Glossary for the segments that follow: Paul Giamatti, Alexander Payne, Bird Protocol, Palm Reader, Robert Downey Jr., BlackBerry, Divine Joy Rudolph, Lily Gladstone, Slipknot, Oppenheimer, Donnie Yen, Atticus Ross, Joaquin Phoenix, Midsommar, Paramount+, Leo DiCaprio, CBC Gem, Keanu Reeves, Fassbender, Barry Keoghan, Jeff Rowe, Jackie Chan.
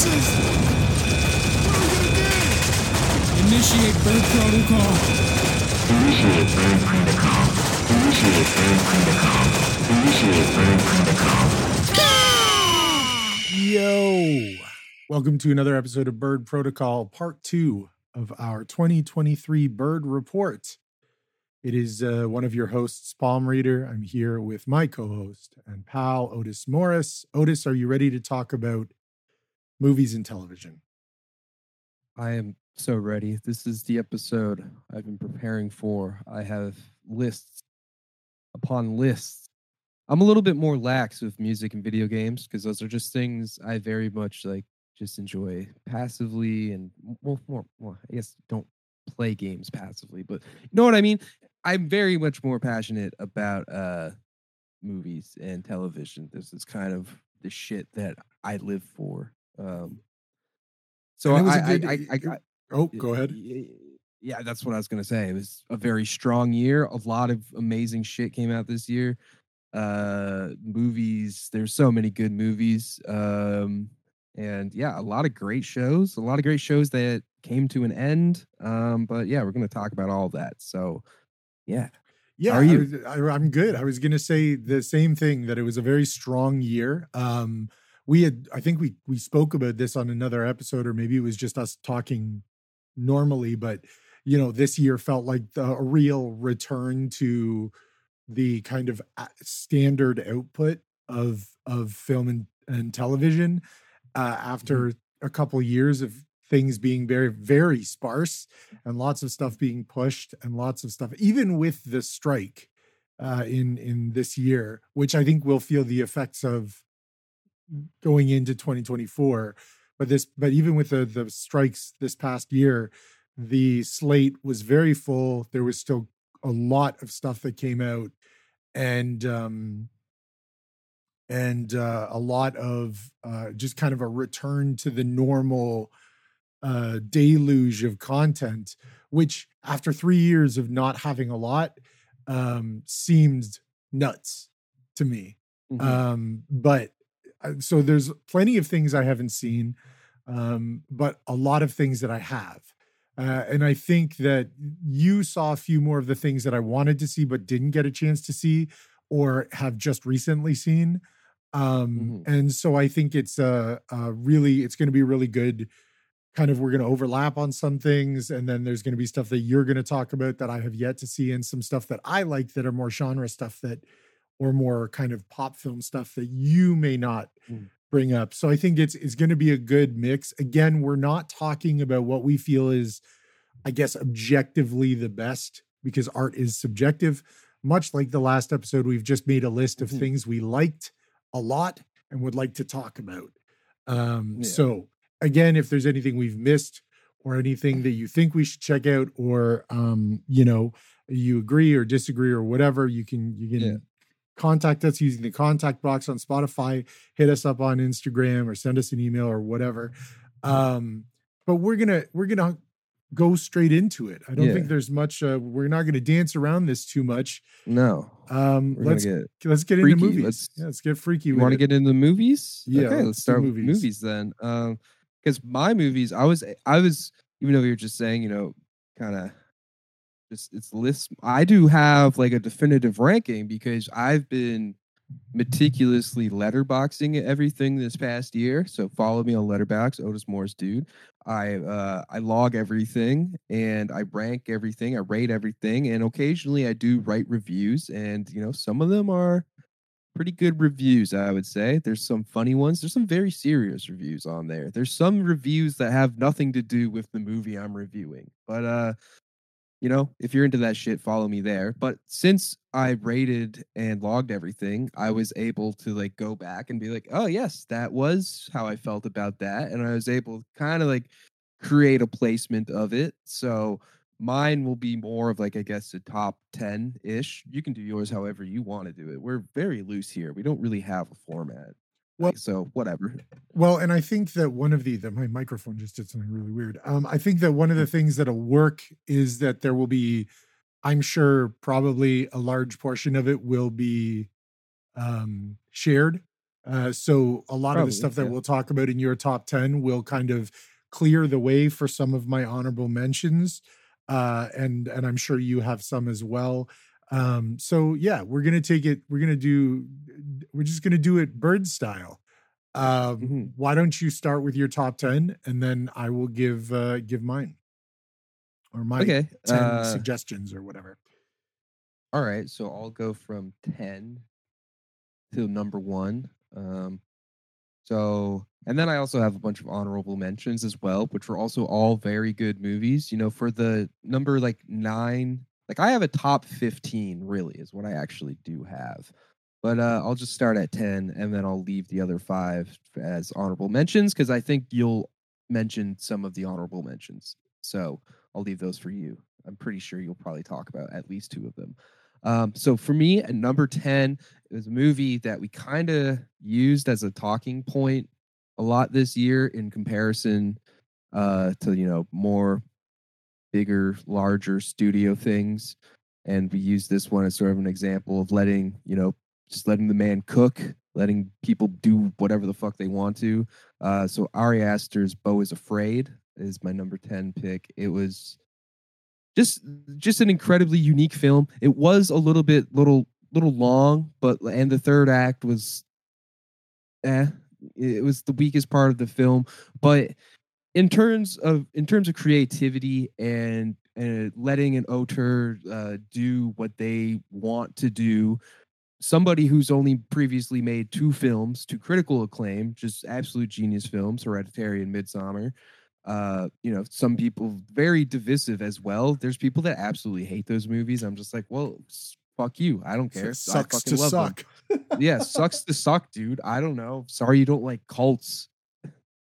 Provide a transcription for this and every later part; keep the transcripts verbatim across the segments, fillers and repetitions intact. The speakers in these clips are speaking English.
senses. What are we gonna do? Initiate Bird Protocol. Initiate Bird Protocol. Initiate Bird Protocol. Initiate Bird Protocol. Yo! Welcome to another episode of Bird Protocol, part two of our twenty twenty-three Bird Report. It is uh, one of your hosts, Palm Reader. I'm here with my co-host and pal, Otis Morris. Otis, are you ready to talk about movies and television? I am so ready. This is the episode I've been preparing for. I have lists upon lists. I'm a little bit more lax with music and video games because those are just things I very much like just enjoy passively and more, more, more. I guess don't play games passively, but you know what I mean? I'm very much more passionate about uh, movies and television. This is kind of the shit that I live for. Um, so I, good, I, I, I got. Oh, go ahead. Yeah, that's what I was gonna say. It was a very strong year. A lot of amazing shit came out this year. Uh, movies. There's so many good movies. Um, and yeah, a lot of great shows. A lot of great shows that came to an end. Um, but yeah, we're gonna talk about all that. So. Yeah. Yeah. How are you? I, I, I'm good. I was going to say the same thing, that it was a very strong year. Um, we had, I think we, we spoke about this on another episode, or maybe it was just us talking normally, but you know, this year felt like the, a real return to the kind of standard output of, of film and, and television uh, after mm-hmm. a couple years of things being very, very sparse and lots of stuff being pushed and lots of stuff, even with the strike uh, in, in this year, which I think we'll feel the effects of going into twenty twenty-four. But this, but even with the, the strikes this past year, the slate was very full. There was still a lot of stuff that came out and, um, and uh, a lot of uh, just kind of a return to the normal uh deluge of content, which after three years of not having a lot um seemed nuts to me. Mm-hmm. um but so there's plenty of things I haven't seen, um but a lot of things that I have, uh and I think that you saw a few more of the things that I wanted to see but didn't get a chance to see or have just recently seen. um mm-hmm. And so I think it's a, a really it's going to be really good. Kind of, we're going to overlap on some things, and then there's going to be stuff that you're going to talk about that I have yet to see, and some stuff that I like that are more genre stuff that, or more kind of pop film stuff that you may not mm. bring up. So I think it's it's going to be a good mix. Again, we're not talking about what we feel is, I guess, objectively the best, because art is subjective. Much like the last episode, we've just made a list of mm-hmm. things we liked a lot and would like to talk about. Um, yeah. So. Again, if there's anything we've missed or anything that you think we should check out, or, um, you know, you agree or disagree or whatever, you can, you can yeah. contact us using the contact box on Spotify, hit us up on Instagram, or send us an email or whatever. Um, but we're going to, we're going to go straight into it. I don't yeah. think there's much, uh, we're not going to dance around this too much. No. Um, let's, get let's get freaky. into movies. Let's, yeah, let's get freaky. You want to get into movies? Yeah. Okay, let's, let's start movies. with movies then. Um, Because my movies, I was, I was, even though you were just saying, you know, kind of, just it's lists. I do have like a definitive ranking because I've been meticulously letterboxing everything this past year. So follow me on Letterboxd, Otis Morris, dude. I, uh, I log everything and I rank everything, I rate everything, and occasionally I do write reviews, and you know, some of them are pretty good reviews, I would say. There's some funny ones. There's some very serious reviews on there. There's some reviews that have nothing to do with the movie I'm reviewing. But, uh, you know, if you're into that shit, follow me there. But since I rated and logged everything, I was able to, like, go back and be like, oh, yes, that was how I felt about that. And I was able to kind of, like, create a placement of it. So mine will be more of like, I guess, a top ten-ish. You can do yours however you want to do it. We're very loose here. We don't really have a format. Well, so whatever. Well, and I think that one of the, that my microphone just did something really weird. Um, I think that one of the things that'll work is that there will be, I'm sure probably a large portion of it will be um, shared Uh, so a lot Probably, of the stuff yeah. that we'll talk about in your top ten will kind of clear the way for some of my honorable mentions. Uh, and, and I'm sure you have some as well. Um, so yeah, we're going to take it. We're going to do, we're just going to do it bird style. Um, mm-hmm. Why don't you start with your top ten and then I will give, uh, give mine or my okay. ten uh, suggestions or whatever. All right. So I'll go from ten to number one. Um, so, and then I also have a bunch of honorable mentions as well, which were also all very good movies. You know, for the number like nine, like I have a top fifteen really is what I actually do have. But uh, I'll just start at ten and then I'll leave the other five as honorable mentions because I think you'll mention some of the honorable mentions. So I'll leave those for you. I'm pretty sure you'll probably talk about at least two of them. Um, so for me, at number ten, it was a movie that we kind of used as a talking point a lot this year in comparison uh, to, you know, more bigger, larger studio things. And we used this one as sort of an example of letting, you know, just letting the man cook, letting people do whatever the fuck they want to. Uh, so Ari Aster's Beau is Afraid is my number ten pick. It was... Just, just an incredibly unique film. It was a little bit, little, little long, but and the third act was, eh, it was the weakest part of the film. But in terms of, in terms of creativity and and letting an auteur uh, do what they want to do, somebody who's only previously made two films to critical acclaim, just absolute genius films, Hereditary and Midsommar. Uh, you know, some people very divisive as well. There's people that absolutely hate those movies. I'm just like, well, fuck you. I don't care. So sucks I fucking to love suck. Them. Yeah, sucks to suck, dude. I don't know. Sorry you don't like cults.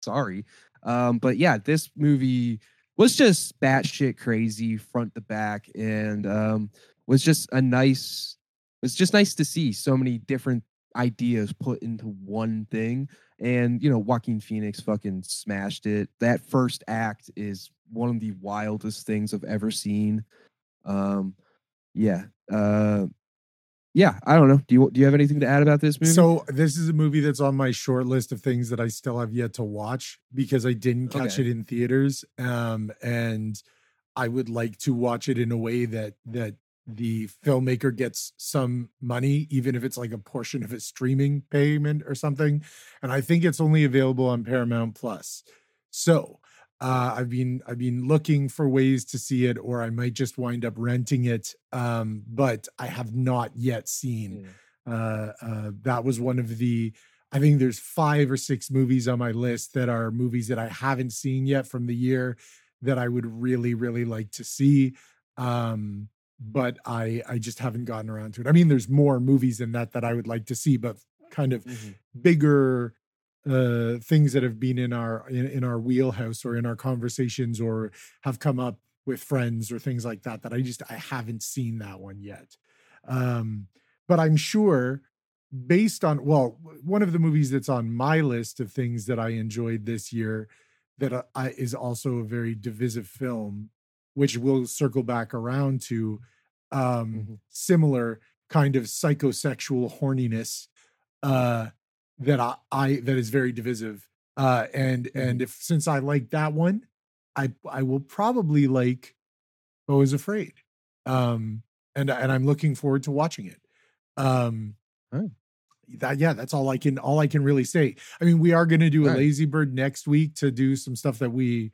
Sorry. Um, but yeah, this movie was just batshit crazy front to back, and um, was just a nice. It's just nice to see so many different ideas put into one thing. And, you know, Joaquin Phoenix fucking smashed it. That first act is one of the wildest things I've ever seen. Um, yeah. Uh, yeah, I don't know. Do you do you have anything to add about this movie? So this is a movie that's on my short list of things that I still have yet to watch because I didn't catch okay. it in theaters. Um, and I would like to watch it in a way that that the filmmaker gets some money, even if it's like a portion of a streaming payment or something. And I think it's only available on Paramount plus. So uh, I've been I've been looking for ways to see it, or I might just wind up renting it. Um, but I have not yet seen. Yeah. Uh, uh, that was one of the, I think there's five or six movies on my list that are movies that I haven't seen yet from the year that I would really, really like to see. Um, But I, I just haven't gotten around to it. I mean, there's more movies than that that I would like to see, but kind of mm-hmm. bigger uh, things that have been in our in, in our wheelhouse or in our conversations or have come up with friends or things like that, that I just, I haven't seen that one yet. Um, but I'm sure based on, well, one of the movies that's on my list of things that I enjoyed this year that I, is also a very divisive film, which we'll circle back around to, um, mm-hmm. similar kind of psychosexual horniness uh, that I, I that is very divisive. Uh, and mm-hmm. and if since I like that one, I I will probably like Beau is Afraid. Um, and and I'm looking forward to watching it. Um, oh. That yeah, that's all I can all I can really say. I mean, we are going to do all a right. Lazy Bird next week to do some stuff that we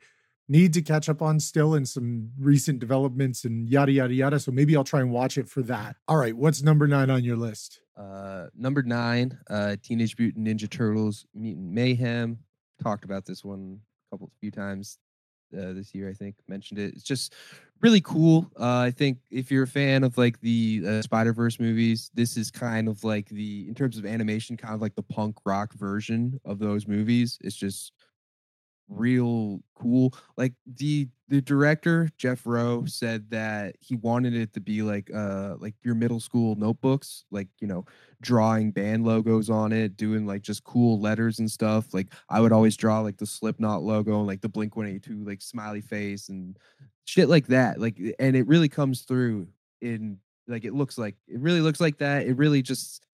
need to catch up on still and some recent developments and yada, yada, yada. So maybe I'll try and watch it for that. All right. What's number nine on your list? Uh, number nine, uh, Teenage Mutant Ninja Turtles, Mutant Mayhem. Talked about this one a couple, few times uh, this year, I think. Mentioned it. It's just really cool. Uh, I think if you're a fan of like the uh, Spider-Verse movies, this is kind of like the, in terms of animation, kind of like the punk rock version of those movies. It's just real cool. Like the the director Jeff Rowe said that he wanted it to be like uh like your middle school notebooks, like, you know, drawing band logos on it, doing like just cool letters and stuff. Like I would always draw like the Slipknot logo and like the Blink one eighty-two like smiley face and shit like that. Like, and it really comes through in like it looks like it really looks like that. It really just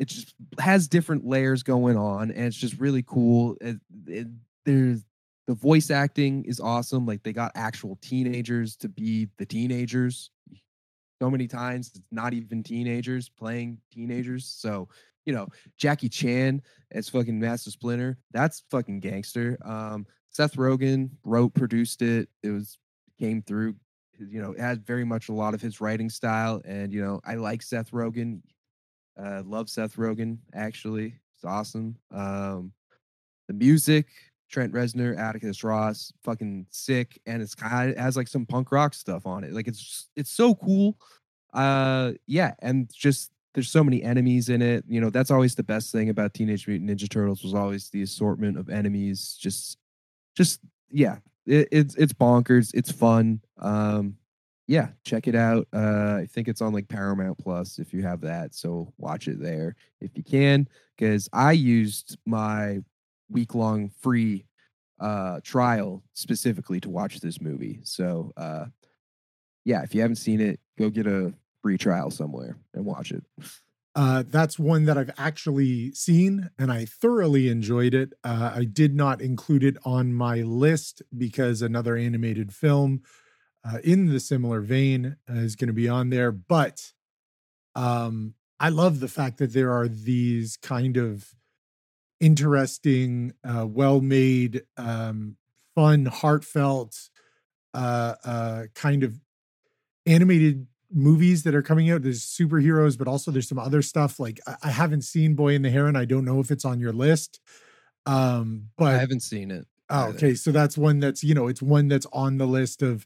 it just has different layers going on, and it's just really cool. It, it, there's the voice acting is awesome. Like, they got actual teenagers to be the teenagers. So many times it's not even teenagers playing teenagers. So, you know, Jackie Chan as fucking Master Splinter, that's fucking gangster. Um, Seth Rogen wrote, produced it. It was came through. You know, it had very much a lot of his writing style. And, you know, I like Seth Rogen. Uh, love Seth Rogen, actually. It's awesome. Um, the music, Trent Reznor, Atticus Ross, fucking sick. And it's kind of it has like some punk rock stuff on it. Like, it's it's so cool. Uh, yeah, and just there's so many enemies in it. You know, that's always the best thing about Teenage Mutant Ninja Turtles was always the assortment of enemies. Just, just yeah, it, it's it's bonkers. It's fun. Um, yeah, check it out. Uh, I think it's on like Paramount plus if you have that. So watch it there if you can, because I used my week-long free uh, trial specifically to watch this movie. So, uh, yeah, if you haven't seen it, go get a free trial somewhere and watch it. Uh, that's one that I've actually seen, and I thoroughly enjoyed it. Uh, I did not include it on my list because another animated film uh, in the similar vein uh, is going to be on there. But um, I love the fact that there are these kind of interesting, uh, well-made, um, fun, heartfelt, uh, uh, kind of animated movies that are coming out. There's superheroes, but also there's some other stuff. Like, I, I haven't seen Boy and the Heron. I don't know if it's on your list. Um, but I haven't seen it. Oh, okay. So that's one that's, you know, it's one that's on the list of,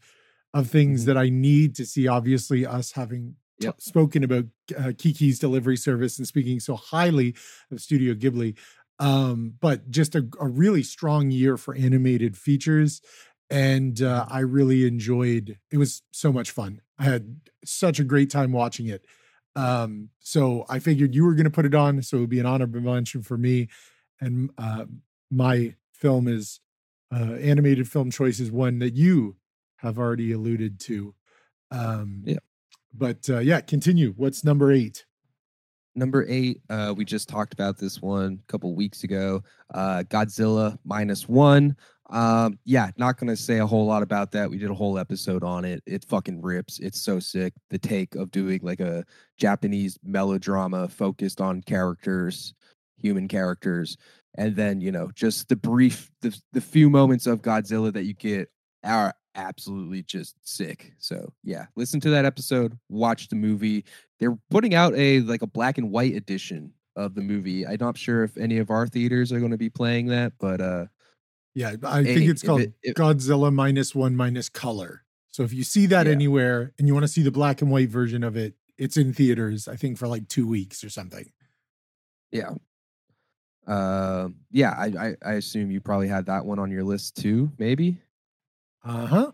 of things mm-hmm. that I need to see. Obviously us having Yep. t- spoken about uh, Kiki's Delivery Service and speaking so highly of Studio Ghibli. Um, but just a, a really strong year for animated features. And uh, I really enjoyed, it was so much fun. I had such a great time watching it. Um, so I figured you were going to put it on. So it would be an honorable mention for me. And uh, my film is, uh, animated film choice is one that you have already alluded to. Um, yeah. But uh, yeah, continue. What's number eight? Number eight, uh, we just talked about this one a couple weeks ago, uh, Godzilla Minus One. Um, yeah, not going to say a whole lot about that. We did a whole episode on it. It fucking rips. It's so sick. The take of doing like a Japanese melodrama focused on characters, human characters. And then, you know, just the brief, the, the few moments of Godzilla that you get are absolutely just sick. So yeah, listen to that episode, watch the movie. They're putting out a like a black and white edition of the movie. I'm not sure if any of our theaters are going to be playing that, but uh yeah, I hey, think it's called it, it, Godzilla Minus One Minus Color. So if you see that yeah. anywhere and you want to see the black and white version of it, it's in theaters, I think, for like two weeks or something. Yeah. Uh, yeah, I, I, I assume you probably had that one on your list too, maybe? Uh-huh.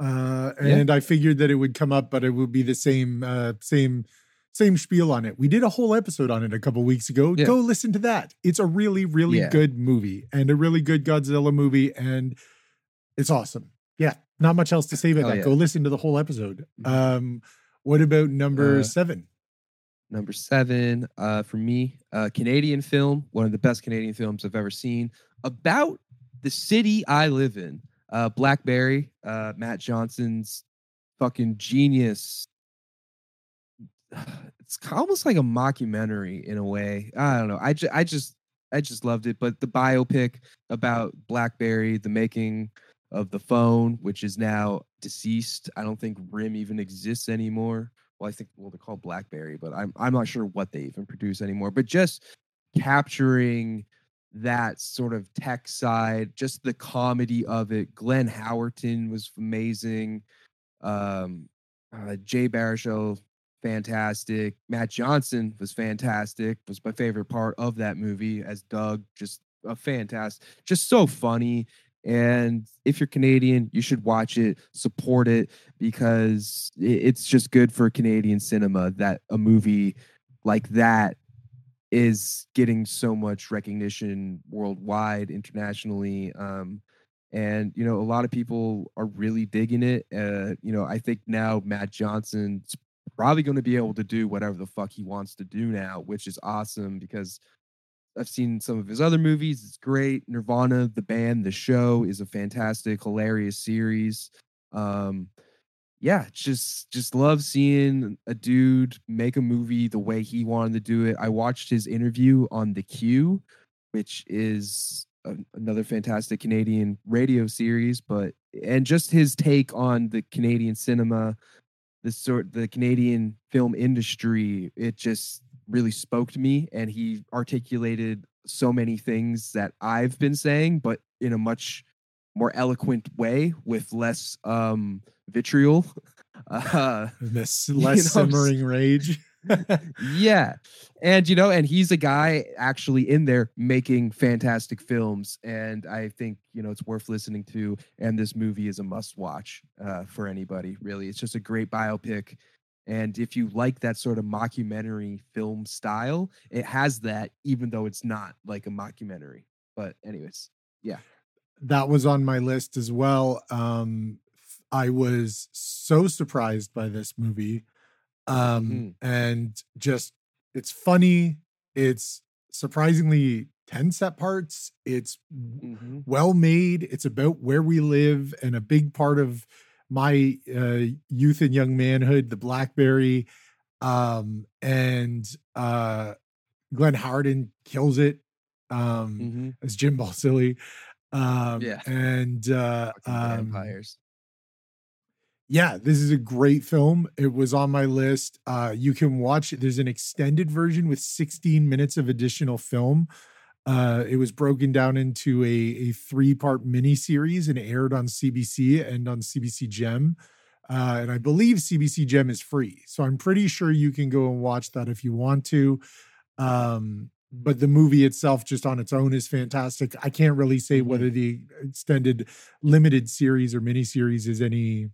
Uh, and yeah. I figured that it would come up, but it would be the same, uh, same, same spiel on it. We did a whole episode on it a couple weeks ago. Yeah. Go listen to that. It's a really, really yeah. good movie and a really good Godzilla movie. And it's awesome. Yeah. Not much else to say about oh, that. Yeah. Go listen to the whole episode. Um, what about number uh, seven? Number seven, uh, for me, uh, Canadian film, one of the best Canadian films I've ever seen about the city I live in. Uh, BlackBerry, uh, Matt Johnson's fucking genius. It's almost like a mockumentary in a way. I don't know. I, ju- I just I just loved it. But the biopic about BlackBerry, the making of the phone, which is now deceased. I don't think R I M even exists anymore. Well, I think well they're called BlackBerry, but I'm I'm not sure what they even produce anymore. But just capturing that sort of tech side, just the comedy of it. Glenn Howerton was amazing. Um, uh, Jay Baruchel, fantastic. Matt Johnson was fantastic. Was my favorite part of that movie as Doug. Just a fantastic, just so funny. And if you're Canadian, you should watch it, support it, because it's just good for Canadian cinema that a movie like that is getting so much recognition worldwide, internationally. Um, and, you know, a lot of people are really digging it. Uh, you know, I think now Matt Johnson's probably going to be able to do whatever the fuck he wants to do now, which is awesome because I've seen some of his other movies. It's great. Nirvana, The Band, The Show is a fantastic, hilarious series. Um, yeah, just just love seeing a dude make a movie the way he wanted to do it. I watched his interview on The Q, which is a, another fantastic Canadian radio series, but and just his take on the Canadian cinema, the sort the Canadian film industry, it just really spoke to me, and he articulated so many things that I've been saying, but in a much more eloquent way with less um, vitriol, uh, less, less you know, simmering rage. Yeah. And, you know, and he's a guy actually in there making fantastic films. And I think, you know, it's worth listening to. And this movie is a must watch uh, for anybody, really. It's just a great biopic. And if you like that sort of mockumentary film style, it has that, even though it's not like a mockumentary. But anyways, yeah. That was on my list as well. Um, I was so surprised by this movie. Um, mm-hmm. And just, it's funny. It's surprisingly tense at parts. It's mm-hmm. well made. It's about where we live, and a big part of my uh, youth and young manhood, the BlackBerry. Um, and uh, Glenn Howerton kills it um, mm-hmm. as Jim Balsillie. Um, yeah. And uh, um, vampires. Yeah, this is a great film. It was on my list. Uh, you can watch it. There's an extended version with sixteen minutes of additional film. Uh, it was broken down into a, a three-part miniseries and aired on C B C and on C B C Gem. Uh, and I believe C B C Gem is free. So I'm pretty sure you can go and watch that if you want to. Um, but the movie itself just on its own is fantastic. I can't really say whether the extended limited series or miniseries is any...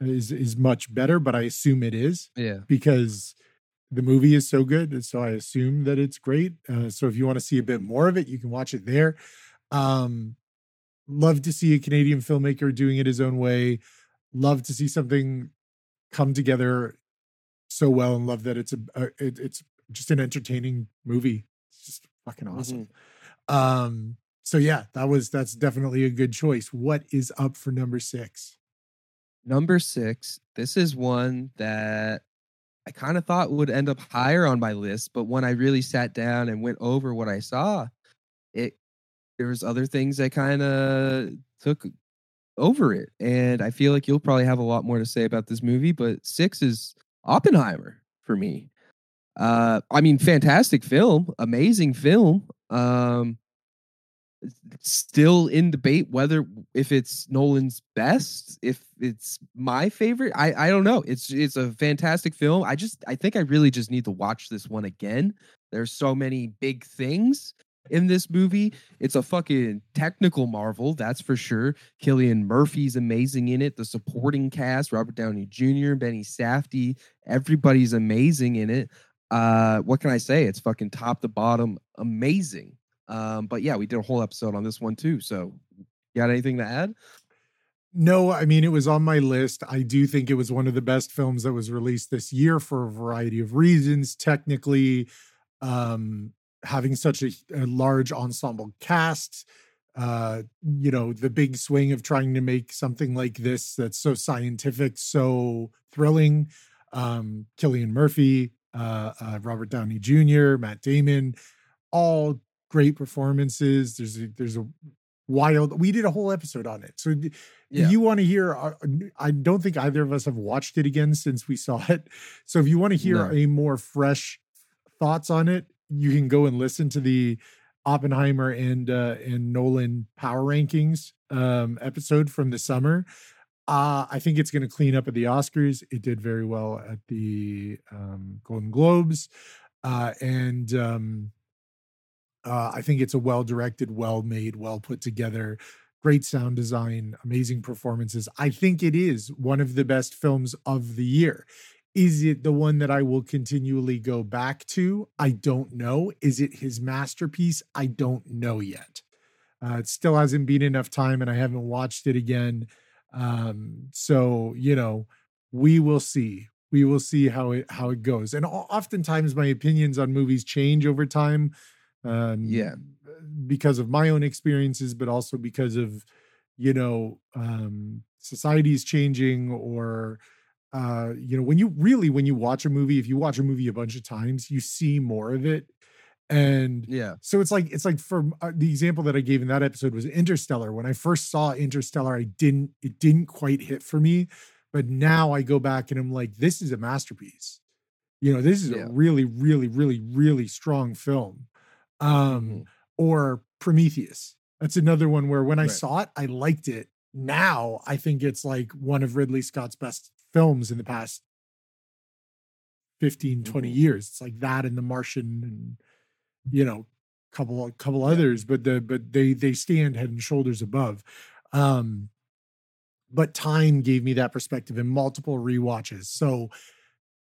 is is much better, but I assume it is, yeah, because the movie is so good. So I assume that it's great. Uh, so if you want to see a bit more of it, you can watch it there. Um, love to see a Canadian filmmaker doing it his own way. Love to see something come together so well, and love that it's a, a it, it's just an entertaining movie. It's just fucking awesome. Mm-hmm. Um, so yeah, that was, that's definitely a good choice. What is up for number six? Number six, this is one that I kind of thought would end up higher on my list, but when I really sat down and went over what I saw, it there was other things that kind of took over it. And I feel like you'll probably have a lot more to say about this movie, but six is Oppenheimer for me. Uh, I mean, fantastic film, amazing film. Um, still in debate whether if it's Nolan's best, if it's my favorite, I, I don't know. It's it's a fantastic film. I just I think I really just need to watch this one again. There's so many big things in this movie. It's a fucking technical marvel, that's for sure. Cillian Murphy's amazing in it. The supporting cast, Robert Downey Junior, Benny Safdie, everybody's amazing in it. Uh, what can I say? It's fucking top to bottom amazing. Um, but yeah, we did a whole episode on this one too. So you got anything to add? No, I mean, it was on my list. I do think it was one of the best films that was released this year for a variety of reasons. Technically, um, having such a, a large ensemble cast, uh, you know, the big swing of trying to make something like this that's so scientific, so thrilling. Um, Cillian Murphy, uh, uh, Robert Downey Junior, Matt Damon, all great performances. There's a, there's a wild, we did a whole episode on it. So yeah. You want to hear, our, I don't think either of us have watched it again since we saw it. So if you want to hear no. a more fresh thoughts on it, you can go and listen to the Oppenheimer and, uh, and Nolan Power Rankings um, episode from the summer. Uh, I think it's going to clean up at the Oscars. It did very well at the um, Golden Globes. Uh, and, um, Uh, I think it's a well-directed, well-made, well-put-together, great sound design, amazing performances. I think it is one of the best films of the year. Is it the one that I will continually go back to? I don't know. Is it his masterpiece? I don't know yet. Uh, it still hasn't been enough time, and I haven't watched it again. Um, so, you know, we will see. we will see how it how it goes. And oftentimes my opinions on movies change over time. Um, yeah. Because of my own experiences, but also because of, you know, um, society is changing, or, uh, you know, when you really, when you watch a movie, if you watch a movie a bunch of times, you see more of it. And yeah, so it's like, it's like for uh, the example that I gave in that episode was Interstellar. When I first saw Interstellar, I didn't, it didn't quite hit for me, but now I go back and I'm like, this is a masterpiece. You know, this is yeah. a really, really, really, really strong film. Um, mm-hmm. Or Prometheus. That's another one where when I right. saw it, I liked it. Now I think it's like one of Ridley Scott's best films in the past fifteen, twenty mm-hmm. years. It's like that and The Martian and, you know, couple a couple yeah. others, but the but they they stand head and shoulders above. Um, but time gave me that perspective in multiple rewatches. So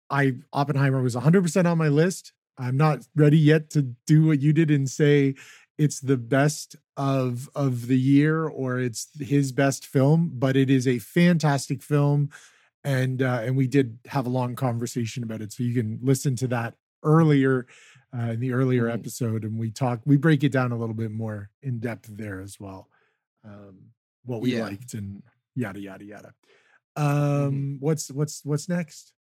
I Oppenheimer was one hundred percent on my list. I'm not ready yet to do what you did and say it's the best of of the year or it's his best film, but it is a fantastic film, and uh, and we did have a long conversation about it. So you can listen to that earlier. Uh, in the earlier episode, and we talk, we break it down a little bit more in depth there as well. Um, what we yeah. liked and yada yada yada. Um, mm-hmm. What's what's what's next?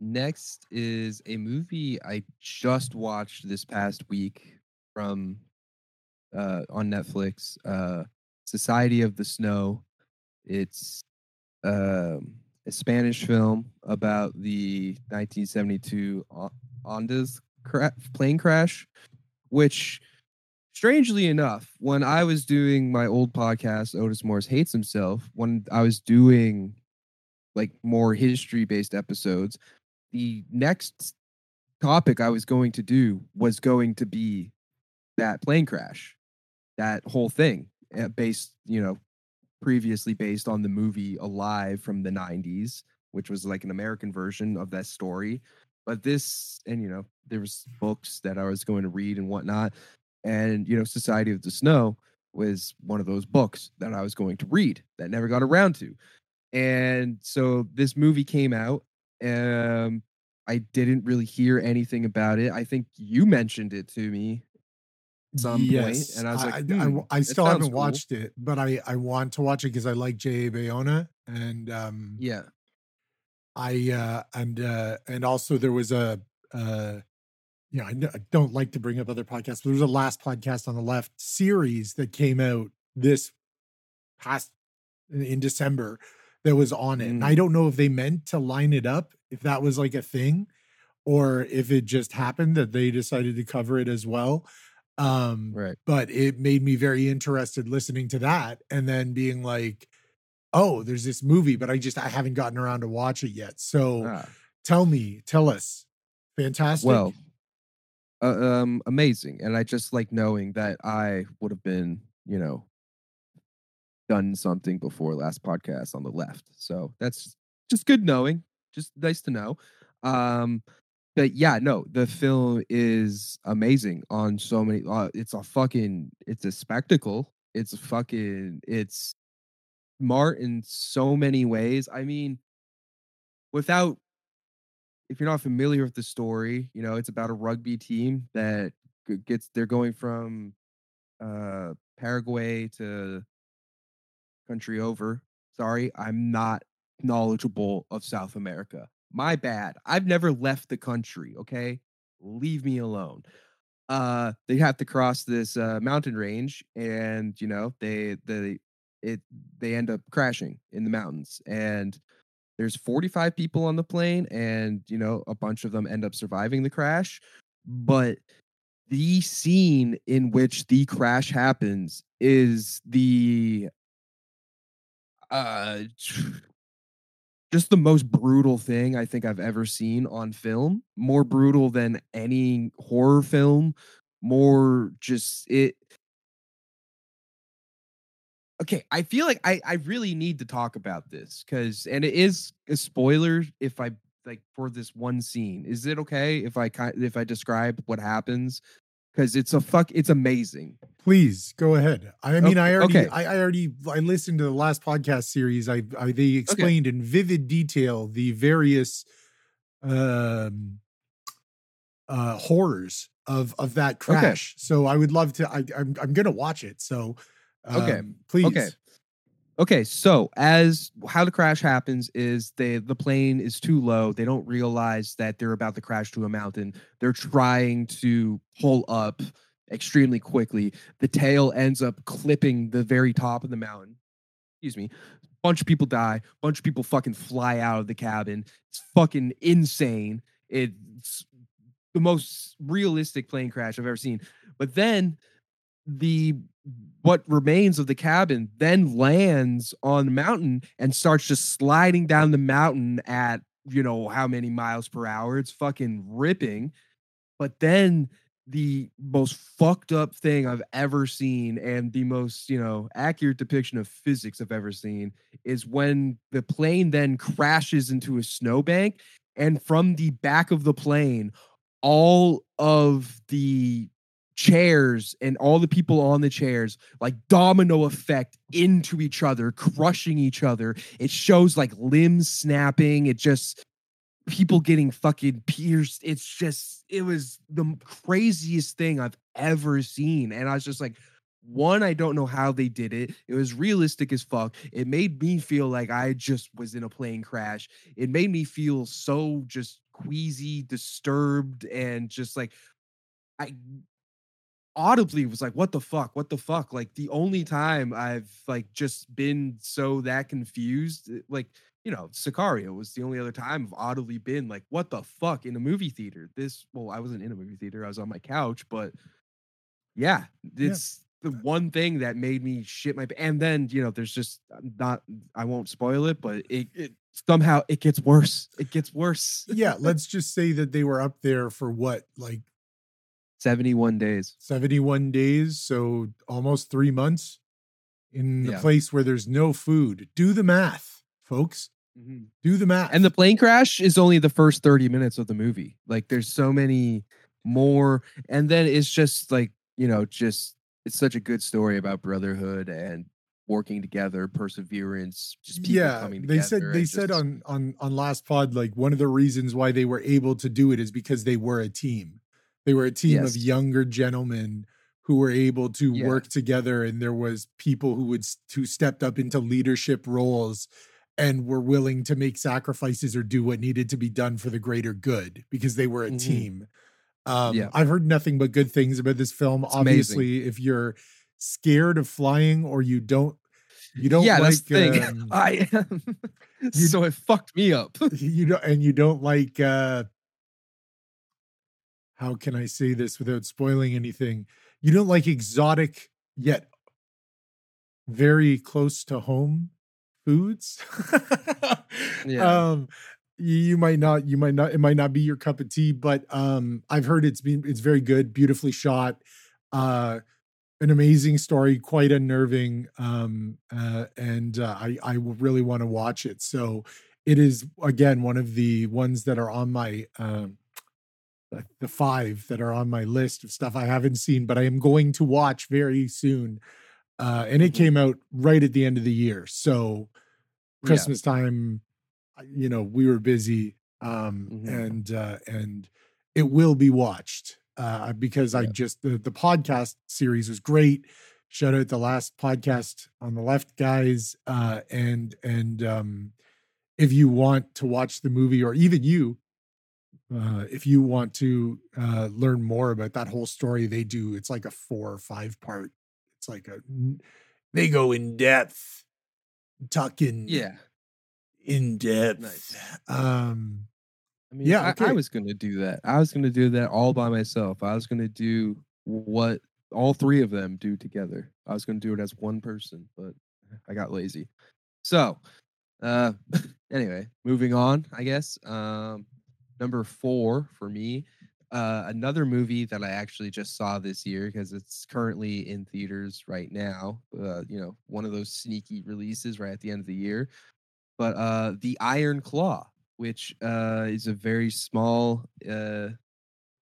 Next is a movie I just watched this past week from uh, on Netflix. Uh, Society of the Snow. It's uh, a Spanish film about the nineteen seventy-two Andes. Cra- plane crash, which strangely enough, when I was doing my old podcast, Otis Morris Hates Himself, when I was doing like more history based episodes, the next topic I was going to do was going to be that plane crash, that whole thing based, you know, previously based on the movie Alive from the nineties, which was like an American version of that story. But this, and, you know, there was books that I was going to read and whatnot. And, you know, Society of the Snow was one of those books that I was going to read that never got around to. And so this movie came out. Um, I didn't really hear anything about it. I think you mentioned it to me at some yes. point. And I was like, I, hmm, I, I still haven't cool. watched it, but I, I want to watch it because I like J A. Bayona. And um, yeah. I, uh, and, uh, and also there was a, uh, you know, I, n- I don't like to bring up other podcasts, but there was a Last Podcast on the Left series that came out this past in December that was on it. Mm. And I don't know if they meant to line it up, if that was like a thing, or if it just happened that they decided to cover it as well. Um, right. But it made me very interested listening to that and then being like, oh, there's this movie, but I just, I haven't gotten around to watch it yet. So ah. tell me, tell us. Fantastic. Well, uh, um, amazing. And I just like knowing that I would have been, you know, done something before Last Podcast on the Left. So that's just good knowing. Just nice to know. Um, but yeah, no, the film is amazing on so many, uh, it's a fucking, it's a spectacle. It's a fucking, it's, smart in so many ways. I mean, without, if you're not familiar with the story, you know, it's about a rugby team that gets, they're going from uh, Paraguay to country over. Sorry, I'm not knowledgeable of South America. My bad. I've never left the country, okay? Leave me alone. Uh, they have to cross this uh, mountain range, and, you know, they, they, It they end up crashing in the mountains, and there's forty-five people on the plane, and, you know, a bunch of them end up surviving the crash. But the scene in which the crash happens is the uh just the most brutal thing I think I've ever seen on film. More brutal than any horror film. More just it. Okay, I feel like I, I really need to talk about this because, and it is a spoiler if I like for this one scene. Is it okay if I if I describe what happens? Because it's a fuck, it's amazing. Please go ahead. I mean, okay. I already, okay. I, I already, I listened to the Last Podcast series. I, I they explained okay. in vivid detail the various um, uh, horrors of of that crash. Okay. So I would love to. I, I'm I'm gonna watch it. So um, okay, please. Okay. Okay, so as how the crash happens is they the plane is too low. They don't realize that they're about to crash to a mountain. They're trying to pull up extremely quickly. The tail ends up clipping the very top of the mountain. Excuse me. Bunch of people die. Bunch of people fucking fly out of the cabin. It's fucking insane. It's the most realistic plane crash I've ever seen. But then the what remains of the cabin then lands on the mountain and starts just sliding down the mountain at, you know, how many miles per hour. It's fucking ripping. But then the most fucked up thing I've ever seen and the most, you know, accurate depiction of physics I've ever seen is when the plane then crashes into a snowbank, and from the back of the plane, all of the chairs and all the people on the chairs like domino effect into each other, crushing each other. It shows like limbs snapping. It just people getting fucking pierced. It's just it was the craziest thing I've ever seen. And I was just like, one, I don't know how they did it. It was realistic as fuck. It made me feel like I just was in a plane crash. It made me feel so just queasy, disturbed, and just like I audibly was like, what the fuck? What the fuck? Like the only time I've like just been so that confused, like, you know, Sicario was the only other time I've audibly been like, what the fuck in a movie theater? This, well, I wasn't in a movie theater. I was on my couch, but yeah, it's yeah. the one thing that made me shit my, and then, you know, there's just not, I won't spoil it, but it, it somehow it gets worse. It gets worse. Yeah. Let's just say that they were up there for what? Like, seventy-one days seventy-one days So almost three months in the yeah. place where there's no food. Do the math, folks. Mm-hmm. Do the math. And the plane crash is only the first thirty minutes of the movie. Like there's so many more. And then it's just like, you know, just it's such a good story about brotherhood and working together, perseverance, just people yeah, coming together. They said they just, said on, on, on Last Pod, like one of the reasons why they were able to do it is because they were a team. They were a team yes. of younger gentlemen who were able to yeah. work together, and there was people who would who stepped up into leadership roles and were willing to make sacrifices or do what needed to be done for the greater good because they were a mm-hmm. team. Um, yeah. I've heard nothing but good things about this film. It's Obviously, amazing. If you're scared of flying or you don't, you don't yeah, like that's the thing. Um, I am. So it fucked me up. You don't, and you don't like. Uh, How can I say this without spoiling anything? You don't like exotic yet very close to home foods. yeah. Um, you might not, you might not, it might not be your cup of tea, but um, I've heard it's been, it's very good, beautifully shot, uh, an amazing story, quite unnerving. Um, uh, and uh, I, I really want to watch it. So it is, again, one of the ones that are on my, um, Like the five that are on my list of stuff I haven't seen, but I am going to watch very soon. Uh, and it came out right at the end of the year. So Christmas yeah. time, you know, we were busy um, mm-hmm. and, uh, and it will be watched uh, because yeah. I just, the, the podcast series was great. Shout out the Last Podcast on the Left guys. Uh, and, and um, if you want to watch the movie, or even you, Uh, if you want to uh, learn more about that whole story, they do. It's like a four or five part. It's like a they go in depth, talking yeah, in depth. Nice. Um, I mean, yeah, I, okay. I was gonna do that. I was gonna do that all by myself. I was gonna do what all three of them do together. I was gonna do it as one person, but I got lazy. So, uh, anyway, moving on. I guess. Um, Number four for me, uh, another movie that I actually just saw this year because it's currently in theaters right now. Uh, you know, one of those sneaky releases right at the end of the year. But uh, The Iron Claw, which uh, is a very small, uh,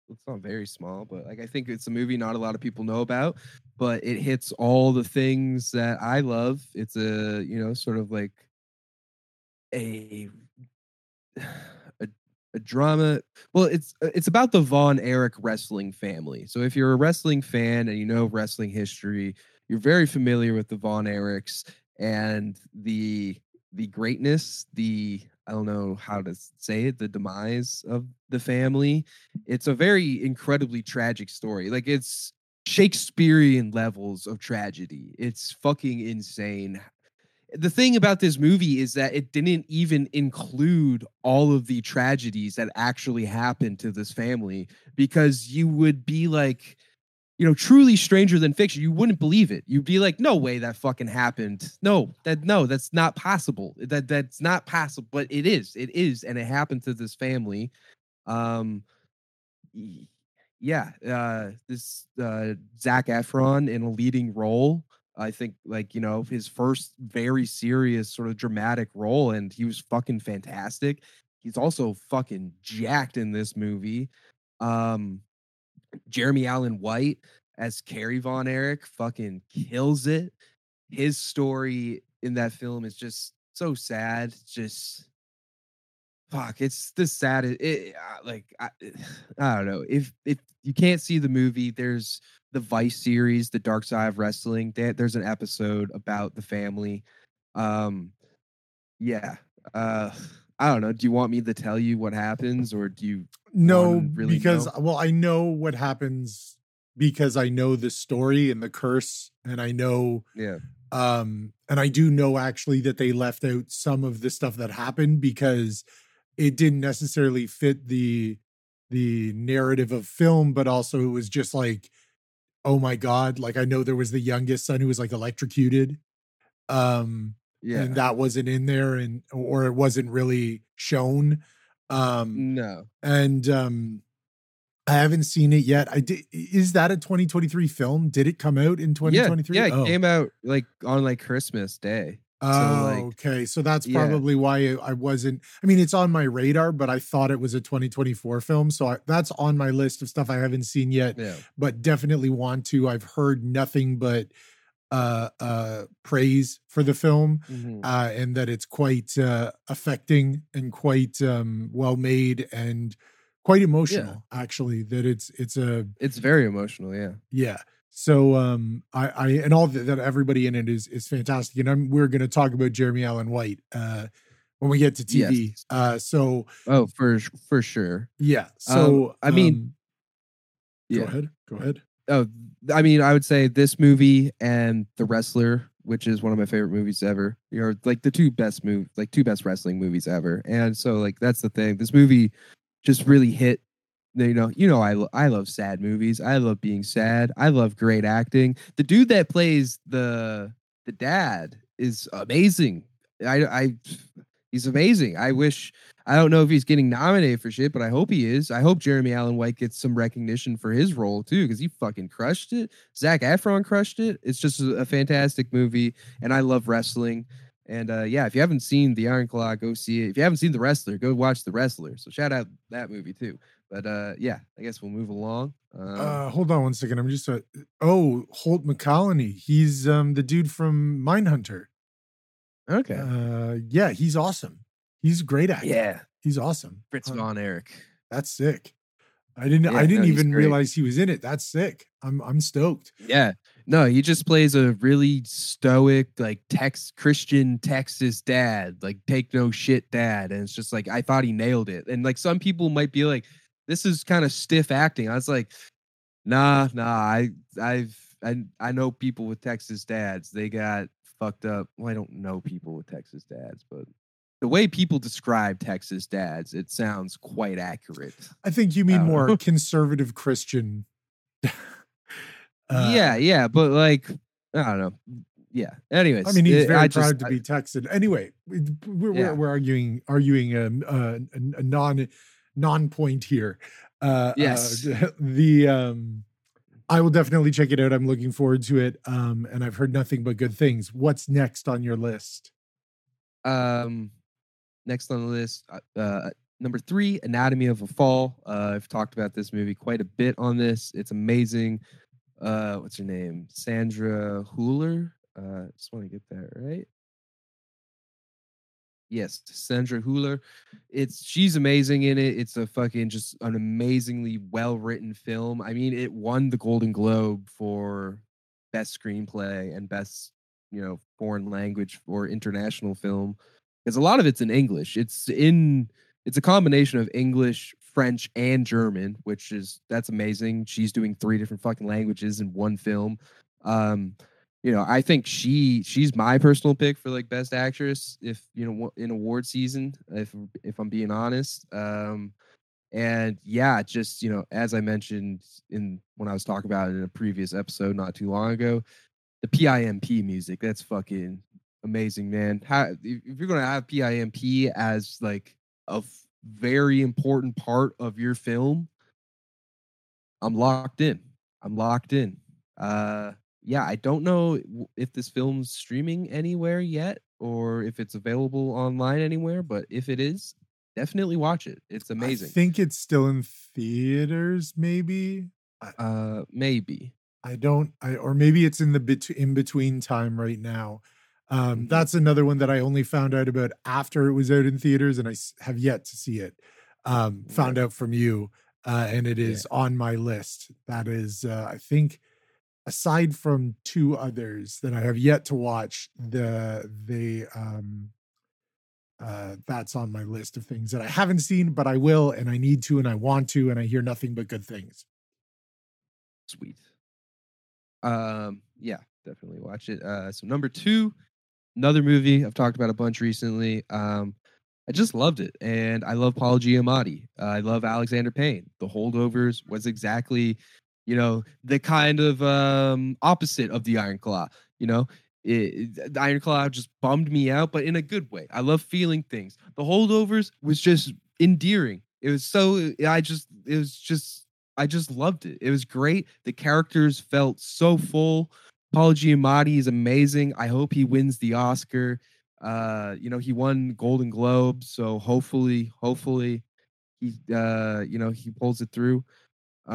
it's not very small, but like I think it's a movie not a lot of people know about, but it hits all the things that I love. It's a, you know, sort of like a... a drama. Well, it's it's about the Von Erich wrestling family. So if you're a wrestling fan and you know wrestling history, you're very familiar with the Von Erichs and the the greatness, the, I don't know how to say it, the demise of the family. It's a very incredibly tragic story. Like, it's Shakespearean levels of tragedy. It's fucking insane. The thing about this movie is that it didn't even include all of the tragedies that actually happened to this family, because you would be like, you know, truly stranger than fiction. You wouldn't believe it. You'd be like, no way that fucking happened. No, that no, that's not possible. That that's not possible. But it is. It is. And it happened to this family. Um, yeah. Uh, this uh, Zac Efron in a leading role. I think, like, you know, his first very serious sort of dramatic role, and he was fucking fantastic. He's also fucking jacked in this movie. Um, Jeremy Allen White as Carrie Von Erich fucking kills it. His story in that film is just so sad. It's just fuck. It's the saddest. It, like, I, I don't know. If if you can't see the movie, there's the Vice series, The Dark Side of Wrestling. There's an episode about the family. Um, yeah. Uh, I don't know. Do you want me to tell you what happens, or do you? No, really because know? Well, I know what happens because I know the story and the curse, and I know. Yeah. Um, and I do know actually that they left out some of the stuff that happened because it didn't necessarily fit the the narrative of film, but also it was just like, oh my God. Like, I know there was the youngest son who was like electrocuted. Um, yeah. And that wasn't in there, and, or it wasn't really shown. Um, no. And, um, I haven't seen it yet. I did. Is that a twenty twenty-three film? Did it come out in twenty twenty-three? Yeah, yeah, it oh. came out like on like Christmas Day. So, oh, like, okay. So that's yeah. probably why I wasn't, I mean, it's on my radar, but I thought it was a twenty twenty-four film. So I, that's on my list of stuff I haven't seen yet, yeah. but definitely want to. I've heard nothing but uh, uh, praise for the film, mm-hmm. uh, and that it's quite uh, affecting and quite um, well made and quite emotional, yeah. actually, that it's, it's a, it's very emotional. Yeah. Yeah. So um, I, I and all the, that everybody in it is is fantastic, and I'm, we're going to talk about Jeremy Allen White uh, when we get to T V. Yes. Uh, so oh, for for sure, yeah. So um, I mean, um, yeah. Go ahead, go ahead. Oh, I mean, I would say this movie and The Wrestler, which is one of my favorite movies ever, you know, like the two best move, like two best wrestling movies ever. And so, like, that's the thing. This movie just really hit. You know, you know, I, lo- I love sad movies. I love being sad. I love great acting. The dude that plays the the dad is amazing. I, I he's amazing. I wish, I don't know if he's getting nominated for shit, but I hope he is. I hope Jeremy Allen White gets some recognition for his role too, because he fucking crushed it. Zac Efron crushed it. It's just a fantastic movie, and I love wrestling. And uh, yeah, if you haven't seen The Iron Claw, go see it. If you haven't seen The Wrestler, go watch The Wrestler. So shout out that movie too. But uh, yeah, I guess we'll move along. Um, uh, hold on one second. I'm just, uh, oh, Holt McCallany. He's um, the dude from Mindhunter. Okay. Uh, yeah, he's awesome. He's a great actor. Yeah. He's awesome. Fritz um, Von Erich. That's sick. I didn't yeah, I didn't no, even realize he was in it. That's sick. I'm I'm stoked. Yeah. No, he just plays a really stoic, like Tex Christian Texas dad, like take no shit dad. And it's just like, I thought he nailed it. And like some people might be like, this is kind of stiff acting. I was like, nah, nah, I I've I I know people with Texas dads. They got fucked up. Well, I don't know people with Texas dads, but the way people describe Texas dads, it sounds quite accurate. I think you mean more know. conservative Christian. uh, yeah, yeah, but like, I don't know. Yeah. Anyways, I mean, he's very it, proud just, to be Texan. Anyway, we're yeah. we're, we're arguing arguing a, a, a non non point here. Uh, yes. Uh, the um, I will definitely check it out. I'm looking forward to it, um, and I've heard nothing but good things. What's next on your list? Um. Next on the list, uh, number three, Anatomy of a Fall. Uh, I've talked about this movie quite a bit on this. It's amazing. Uh, what's her name? Sandra Hüller. I uh, just want to get that right. Yes, Sandra Hüller. It's she's amazing in it. It's a fucking just an amazingly well-written film. I mean, it won the Golden Globe for best screenplay and best, you know, foreign language or international film. Because a lot of it's in English. It's in it's a combination of English, French, and German, which is that's amazing. She's doing three different fucking languages in one film. Um You know, I think she she's my personal pick for like best actress, if you know, in award season, if if I'm being honest. Um, and yeah, just you know, as I mentioned in when I was talking about it in a previous episode not too long ago, the PIMP music, that's fucking amazing, man. How, if you're gonna have PIMP as like a f- very important part of your film, I'm locked in. I'm locked in. Uh, Yeah, I don't know if this film's streaming anywhere yet or if it's available online anywhere, but if it is, definitely watch it. It's amazing. I think it's still in theaters, maybe. Uh, maybe. I don't, I, or maybe it's in the bet- in between time right now. Um, mm-hmm. That's another one that I only found out about after it was out in theaters, and I have yet to see it. Um, yeah. Found out from you, uh, and it is yeah. on my list. That is, uh, I think... aside from two others that I have yet to watch, the they um, uh, that's on my list of things that I haven't seen, but I will, and I need to, and I want to, and I hear nothing but good things. Sweet. Um, yeah, definitely watch it. Uh, so number two, another movie I've talked about a bunch recently. Um, I just loved it, and I love Paul Giamatti. Uh, I love Alexander Payne. The Holdovers was exactly... you know, the kind of um, opposite of The Iron Claw. You know, it, it, The Iron Claw just bummed me out, but in a good way. I love feeling things. The Holdovers was just endearing. It was so, I just, it was just, I just loved it. It was great. The characters felt so full. Paul Giamatti is amazing. I hope he wins the Oscar. Uh, you know, he won Golden Globe, so hopefully, hopefully he, uh, you know, he pulls it through.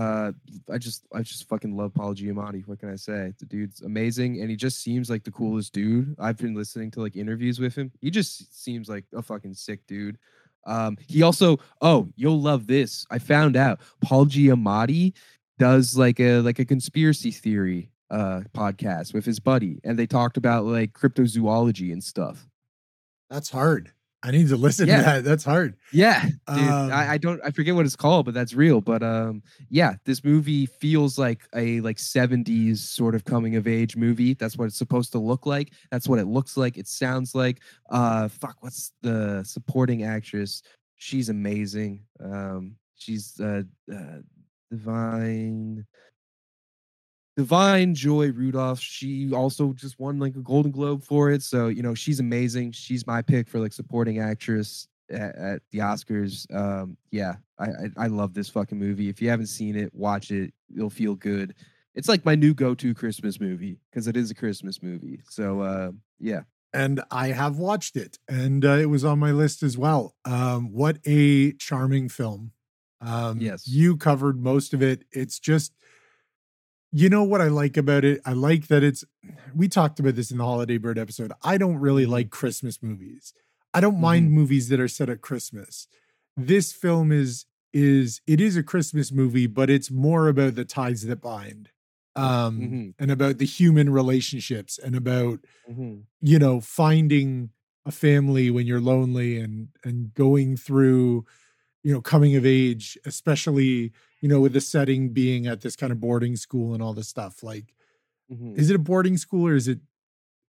Uh, I just, I just fucking love Paul Giamatti. What can I say? The dude's amazing, and he just seems like the coolest dude. I've been listening to like interviews with him. He just seems like a fucking sick dude. Um, he also, oh, you'll love this. I found out Paul Giamatti does like a like a conspiracy theory uh podcast with his buddy, and they talked about like cryptozoology and stuff. That's hard. I need to listen yeah. to that. That's hard. Yeah. Dude, um, I, I don't, I forget what it's called, but that's real. But um, yeah, this movie feels like a like seventies sort of coming of age movie. That's what it's supposed to look like. That's what it looks like. It sounds like, uh, fuck, what's the supporting actress? She's amazing. Um, she's uh, uh Divine, Divine Joy Rudolph. She also just won like a Golden Globe for it. So, you know, she's amazing. She's my pick for like supporting actress at, at the Oscars. Um, yeah, I, I I love this fucking movie. If you haven't seen it, watch it. You'll feel good. It's like my new go-to Christmas movie because it is a Christmas movie. So, uh, yeah. And I have watched it, and uh, it was on my list as well. Um, what a charming film. Um, yes. You covered most of it. It's just... you know what I like about it? I like that it's, we talked about this in the Holiday Bird episode. I don't really like Christmas movies. I don't mm-hmm. mind movies that are set at Christmas. This film is, is it is a Christmas movie, but it's more about the ties that bind um, mm-hmm. and about the human relationships and about, mm-hmm. you know, finding a family when you're lonely and, and going through, you know, coming of age, especially, you know, with the setting being at this kind of boarding school and all this stuff. Like, mm-hmm. is it a boarding school or is it,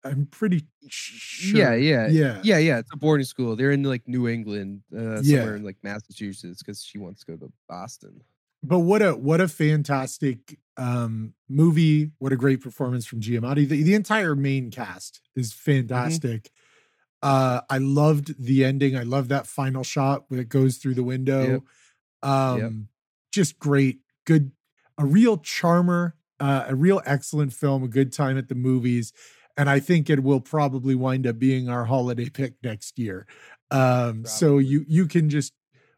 I'm pretty sure. Yeah, yeah. Yeah, yeah, yeah. It's a boarding school. They're in like New England, uh, somewhere yeah. in like Massachusetts, because she wants to go to Boston. But what a, what a fantastic um, movie. What a great performance from Giamatti. The, the entire main cast is fantastic. Mm-hmm. Uh, I loved the ending. I love that final shot when it goes through the window. Yep. Um, yep. Just great, good, a real charmer, uh, a real excellent film, a good time at the movies. And I think it will probably wind up being our holiday pick next year. Um, so you, you can just,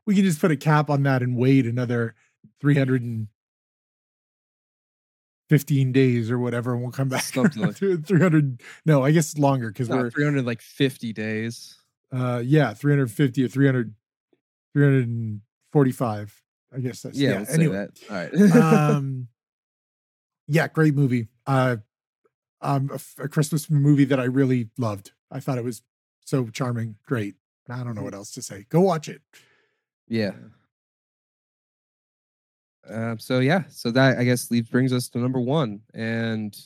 we can just put a cap on that and wait another three hundred fifteen days or whatever, and we'll come back. Something like three hundred. No, I guess longer because we're three hundred like fifty days. Uh, yeah, three hundred fifty or three hundred, three forty-five. I guess that's yeah. yeah. We'll anyway, say that. All right. um, yeah, great movie. Uh, um, a, a Christmas movie that I really loved. I thought it was so charming, great. I don't know what else to say. Go watch it. Yeah. Um. So yeah. So that I guess leaves brings us to number one, and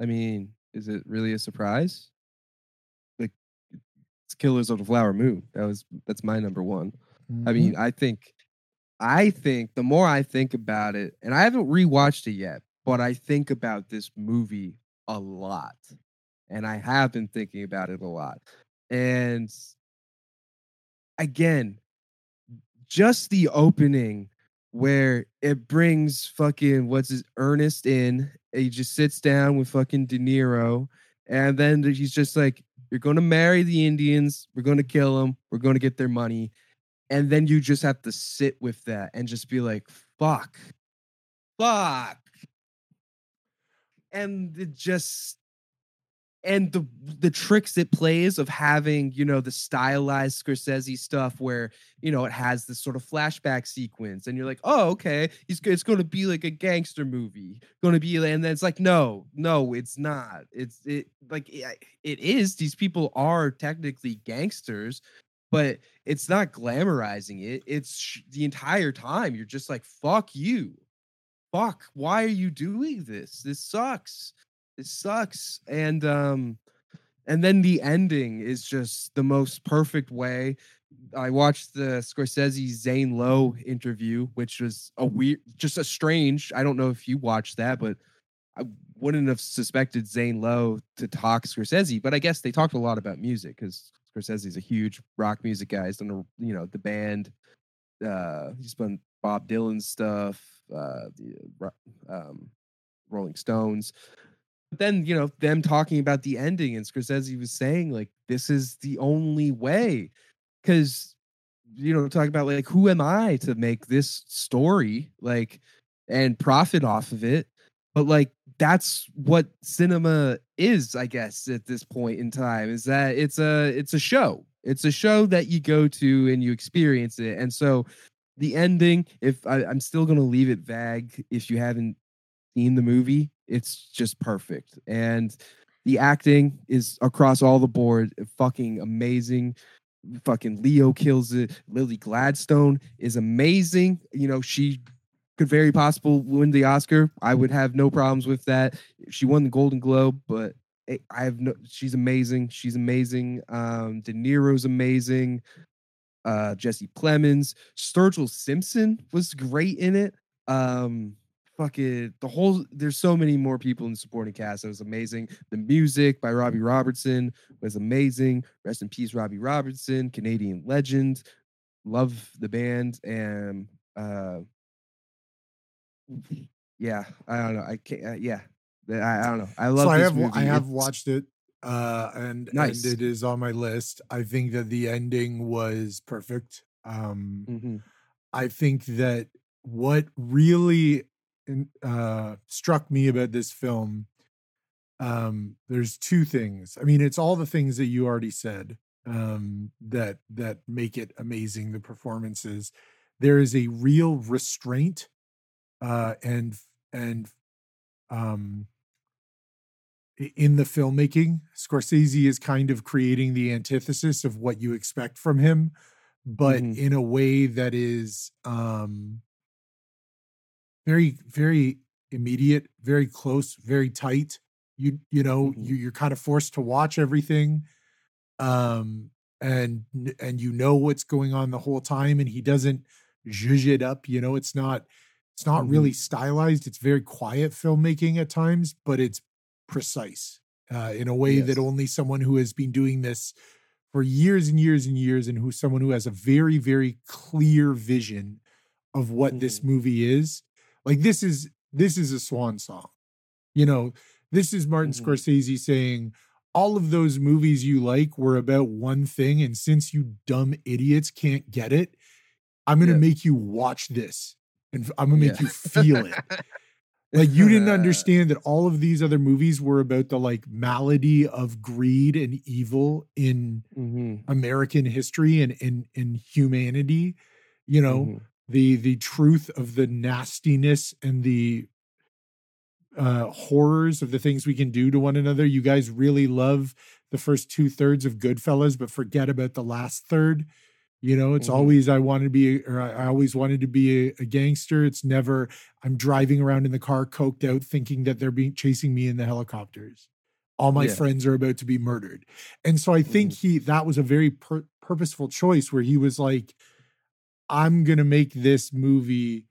I mean, is it really a surprise? Like, it's Killers of the Flower Moon. That was that's my number one. Mm-hmm. I mean, I think. I think the more I think about it, and I haven't rewatched it yet, but I think about this movie a lot, and I have been thinking about it a lot. And again, just the opening where it brings fucking what's his Ernest in, and he just sits down with fucking De Niro, and then he's just like, "You're going to marry the Indians. We're going to kill them. We're going to get their money." And then you just have to sit with that and just be like, fuck, fuck. And it just, and the the tricks it plays of having, you know, the stylized Scorsese stuff where, you know, it has this sort of flashback sequence and you're like, oh, okay, it's, it's going to be like a gangster movie. Going to be, and then it's like, no, no, it's not. It's it like, it, it is. These people are technically gangsters. But it's not glamorizing it. It's sh- the entire time you're just like, fuck you. Fuck. Why are you doing this? This sucks. This sucks. And um, and then the ending is just the most perfect way. I watched the Scorsese Zane Lowe interview, which was a weird, just a strange. I don't know if you watched that, but I wouldn't have suspected Zane Lowe to talk Scorsese. But I guess they talked a lot about music because Scorsese's a huge rock music guy. He's done, a, you know, The Band. Uh, he's done Bob Dylan stuff, uh, the um, Rolling Stones. But then, you know, them talking about the ending, and Scorsese was saying, like, this is the only way. Because, you know, talking about, like, who am I to make this story, like, and profit off of it? But, like, that's what cinema is, I guess, at this point in time, is that it's a it's a show. It's a show that you go to and you experience it. And so the ending, if I, I'm still going to leave it vague, if you haven't seen the movie, it's just perfect. And the acting is across all the board fucking amazing. Fucking Leo kills it. Lily Gladstone is amazing. You know, she could very possibly win the Oscar. I would have no problems with that. She won the Golden Globe, but I have no. She's amazing. She's amazing. Um, De Niro's amazing. Uh, Jesse Plemons, Sturgill Simpson was great in it. Um, fuck it. The whole there's so many more people in the supporting cast. It was amazing. The music by Robbie Robertson was amazing. Rest in peace, Robbie Robertson, Canadian legend. Love The Band and. Uh, Yeah, I don't know. I can't. Uh, yeah, I, I don't know. I love. So I have. Movie. I have watched it, uh, and, nice. and it is on my list. I think that the ending was perfect. Um, mm-hmm. I think that what really uh, struck me about this film, um, there's two things. I mean, it's all the things that you already said um, that that make it amazing. The performances. There is a real restraint. Uh, and and um, in the filmmaking, Scorsese is kind of creating the antithesis of what you expect from him, but mm-hmm. in a way that is um, very, very immediate, very close, very tight. You you know mm-hmm. you, you're kind of forced to watch everything, um, and and you know what's going on the whole time, and he doesn't zhuzh it up. You know, it's not. It's not really mm-hmm. stylized. It's very quiet filmmaking at times, but it's precise uh, in a way yes. that only someone who has been doing this for years and years and years, and who's someone who has a very, very clear vision of what mm-hmm. this movie is. Like this is, this is a swan song. You know, this is Martin mm-hmm. Scorsese saying all of those movies you like were about one thing. And since you dumb idiots can't get it, I'm going to yeah. make you watch this. And I'm going to make yeah. you feel it. Like, you didn't understand that all of these other movies were about the, like, malady of greed and evil in mm-hmm. American history and in, in humanity, you know, mm-hmm. the, the truth of the nastiness and the uh, horrors of the things we can do to one another. You guys really love the first two thirds of Goodfellas, but forget about the last third. You know, it's mm-hmm. always, I wanted to be, or I always wanted to be a, a gangster. It's never, I'm driving around in the car, coked out, thinking that they're being chasing me in the helicopters. All my yeah. friends are about to be murdered. And so I think mm-hmm. he, that was a very pur- purposeful choice where he was like, I'm going to make this movie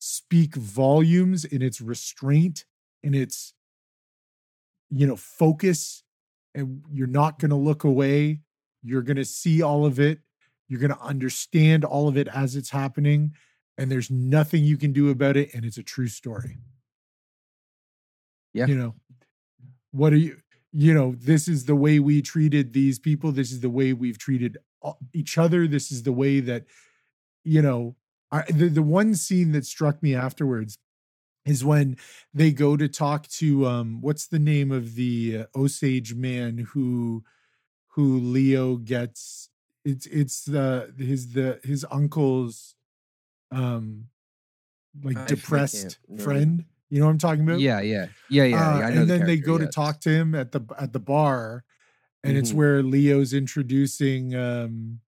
speak volumes in its restraint, in its, you know, focus. And you're not going to look away. You're going to see all of it. You're going to understand all of it as it's happening, and there's nothing you can do about it. And it's a true story. Yeah. You know, what are you, you know, this is the way we treated these people. This is the way we've treated each other. This is the way that, you know, I, the, the one scene that struck me afterwards is when they go to talk to, um, what's the name of the uh, Osage man who, who Leo gets, it's, it's the, his, the, his uncle's, um, like I depressed friend, you know what I'm talking about? Yeah. Yeah. Yeah. Yeah. yeah I know uh, and the then they go yeah. to talk to him at the, at the bar, and mm-hmm. it's where Leo's introducing, um,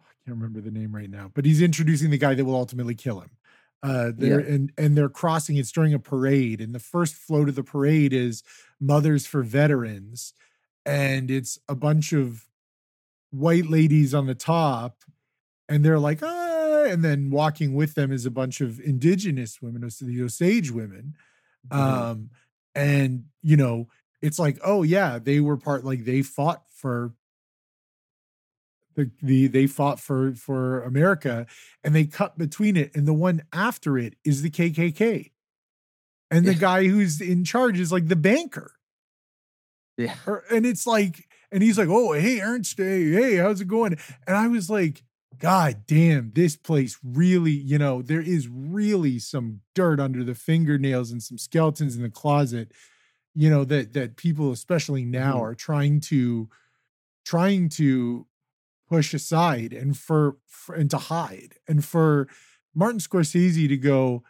I can't remember the name right now, but he's introducing the guy that will ultimately kill him. Uh, they're, yeah. and, and they're crossing, it's during a parade. And the first float of the parade is Mothers for Veterans. And it's a bunch of white ladies on the top, and they're like, ah, and then walking with them is a bunch of indigenous women, the Osage women. Mm-hmm. Um, and, you know, it's like, oh yeah, they were part, like they fought for the, the, they fought for, for America, and they cut between it. And the one after it is the K K K. And yeah. the guy who's in charge is like the banker. Yeah. And it's like, and he's like, oh, hey, Ernst, hey, hey, how's it going? And I was like, God damn, this place really, you know, there is really some dirt under the fingernails and some skeletons in the closet, you know, that, that people, especially now mm-hmm. are trying to, trying to push aside and for, for, and to hide. And for Martin Scorsese to go,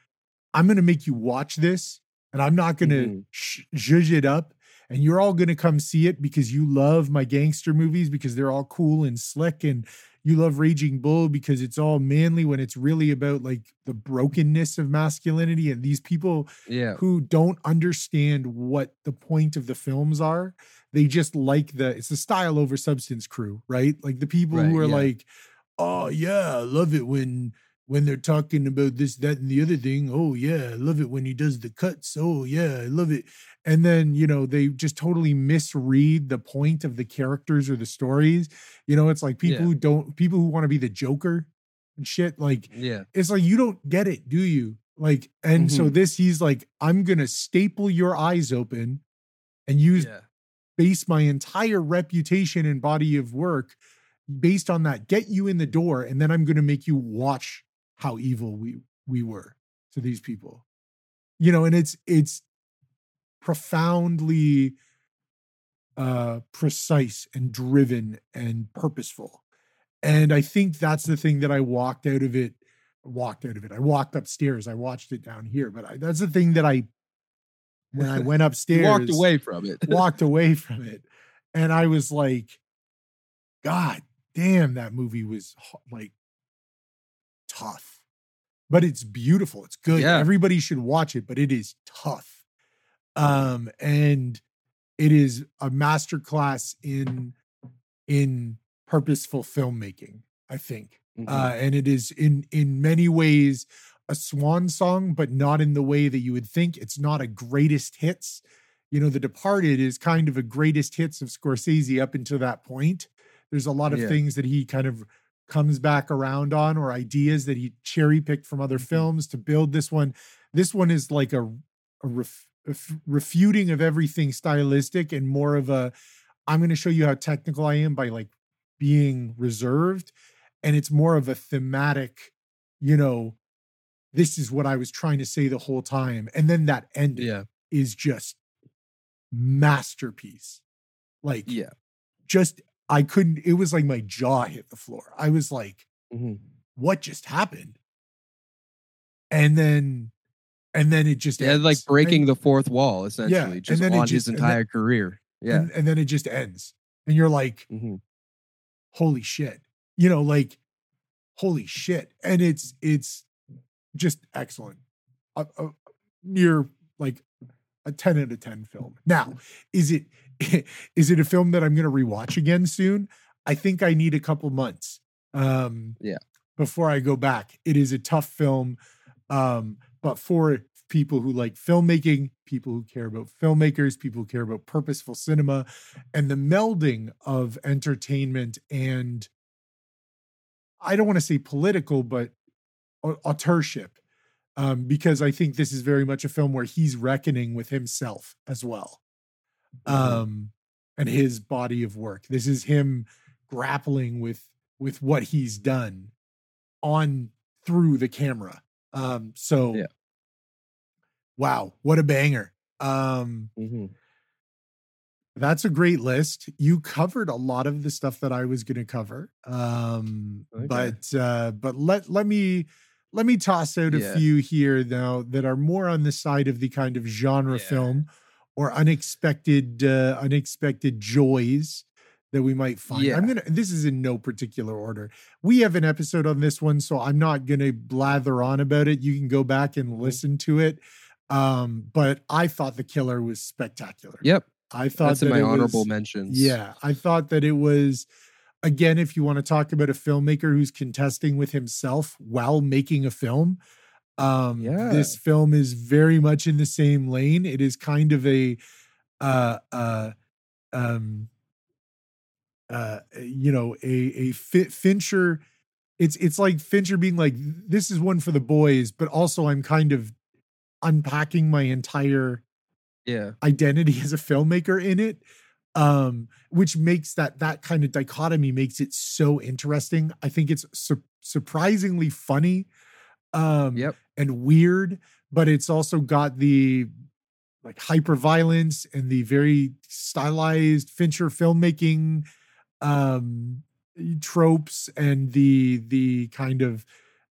I'm going to make you watch this, and I'm not going to mm-hmm. sh- zhuzh it up. And you're all going to come see it because you love my gangster movies because they're all cool and slick, and you love Raging Bull because it's all manly when it's really about like the brokenness of masculinity and these people yeah. who don't understand what the point of the films are. They just like the, it's the style over substance crew, right? Like the people right, who are yeah. like, oh yeah, I love it when, when they're talking about this, that, and the other thing. Oh yeah, I love it when he does the cuts. Oh yeah, I love it. And then, you know, they just totally misread the point of the characters or the stories. You know, it's like people yeah. who don't, people who want to be the Joker and shit. Like, yeah. it's like, you don't get it, do you? Like, and mm-hmm. so this, he's like, I'm going to staple your eyes open and use, yeah. base my entire reputation and body of work based on that, get you in the door. And then I'm going to make you watch how evil we, we were to these people, you know? And it's, it's profoundly uh, precise and driven and purposeful. And I think that's the thing that I walked out of it, walked out of it. I walked upstairs. I watched it down here, but I, that's the thing that I, when I went upstairs, walked away from it, walked away from it. And I was like, God damn, that movie was like, tough, but it's beautiful. It's good. Yeah. Everybody should watch it, but it is tough. Um, and it is a masterclass in, in purposeful filmmaking, I think. Mm-hmm. Uh, and it is in, in many ways a swan song, but not in the way that you would think. It's not a greatest hits. You know, The Departed is kind of a greatest hits of Scorsese up until that point. There's a lot of yeah. things that he kind of comes back around on, or ideas that he cherry picked from other films to build this one. This one is like a, a, ref, a refuting of everything stylistic, and more of a, I'm going to show you how technical I am by like being reserved. And it's more of a thematic, you know, this is what I was trying to say the whole time. And then that ending yeah. is just masterpiece. Like, yeah. just, I couldn't, it was like my jaw hit the floor. I was like, mm-hmm. what just happened? And then, and then it just yeah, ends. Like breaking and, the fourth wall, essentially, yeah, just on just, his entire then, career. Yeah. And, and then it just ends. And you're like, mm-hmm. holy shit. You know, like, holy shit. And it's, it's just excellent. A, a, near like a ten out of ten film. Now, is it, is it a film that I'm going to rewatch again soon? I think I need a couple months. Um, yeah. Before I go back, it is a tough film. Um, but for people who like filmmaking, people who care about filmmakers, people who care about purposeful cinema and the melding of entertainment and, I don't want to say political, but authorship, um, because I think this is very much a film where he's reckoning with himself as well, um, and his body of work. This is him grappling with with what he's done on through the camera. Um, so, yeah. wow, what a banger! Um, mm-hmm. That's a great list. You covered a lot of the stuff that I was going to cover. Um, okay. But uh, but let let me let me toss out a yeah. few here now that are more on the side of the kind of genre yeah. film or unexpected uh, unexpected joys that we might find. Yeah. I'm gonna. This is in no particular order. We have an episode on this one, so I'm not going to blather on about it. You can go back and listen to it. Um, but I thought The Killer was spectacular. Yep. I thought that's that in my honorable was, mentions. Yeah. I thought that it was, again, if you want to talk about a filmmaker who's contesting with himself while making a film, um, yeah. this film is very much in the same lane. It is kind of a, uh, uh, um, uh, you know, a, a Fincher. It's, it's like Fincher being like, this is one for the boys, but also I'm kind of unpacking my entire Yeah. identity as a filmmaker in it, um, which makes that that kind of dichotomy makes it so interesting. I think it's su- surprisingly funny um, yep. and weird, but it's also got the like hyper violence and the very stylized Fincher filmmaking um, tropes and the the kind of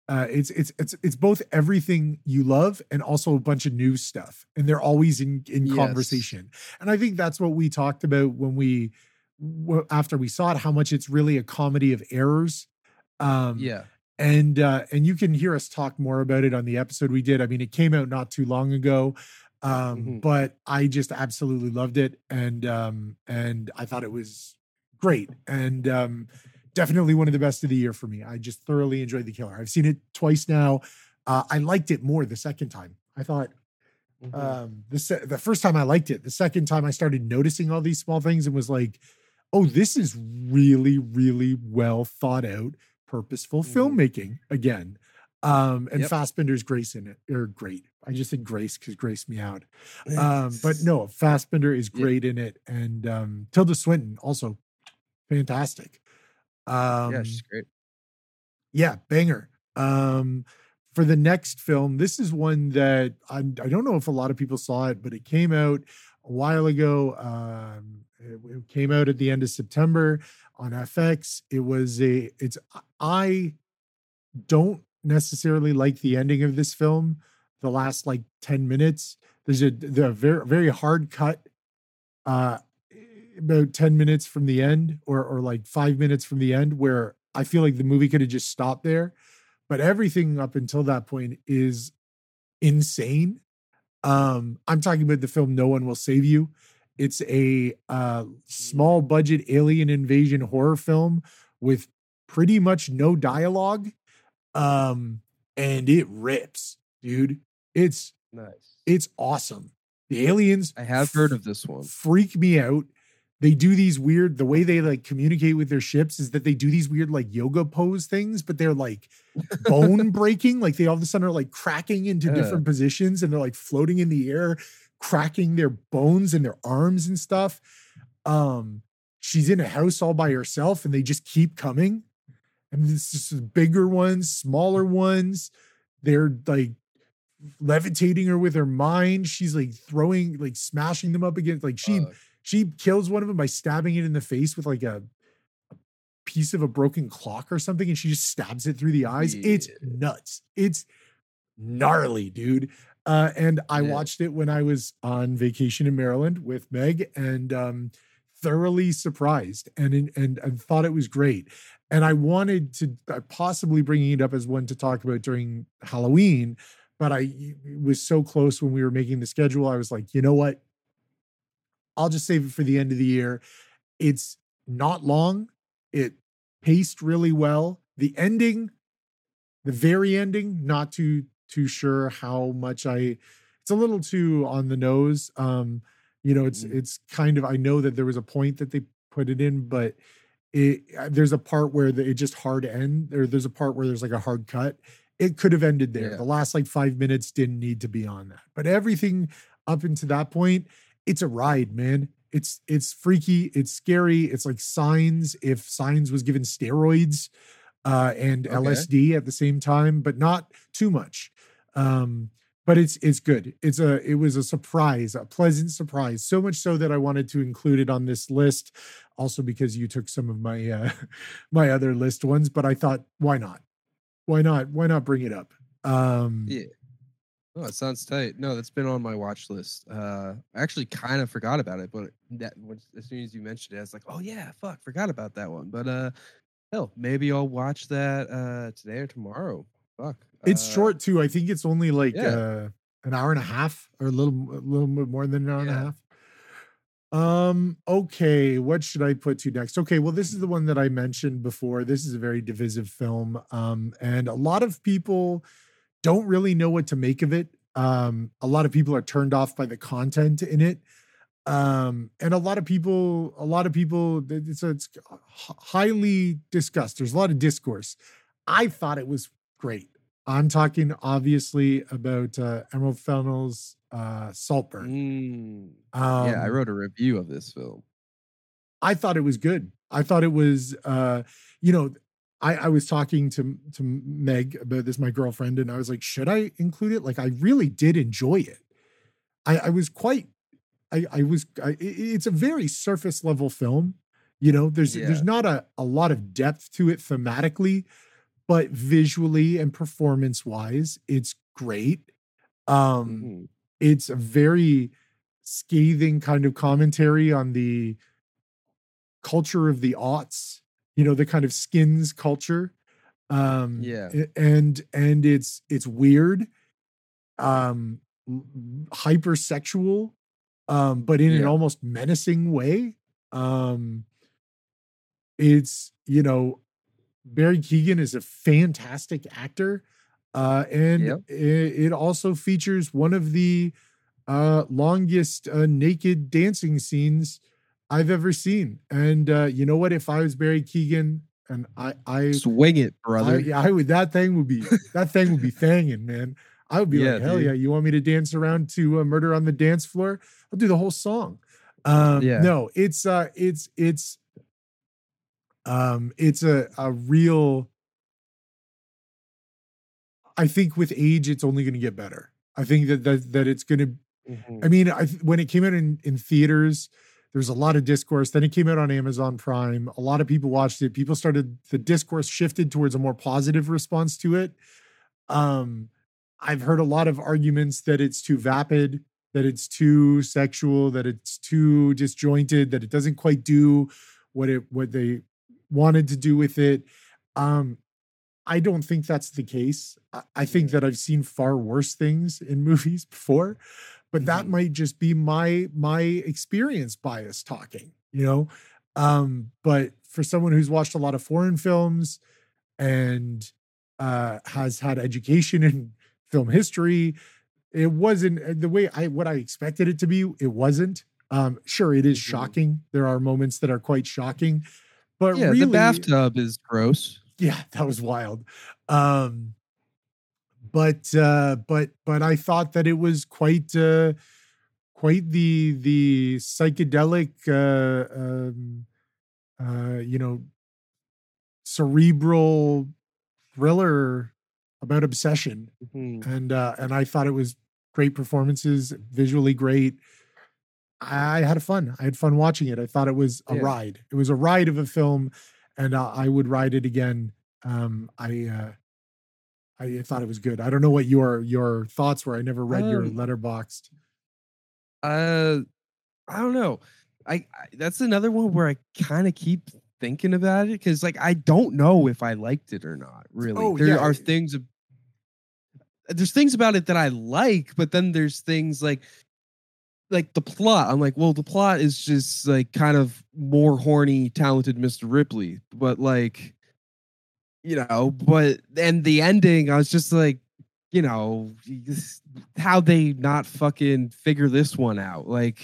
Uh, it's it's it's it's both everything you love and also a bunch of new stuff, and they're always in in yes. conversation. And I think that's what we talked about when we w- after we saw it, how much it's really a comedy of errors. Um, yeah, and uh, and you can hear us talk more about it on the episode we did. I mean, it came out not too long ago, um, mm-hmm. but I just absolutely loved it, and um, and I thought it was great, and. Um, Definitely one of the best of the year for me. I just thoroughly enjoyed The Killer. I've seen it twice now. Uh, I liked it more the second time. I thought mm-hmm. um, the se- the first time I liked it. The second time I started noticing all these small things and was like, oh, this is really, really well thought out, purposeful mm-hmm. filmmaking again. Um, and yep. Fassbender's Grace in it. Or great. I just said Grace because Grace meowed. Um, but no, Fassbender is great yeah. in it. And um, Tilda Swinton also fantastic. Um, yeah, she's great. Yeah, banger. Um, for the next film, this is one that I'm, I don't know if a lot of people saw it, but it came out a while ago. Um, it, it came out at the end of September on F X. It was a, it's, I don't necessarily like the ending of this film. The last like ten minutes, there's a, the very, very hard cut, uh, about ten minutes from the end or or like five minutes from the end where I feel like the movie could have just stopped there. But everything up until that point is insane. Um, I'm talking about the film No One Will Save You. It's a uh, small budget alien invasion horror film with pretty much no dialogue. Um, and it rips, dude. It's nice. It's awesome. The aliens. I have heard of this one. Freak me out. They do these weird, the way they like communicate with their ships is that they do these weird like yoga pose things, but they're like bone breaking. Like they all of a sudden are like cracking into yeah. different positions and they're like floating in the air, cracking their bones and their arms and stuff. Um, she's in a house all by herself and they just keep coming. And this is bigger ones, smaller ones. they're like levitating her with her mind. She's like throwing, like smashing them up against, like she, uh, she kills one of them by stabbing it in the face with like a, a piece of a broken clock or something. And she just stabs it through the eyes. Yeah. It's nuts. It's gnarly, dude. Uh, and I yeah. watched it when I was on vacation in Maryland with Meg, and um, thoroughly surprised and, and, and thought it was great. And I wanted to uh, possibly bringing it up as one to talk about during Halloween, but I was so close when we were making the schedule. I was like, you know what? I'll just save it for the end of the year. It's not long. It paced really well. The ending, the very ending, not too, too sure how much I, it's a little too on the nose. Um, you know, it's, mm-hmm. it's kind of, I know that there was a point that they put it in, but it, there's a part where the, it just hard end, or there's a part where there's like a hard cut. It could have ended there. Yeah. The last like five minutes didn't need to be on that, but everything up until that point, it's a ride, man. It's, it's freaky. It's scary. It's like Signs. If Signs was given steroids uh, and okay. L S D at the same time, but not too much. Um, but it's, it's good. It's a, it was a surprise, a pleasant surprise. So much so that I wanted to include it on this list also because you took some of my, uh, my other list ones, but I thought, why not? Why not? Why not bring it up? Um, yeah. Oh, it sounds tight. No, that's been on my watch list. Uh, I actually kind of forgot about it, but that as soon as you mentioned it, I was like, oh yeah, fuck, forgot about that one. But uh, hell, maybe I'll watch that uh, today or tomorrow. Fuck. It's uh, short too. I think it's only like yeah. uh, an hour and a half, or a little, a little bit more than an hour yeah. and a half. Um, okay, what should I put to next? Okay, well, this is the one that I mentioned before. This is a very divisive film. Um, and a lot of people don't really know what to make of it. Um, a lot of people are turned off by the content in it. Um, and a lot of people, a lot of people, it's, it's highly discussed. There's a lot of discourse. I thought it was great. I'm talking obviously about uh, Emerald Fennell's uh, Saltburn. Mm. Um, yeah, I wrote a review of this film. I thought it was good. I thought it was, uh, you know, I, I was talking to to Meg about this, my girlfriend, and I was like, should I include it? Like, I really did enjoy it. I, I was quite, I, I was, I, it's a very surface level film. You know, there's yeah. there's not a, a lot of depth to it thematically, but visually and performance wise, it's great. Um, mm-hmm. It's a very scathing kind of commentary on the culture of the aughts, you know, the kind of skins culture. Um, yeah. And, and it's, it's weird, um, hypersexual, um, but in yeah. an almost menacing way. Um, it's, you know, Barry Keoghan is a fantastic actor. Uh, and yep. it, it also features one of the uh, longest uh, naked dancing scenes I've ever seen. And uh, you know what? If I was Barry Keoghan, and I, I swing it, brother. I, yeah, I would. That thing would be. That thing would be thangin', man. I would be yeah, like, hell dude. yeah! You want me to dance around to uh, Murder on the Dance Floor? I'll do the whole song. Um, yeah. No, it's uh, it's it's um, it's a a real. I think with age, it's only going to get better. I think that that, that it's going to, mm-hmm. I mean, I, when it came out in, in theaters, there was a lot of discourse. Then it came out on Amazon Prime. A lot of people watched it. People started, the discourse shifted towards a more positive response to it. Um, I've heard a lot of arguments that it's too vapid, that it's too sexual, that it's too disjointed, that it doesn't quite do what it, what they wanted to do with it. Um, I don't think that's the case. I think that I've seen far worse things in movies before, but that mm-hmm. might just be my my experience bias talking, you know? Um, but for someone who's watched a lot of foreign films and uh, has had education in film history, it wasn't the way I what I expected it to be. It wasn't. Um, sure, it is mm-hmm. shocking. There are moments that are quite shocking, but yeah, really, the bathtub is gross. Yeah, that was wild. Um, but, uh, but, but I thought that it was quite, uh, quite the, the psychedelic, uh, um, uh, you know, cerebral thriller about obsession. Mm-hmm. And, uh, and I thought it was great performances, visually great. I had fun. I had fun watching it. I thought it was a yeah. ride. It was a ride of a film, and uh, I would ride it again. Um, I, uh, I thought it was good. I don't know what your, your thoughts were. I never read um, your Letterboxd. Uh, I don't know. I, I that's another one where I kind of keep thinking about it, because like I don't know if I liked it or not. Really, oh, there yeah. are things. There's things about it that I like, but then there's things like. Like the plot, I'm like, well, the plot is just like kind of more horny, talented Mister Ripley. But like, you know, but and the ending, I was just like, you know, how they not fucking figure this one out. Like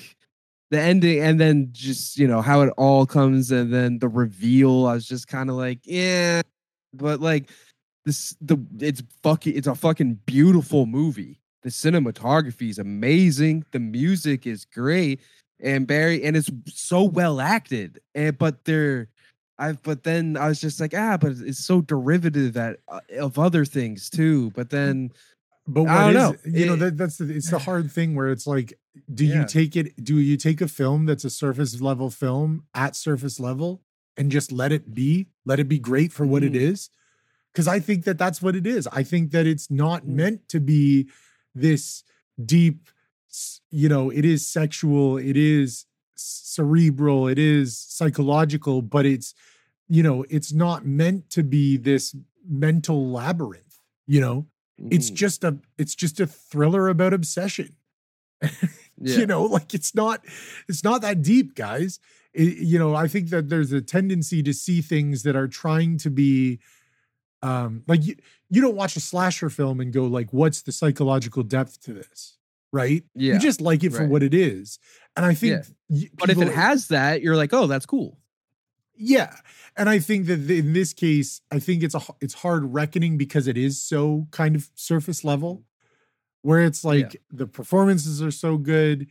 the ending, and then just, you know, how it all comes, and then the reveal. I was just kind of like, yeah, but like this, the it's fucking, it's a fucking beautiful movie. The cinematography is amazing. The music is great, and Barry, and it's so well acted. And but there, I've but then I was just like, ah, but it's so derivative at of other things too. But then, but what I don't is, know. You it, know that, that's the, it's the hard thing where it's like, do yeah. you take it? Do you take a film that's a surface level film at surface level and just let it be? Let it be great for what mm. it is, because I think that that's what it is. I think that it's not mm. meant to be. This deep, you know, it is sexual, it is cerebral, it is psychological, but it's, you know, it's not meant to be this mental labyrinth, you know, mm. it's just a, it's just a thriller about obsession, yeah. you know, like it's not, it's not that deep, guys. It, you know, I think that there's a tendency to see things that are trying to be, Um, like you, you don't watch a slasher film and go like, what's the psychological depth to this? Right. Yeah. You just like it for right. what it is. And I think, yeah. people, but if it has that, you're like, oh, that's cool. Yeah. And I think that in this case, I think it's a, it's hard reckoning because it is so kind of surface level where it's like yeah. the performances are so good.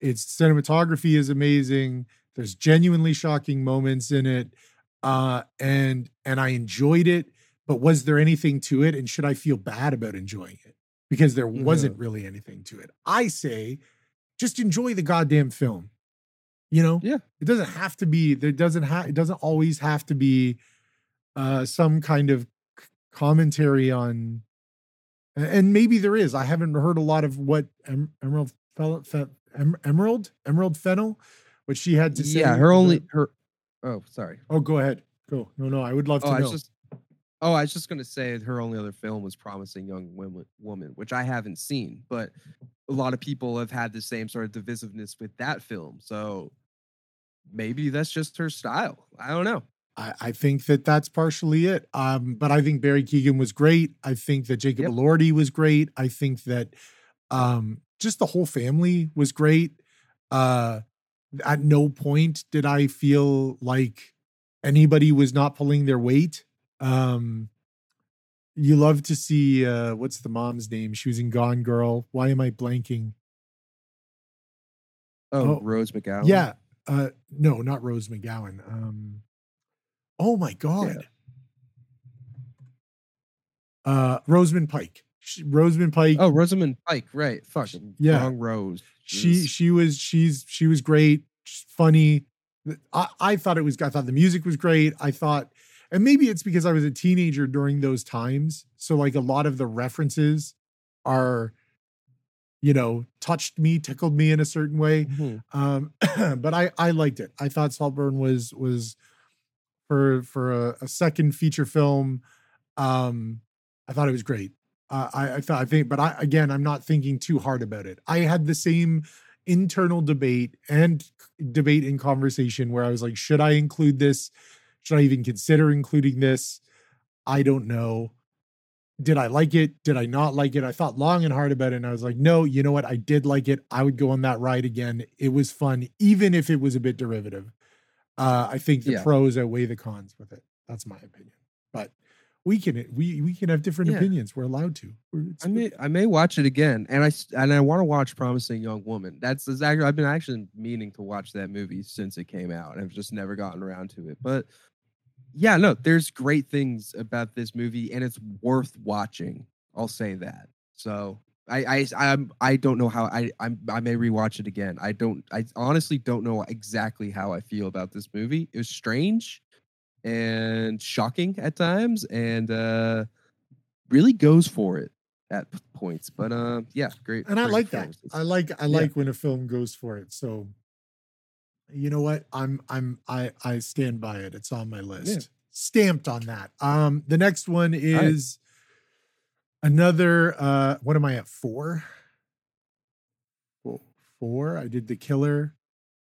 It's cinematography is amazing. There's genuinely shocking moments in it. Uh, and, and I enjoyed it. But was there anything to it? And should I feel bad about enjoying it? Because there wasn't yeah. really anything to it. I say, just enjoy the goddamn film. You know? Yeah. It doesn't have to be, there doesn't have, it doesn't always have to be uh, some kind of commentary on, and maybe there is. I haven't heard a lot of what em- Emerald, Fel- Fe- em- Emerald, Emerald Fennell, what she had to say. Yeah, her only, her, oh, sorry. Oh, go ahead. Go. No, no, I would love oh, to know. I just, Oh, I was just going to say her only other film was Promising Young Woman, which I haven't seen, but a lot of people have had the same sort of divisiveness with that film. So maybe that's just her style. I don't know. I, I think that that's partially it. Um, but I think Barry Keoghan was great. I think that Jacob yep. Elordi was great. I think that um, just the whole family was great. Uh, at no point did I feel like anybody was not pulling their weight. Um, you love to see, uh, what's the mom's name? She was in Gone Girl. Why am I blanking? Oh, oh Rose McGowan. Yeah. Uh, no, not Rose McGowan. Um, oh my God. Yeah. Uh, Rosamund Pike, she, Rosamund Pike. Oh, Rosamund Pike. Right. Fuck. Yeah. Long Rose. She, she was, she's, she was great. She's funny. I, I thought it was, I thought the music was great. I thought, And maybe it's because I was a teenager during those times. So like a lot of the references are, you know, touched me, tickled me in a certain way. Mm-hmm. Um, but I, I liked it. I thought Saltburn was, was for, for a, a second feature film. Um, I thought it was great. Uh, I, I thought, I think, but I, again, I'm not thinking too hard about it. I had the same internal debate and debate in conversation where I was like, should I include this? Should I even consider including this? I don't know. Did I like it? Did I not like it? I thought long and hard about it. And I was like, no, you know what? I did like it. I would go on that ride again. It was fun, even if it was a bit derivative. Uh, I think the yeah. pros outweigh the cons with it. That's my opinion. But we can we we can have different yeah. opinions. We're allowed to. We're, I may I may watch it again, and I and I want to watch Promising Young Woman. That's exactly I've been actually meaning to watch that movie since it came out, and I've just never gotten around to it. But yeah, no, there's great things about this movie, and it's worth watching. I'll say that. So I I I'm, I don't know how I I'm, I may rewatch it again. I don't. I honestly don't know exactly how I feel about this movie. It was strange and shocking at times, and uh, really goes for it at points. But uh, yeah, great. And great I like that. I like I like yeah. when a film goes for it. So you know what? I'm I'm I I stand by it. It's on my list. Yeah. Stamped on that. Um, the next one is. Another, uh, what am I at? Four? Four. Four. I did The Killer.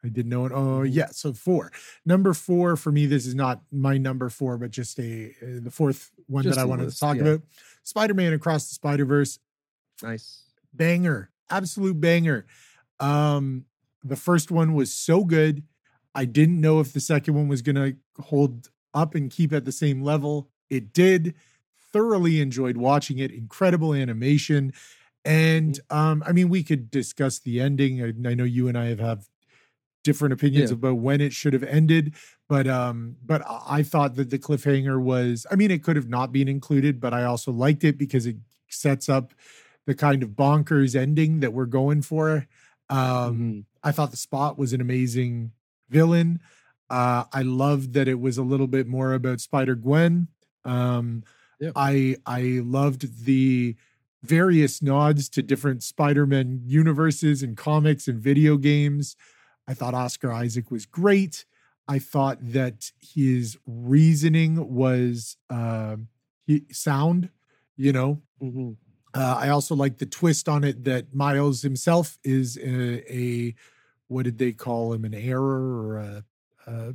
I didn't know it. Oh, yeah. So four. Number four for me, this is not my number four, but just a uh, the fourth one just that I wanted list, to talk yeah. about. Spider-Man Across the Spider-Verse. Nice. Banger. Absolute banger. Um, the first one was so good. I didn't know if the second one was going to hold up and keep at the same level. It did. Thoroughly enjoyed watching it. Incredible animation. And um, I mean, we could discuss the ending. I, I know you and I have, have different opinions yeah. about when it should have ended, but um, but I thought that the cliffhanger was, I mean, it could have not been included, but I also liked it because it sets up the kind of bonkers ending that we're going for. Um, mm-hmm. I thought the Spot was an amazing villain. Uh, I loved that it was a little bit more about Spider-Gwen. Um, Yep. I I loved the various nods to different Spider-Man universes and comics and video games. I thought Oscar Isaac was great. I thought that his reasoning was uh, he, sound, you know. Mm-hmm. Uh, I also liked the twist on it that Miles himself is a, a what did they call him, an error or a, a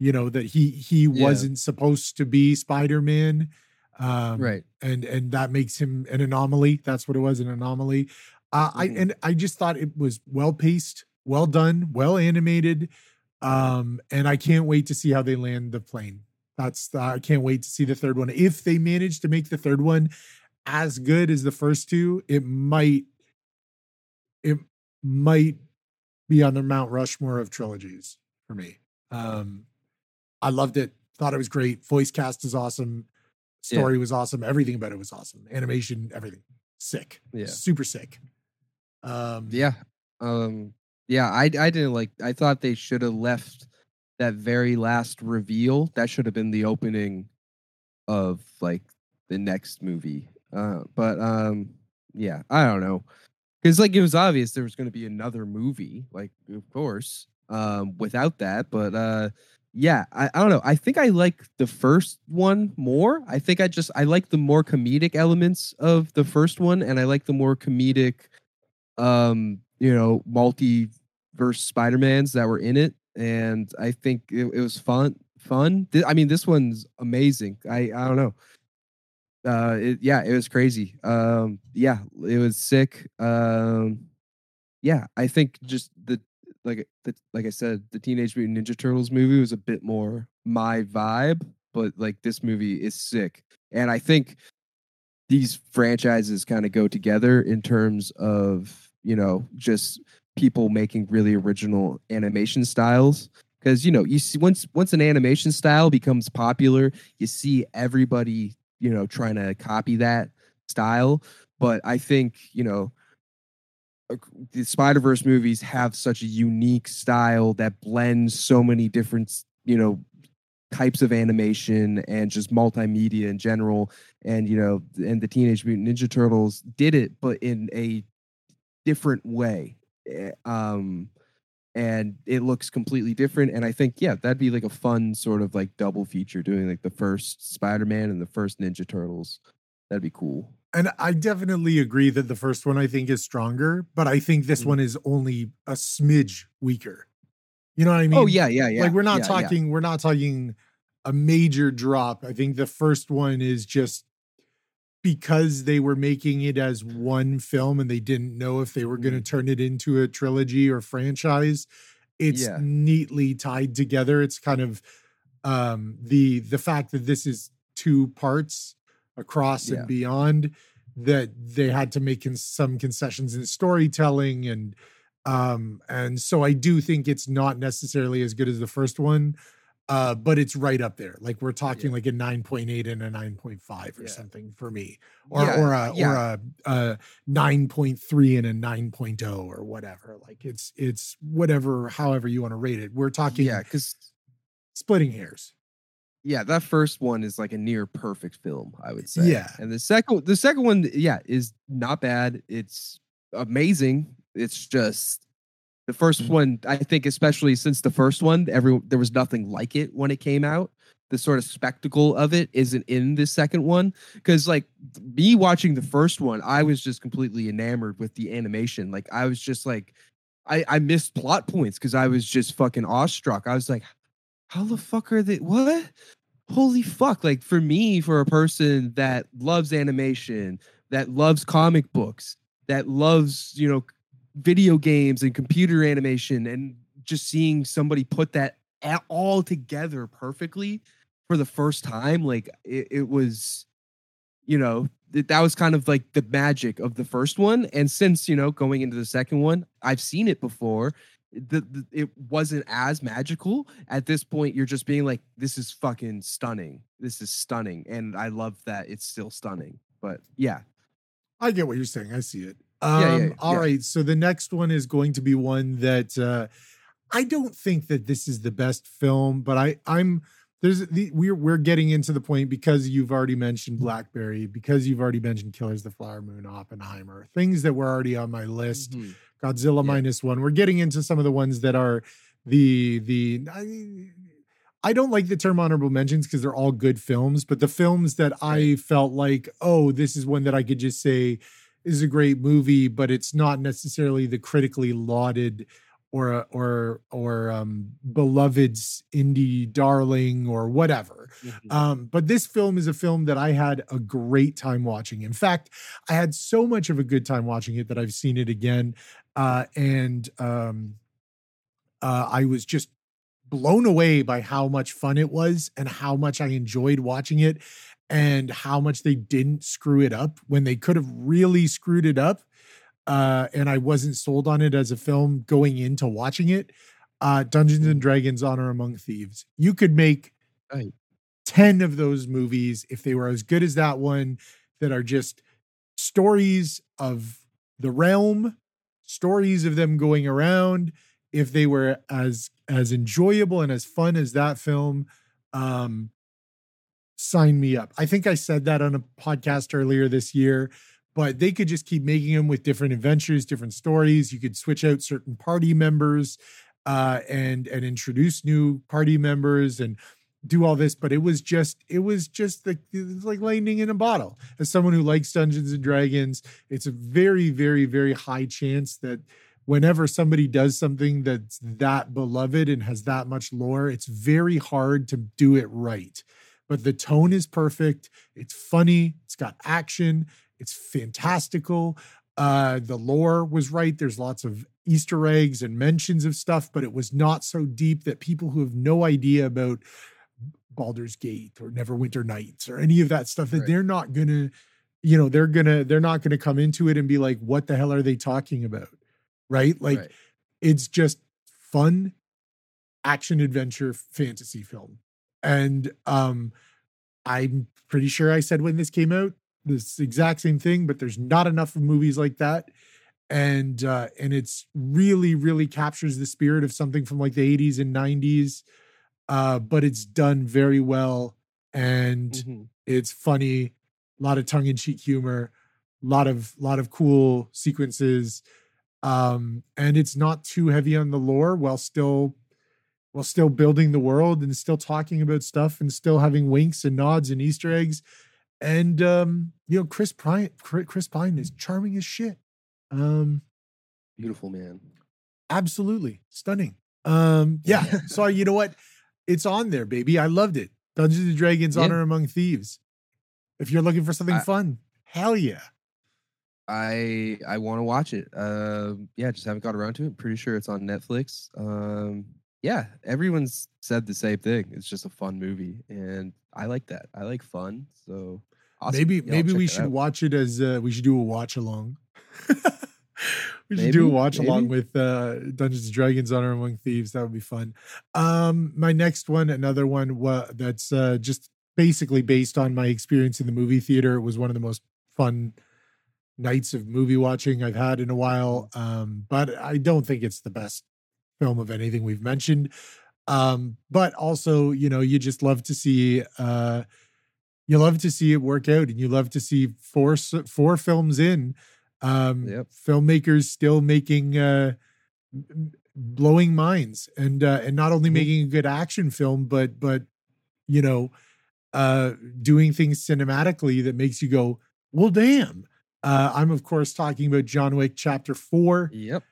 you know, that he, he yeah. wasn't supposed to be Spider-Man. Um, right. And, and that makes him an anomaly. That's what it was. An anomaly. Uh, I, and I just thought it was well paced, well done, well animated. Um, and I can't wait to see how they land the plane. That's the, I can't wait to see the third one. If they manage to make the third one as good as the first two, it might, it might be on the Mount Rushmore of trilogies for me. Um, I loved it. Thought it was great. Voice cast is awesome. Story yeah. was awesome. Everything about it was awesome. Animation, everything. Sick. Yeah. Super sick. Um, yeah. Um, yeah, I I didn't like... I thought they should have left that very last reveal. That should have been the opening of, like, the next movie. Uh, but, um, yeah, I don't know. Because, like, it was obvious there was going to be another movie, like, of course, um, without that. But, uh... yeah, I, I don't know. I think I like the first one more. I think I just, I like the more comedic elements of the first one, and I like the more comedic, um, you know, multiverse Spider-Mans that were in it. And I think it, it was fun. Fun. I mean, this one's amazing. I, I don't know. Uh, it, yeah, it was crazy. Um, yeah, it was sick. Um, yeah, I think just the, Like the, like I said, the Teenage Mutant Ninja Turtles movie was a bit more my vibe, but like this movie is sick. And I think these franchises kind of go together in terms of, you know, just people making really original animation styles. Because, you know, you see once once an animation style becomes popular, you see everybody, you know, trying to copy that style. But I think, you know, the Spider-Verse movies have such a unique style that blends so many different, you know, types of animation and just multimedia in general. And, you know, and the Teenage Mutant Ninja Turtles did it, but in a different way. Um, and it looks completely different. And I think, yeah, that'd be like a fun sort of like double feature, doing like the first Spider-Man and the first Ninja Turtles. That'd be cool. And I definitely agree that the first one I think is stronger, but I think this one is only a smidge weaker. You know what I mean? Oh yeah, yeah, yeah. Like we're not yeah, talking, yeah. we're not talking a major drop. I think the first one is just because they were making it as one film and they didn't know if they were going to turn it into a trilogy or franchise. It's yeah. neatly tied together. It's kind of um, the the fact that this is two parts. Across yeah. and beyond, that they had to make cons- some concessions in storytelling. And, um, and so I do think it's not necessarily as good as the first one. Uh, but it's right up there. Like we're talking yeah. like a nine point eight and a nine point five or yeah. something for me, or yeah. or a yeah. or a, a nine point three and a nine point oh or whatever. Like it's it's whatever, however you want to rate it. We're talking yeah, because splitting hairs. Yeah, that first one is like a near perfect film, I would say. Yeah, and the second the second one, yeah, is not bad. It's amazing. It's just. The first one, I think, especially since the first one, every, there was nothing like it when it came out. The sort of spectacle of it isn't in the second one. Because, like, me watching the first one, I was just completely enamored with the animation. Like, I was just, like, I, I missed plot points because I was just fucking awestruck. I was like, how the fuck are they? What? Holy fuck. Like, for me, for a person that loves animation, that loves comic books, that loves, you know, video games and computer animation, and just seeing somebody put that all together perfectly for the first time, like it, it was, you know, it, that was kind of like the magic of the first one. And since, you know, going into the second one, I've seen it before. The, the, it wasn't as magical. At this point, you're just being like, this is fucking stunning. This is stunning. And I love that it's still stunning. But yeah. I get what you're saying. I see it. Um, yeah, yeah, yeah. All right. So the next one is going to be one that uh, I don't think that this is the best film, but I I'm there's the, we're we're getting into the point because you've already mentioned BlackBerry, because you've already mentioned Killers of the Flower Moon, Oppenheimer, things that were already on my list. Mm-hmm. Godzilla yeah. Minus One. We're getting into some of the ones that are the the. I, I don't like the term honorable mentions because they're all good films, but the films that I felt like, oh, this is one that I could just say. Is a great movie, but it's not necessarily the critically lauded or or or um, beloved indie darling or whatever. Mm-hmm. Um, but this film is a film that I had a great time watching. In fact, I had so much of a good time watching it that I've seen it again, uh, and um, uh, I was just blown away by how much fun it was and how much I enjoyed watching it. And how much they didn't screw it up when they could have really screwed it up. Uh, and I wasn't sold on it as a film going into watching it. Uh, Dungeons and Dragons: Honor Among Thieves. You could make right. ten of those movies if they were as good as that one, that are just stories of the realm, stories of them going around. If they were as, as enjoyable and as fun as that film, um, sign me up. I think I said that on a podcast earlier this year, but they could just keep making them with different adventures, different stories. You could switch out certain party members uh, and, and introduce new party members and do all this. But it was just, it was just like, it was like lightning in a bottle. As someone who likes Dungeons and Dragons, it's a very, very, very high chance that whenever somebody does something that's that beloved and has that much lore, it's very hard to do it right. But the tone is perfect. It's funny. It's got action. It's fantastical. Uh, the lore was right. There's lots of Easter eggs and mentions of stuff, but it was not so deep that people who have no idea about Baldur's Gate or Neverwinter Nights or any of that stuff, that right. they're not gonna, you know, they're gonna, they're not gonna come into it and be like, what the hell are they talking about? Right? Like right. It's just fun action adventure fantasy film. And um, I'm pretty sure I said when this came out, this exact same thing, but there's not enough of movies like that. And uh, and it's really, really captures the spirit of something from like the eighties and nineties, uh, but it's done very well. And mm-hmm. it's funny, a lot of tongue-in-cheek humor, a lot of, lot of cool sequences. Um, and it's not too heavy on the lore while still... while still building the world and still talking about stuff and still having winks and nods and Easter eggs. And, um, you know, Chris Pine, Chris Pine is charming as shit. Um, Beautiful man. Absolutely. Stunning. Um, yeah. So you know what? It's on there, baby. I loved it. Dungeons and Dragons, yeah. Honor Among Thieves. If you're looking for something I, fun, hell yeah. I, I want to watch it. Um, yeah. Just haven't got around to it. I'm pretty sure it's on Netflix. Um, Yeah, everyone's said the same thing. It's just a fun movie, and I like that. I like fun, so awesome. Maybe yeah, maybe we should out. watch it as uh, we should do a watch along. We should maybe, do a watch maybe. along with uh, Dungeons and Dragons, Honor Among Thieves. That would be fun. Um, my next one, another one wa- that's uh, just basically based on my experience in the movie theater. It was one of the most fun nights of movie watching I've had in a while. Um, but I don't think it's the best film of anything we've mentioned. Um, but also, you know, you just love to see... Uh, You love to see it work out, and you love to see four four films in, um, yep. filmmakers still making uh, blowing minds, and uh, and not only making a good action film, but but you know, uh, doing things cinematically that makes you go, well, damn. Uh, I'm of course talking about John Wick Chapter Four. Yep,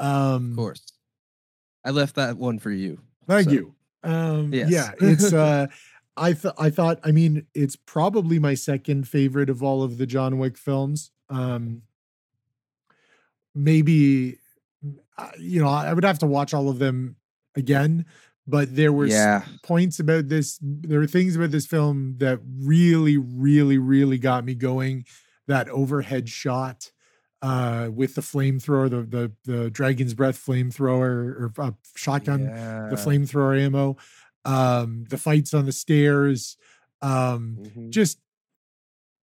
um, of course. I left that one for you. Thank so. you. Um, yes. Yeah, it's. Uh, I th- I thought, I mean, it's probably my second favorite of all of the John Wick films. Um, maybe, you know, I would have to watch all of them again, but there were yeah. points about this. There were things about this film that really, really, really got me going. That overhead shot uh, with the flamethrower, the, the, the Dragon's Breath flamethrower or uh, shotgun, yeah. the flamethrower ammo. Um, the fights on the stairs, um, mm-hmm. just,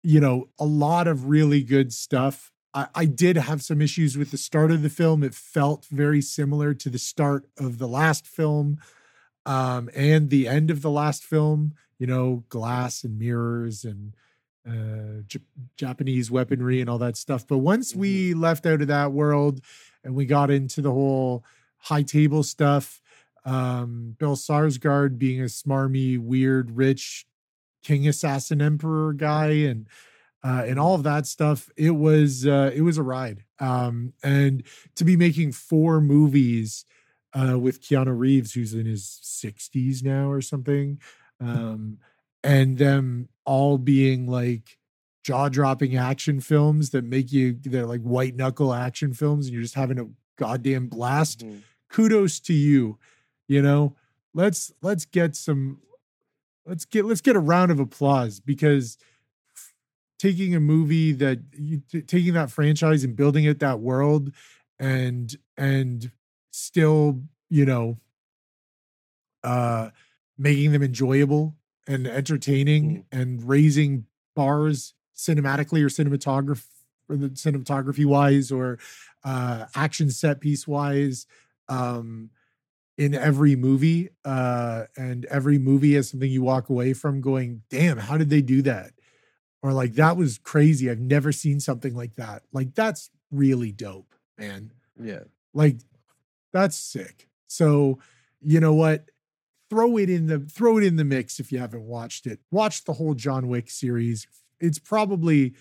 you know, a lot of really good stuff. I, I did have some issues with the start of the film. It felt very similar to the start of the last film, um, and the end of the last film, you know, glass and mirrors and, uh, J- Japanese weaponry and all that stuff. But once mm-hmm. we left out of that world and we got into the whole high table stuff, Um, Bill Sarsgaard being a smarmy, weird, rich king assassin emperor guy, and uh, and all of that stuff. It was uh, it was a ride. Um, and to be making four movies uh, with Keanu Reeves, who's in his sixties now or something, um, and them all being like jaw-dropping action films that make you they're like white knuckle action films, and you're just having a goddamn blast. Mm-hmm. Kudos to you. You know, let's let's get some let's get let's get a round of applause, because f- taking a movie that you, t- taking that franchise and building it, that world, and and still, you know, uh, making them enjoyable and entertaining mm. and raising bars cinematically or cinematography or the cinematography wise or uh, action set piece wise. Um, in every movie, uh, and every movie has something you walk away from going, damn, how did they do that? Or like, that was crazy. I've never seen something like that. Like, that's really dope, man. Yeah. Like, that's sick. So, you know what? Throw it in the, throw it in the mix. If you haven't watched it, watch the whole John Wick series. It's probably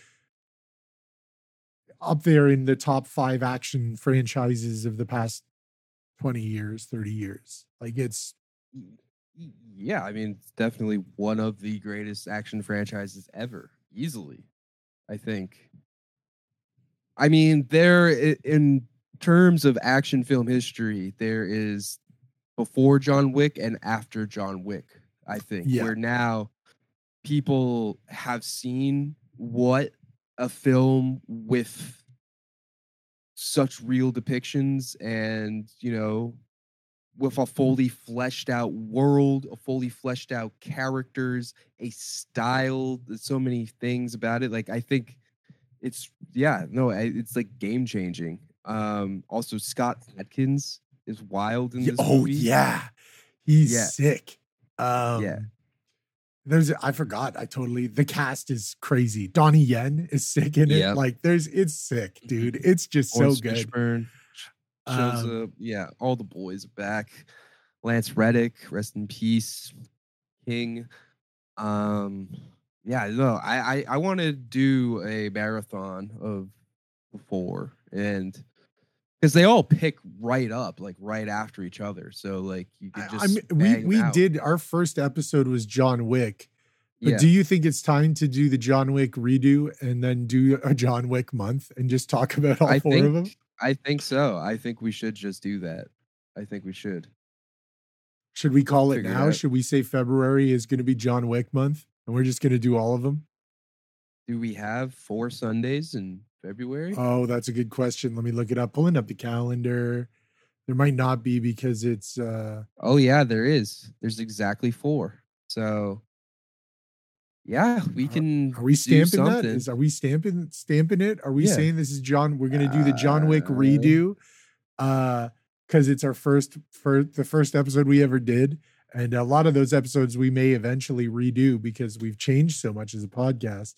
up there in the top five action franchises of the past twenty years, thirty years. Like, it's yeah I mean it's definitely one of the greatest action franchises ever, easily. I think I mean there in terms of action film history, there is before John Wick and after John Wick, I think. yeah. Where now people have seen what a film with such real depictions and, you know, with a fully fleshed out world, a fully fleshed out characters, a style, so many things about it. Like, I think it's, yeah, no, it's like game changing. Um, also, Scott Adkins is wild in this oh, movie. Oh, yeah. He's yeah. sick. Um, yeah. There's, I forgot. I totally, the cast is crazy. Donnie Yen is sick in it. Yep. Like, there's, it's sick, dude. It's just Orange so good. Fishburne shows um, up. Yeah. All the boys are back. Lance Reddick, rest in peace. King. Um, yeah, no, I, I, I want to do a marathon of the four, and because they all pick right up, like right after each other. So like you could just I mean, bang we we out. did our first episode was John Wick. But yeah. do you think it's time to do the John Wick redo and then do a John Wick month and just talk about all I four think, of them? I think so. I think we should just do that. I think we should. Should we call Figure it now? It should we say February is going to be John Wick month and we're just going to do all of them? Do we have four Sundays and February? Oh, that's a good question. Let me look it up. Pulling up the calendar. There might not be because it's... Uh... Oh, yeah, there is. There's exactly four. So, yeah, we can Are we stamping that? Is, are we stamping stamping it? Are we yeah. saying this is John... We're going to do the John Wick redo because uh, it's our first... for the first episode we ever did. And a lot of those episodes we may eventually redo because we've changed so much as a podcast.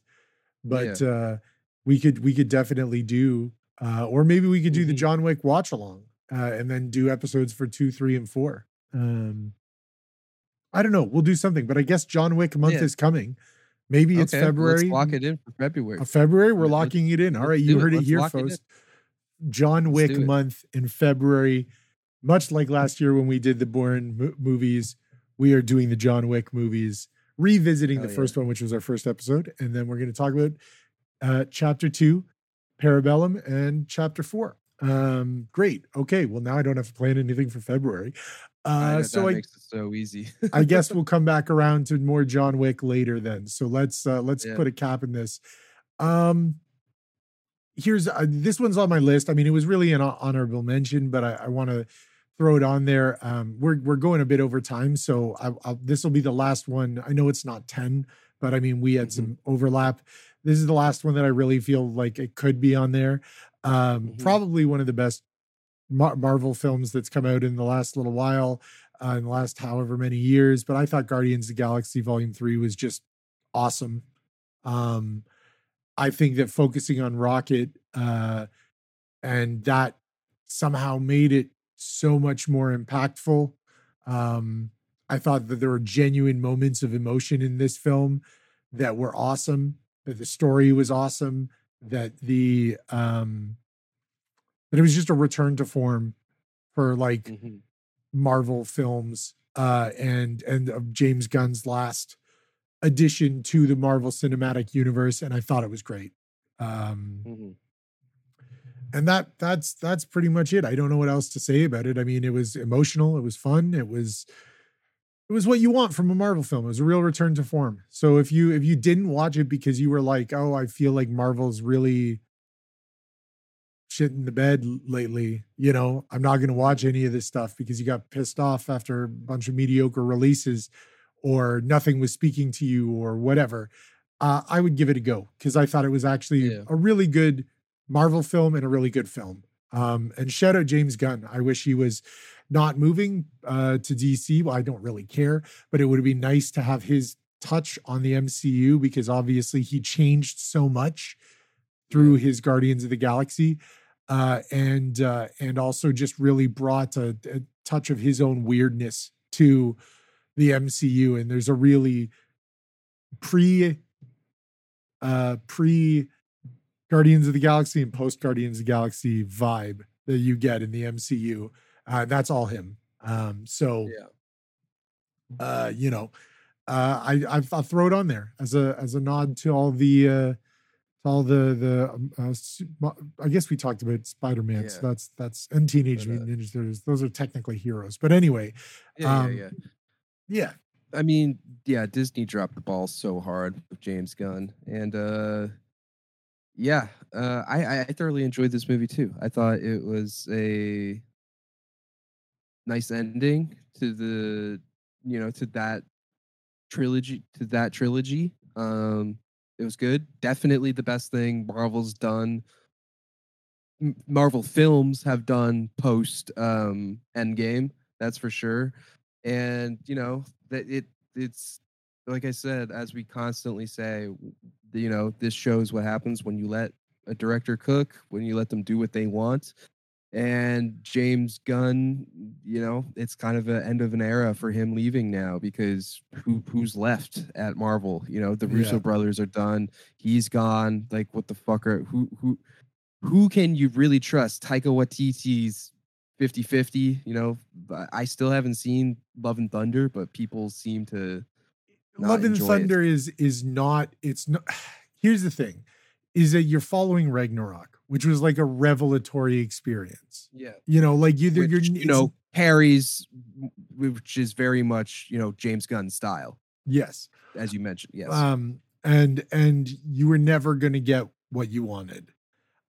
But... Yeah. Uh, We could we could definitely do, uh, or maybe we could do the John Wick watch along, uh, and then do episodes for two, three, and four. Um, I don't know. We'll do something, but I guess John Wick month yeah. is coming. Maybe okay, it's February. Let's lock it in for February. Uh, February, we're let's, locking it in. All right, you heard it, it here, folks. John Wick month in February, much like last year when we did the Bourne mo- movies, we are doing the John Wick movies, revisiting oh, the yeah. first one, which was our first episode, and then we're going to talk about. Uh, chapter two, Parabellum, and chapter four. Um, great. Okay. Well, now I don't have to plan anything for February. Uh, I so that I, makes it so easy. I guess we'll come back around to more John Wick later then. So let's uh, let's yeah. put a cap in this. Um, here's uh, this one's on my list. I mean, it was really an honorable mention, but I, I want to throw it on there. Um, we're we're going a bit over time, so I, I'll, this will be the last one. I know it's not ten, but I mean we had mm-hmm. some overlap. This is the last one that I really feel like it could be on there. Um, mm-hmm. Probably one of the best Mar- Marvel films that's come out in the last little while, uh, in the last however many years. But I thought Guardians of the Galaxy Volume three was just awesome. Um, I think that focusing on Rocket uh, and that somehow made it so much more impactful. Um, I thought that there were genuine moments of emotion in this film that were awesome. That the story was awesome, that the um that it was just a return to form for like mm-hmm. Marvel films uh and and of James Gunn's last addition to the Marvel Cinematic Universe, and I thought it was great. Um mm-hmm. and that that's that's pretty much it. I don't know what else to say about it. I mean, it was emotional, it was fun, it was It was what you want from a Marvel film. It was a real return to form. So if you if you didn't watch it because you were like, oh, I feel like Marvel's really shitting the bed lately, you know, I'm not going to watch any of this stuff because you got pissed off after a bunch of mediocre releases or nothing was speaking to you or whatever, uh, I would give it a go because I thought it was actually yeah. a really good Marvel film and a really good film. Um, and shout out James Gunn. I wish he was not moving uh, to D C. Well, I don't really care, but it would be nice to have his touch on the M C U because obviously he changed so much through his Guardians of the Galaxy uh, and uh, and also just really brought a, a touch of his own weirdness to the M C U. And there's a really pre uh, pre Guardians of the Galaxy and post Guardians of the Galaxy vibe that you get in the M C U. Uh, that's all him. Um, so, yeah. uh, you know, uh, I, I I'll throw it on there as a as a nod to all the uh, all the the. Uh, I guess we talked about Spider-Man. Yeah. So that's that's and Teenage Mutant uh, Ninja Turtles. Those are technically heroes, but anyway. Yeah, um, yeah, yeah. Yeah. I mean, yeah. Disney dropped the ball so hard with James Gunn, and uh, yeah, uh, I I thoroughly enjoyed this movie too. I thought it was a nice ending to the, you know, to that trilogy, to that trilogy. Um, it was good. Definitely the best thing Marvel's done. Marvel films have done post um, Endgame. That's for sure. And, you know, that it, it's like I said, as we constantly say, you know, this shows what happens when you let a director cook, when you let them do what they want. And James Gunn, you know, it's kind of an end of an era for him leaving now because who who's left at Marvel? You know, the Russo yeah. brothers are done. He's gone. Like, what the fuck are who who who can you really trust? Taika Waititi's fifty-fifty. You know, I still haven't seen Love and Thunder, but people seem to not Love and Thunder it. is is not. It's not. Here's the thing: is that you're following Ragnarok, which was like a revelatory experience. Yeah. You know, like you, which, you're, you know, Harry's, which is very much, you know, James Gunn style. Yes. As you mentioned. Yes. Um, and, and you were never going to get what you wanted.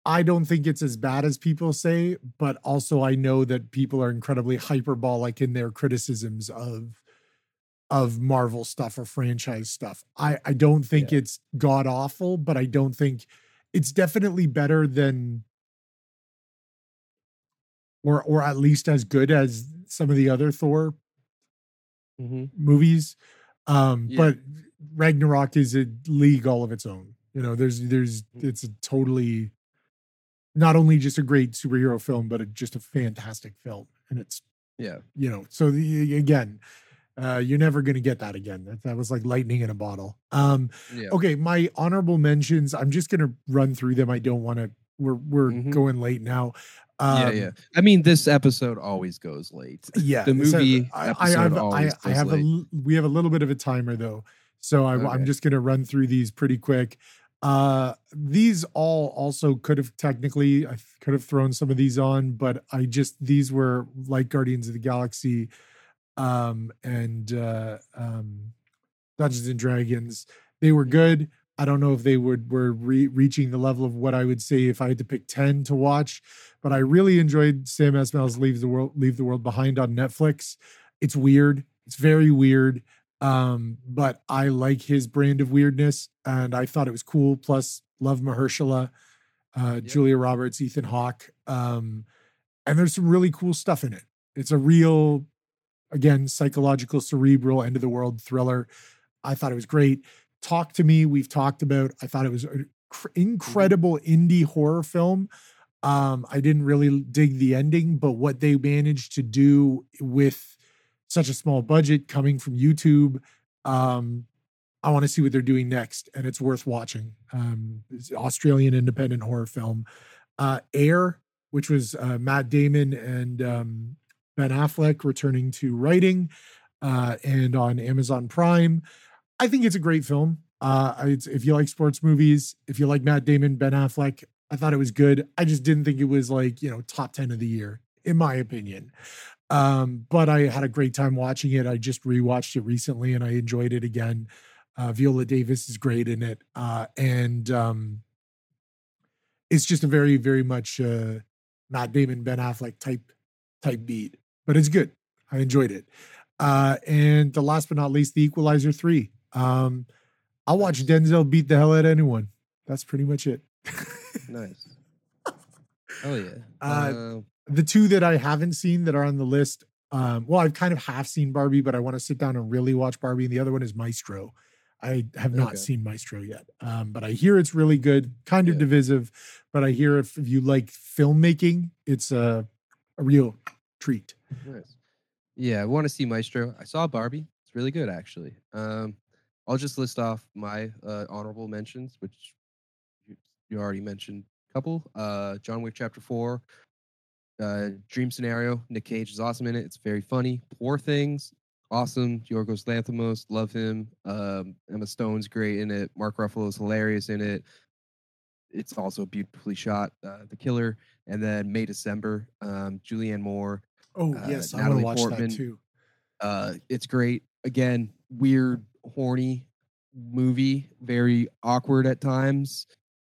I don't think it's as bad as people say, but also I know that people are incredibly hyperbolic in their criticisms of of Marvel stuff or franchise stuff. I, I don't think yeah. it's god-awful, but I don't think it's definitely better than or or at least as good as some of the other Thor mm-hmm. movies. Um, yeah. But Ragnarok is a league all of its own. You know, there's there's it's a totally not only just a great superhero film, but a, just a fantastic film. And it's yeah, you know, so the, again, uh, you're never going to get that again. That, that was like lightning in a bottle. Um, yeah. Okay, my honorable mentions. I'm just going to run through them. I don't want to. We're we're mm-hmm. going late now. Um, yeah, yeah. I mean, this episode always goes late. Yeah, the movie. So I, I have. I, I have late. a. We have a little bit of a timer though, so I, okay. I'm just going to run through these pretty quick. Uh, these all also could have technically, I could have thrown some of these on, but I just, these were like Guardians of the Galaxy, um, and, uh, um, Dungeons and Dragons. They were good. I don't know if they would, were re- reaching the level of what I would say if I had to pick ten to watch, but I really enjoyed Sam Esmail's Leave the World, Leave the World Behind on Netflix. It's weird. It's very weird. Um, but I like his brand of weirdness, and I thought it was cool. Plus, love Mahershala, uh, yep. Julia Roberts, Ethan Hawke, um, and there's some really cool stuff in it. It's a real, again, psychological, cerebral, end of the world thriller. I thought it was great. Talk to Me, we've talked about. I thought it was an incredible indie horror film. Um, I didn't really dig the ending, but what they managed to do with such a small budget coming from YouTube. Um, I want to see what they're doing next, and it's worth watching. Um, it's an Australian independent horror film. Uh, Air, which was uh, Matt Damon and um, Ben Affleck returning to writing, uh, and on Amazon Prime. I think it's a great film. Uh, it's, if you like sports movies, if you like Matt Damon, Ben Affleck, I thought it was good. I just didn't think it was like, you know, top ten of the year, in my opinion. Um, but I had a great time watching it. I just rewatched it recently and I enjoyed it again. Uh, Viola Davis is great in it. Uh, and, um, it's just a very, very much, uh, Matt Damon, Ben Affleck type, type beat, but it's good. I enjoyed it. Uh, and the last but not least, The Equalizer three. Um, I'll watch Denzel beat the hell out of anyone. That's pretty much it. Nice. Oh yeah. Uh, uh The two that I haven't seen that are on the list, um, well, I've kind of half seen Barbie, but I want to sit down and really watch Barbie. And the other one is Maestro. I have not okay. seen Maestro yet, um, but I hear it's really good, kind of yeah. divisive, but I hear if, if you like filmmaking, it's a, a real treat. Nice. Yeah, I want to see Maestro. I saw Barbie. It's really good, actually. Um, I'll just list off my uh, honorable mentions, which you, you already mentioned a couple. Uh, John Wick Chapter four. Uh, Dream Scenario, Nick Cage is awesome in it. It's very funny. Poor Things, awesome. Yorgos Lanthimos, love him. Um, Emma Stone's great in it. Mark Ruffalo is hilarious in it. It's also beautifully shot. Uh, The Killer, and then May December, um, Julianne Moore. Oh uh, yes, I want to watch Portman. That too. Uh, it's great. Again, weird, horny movie. Very awkward at times.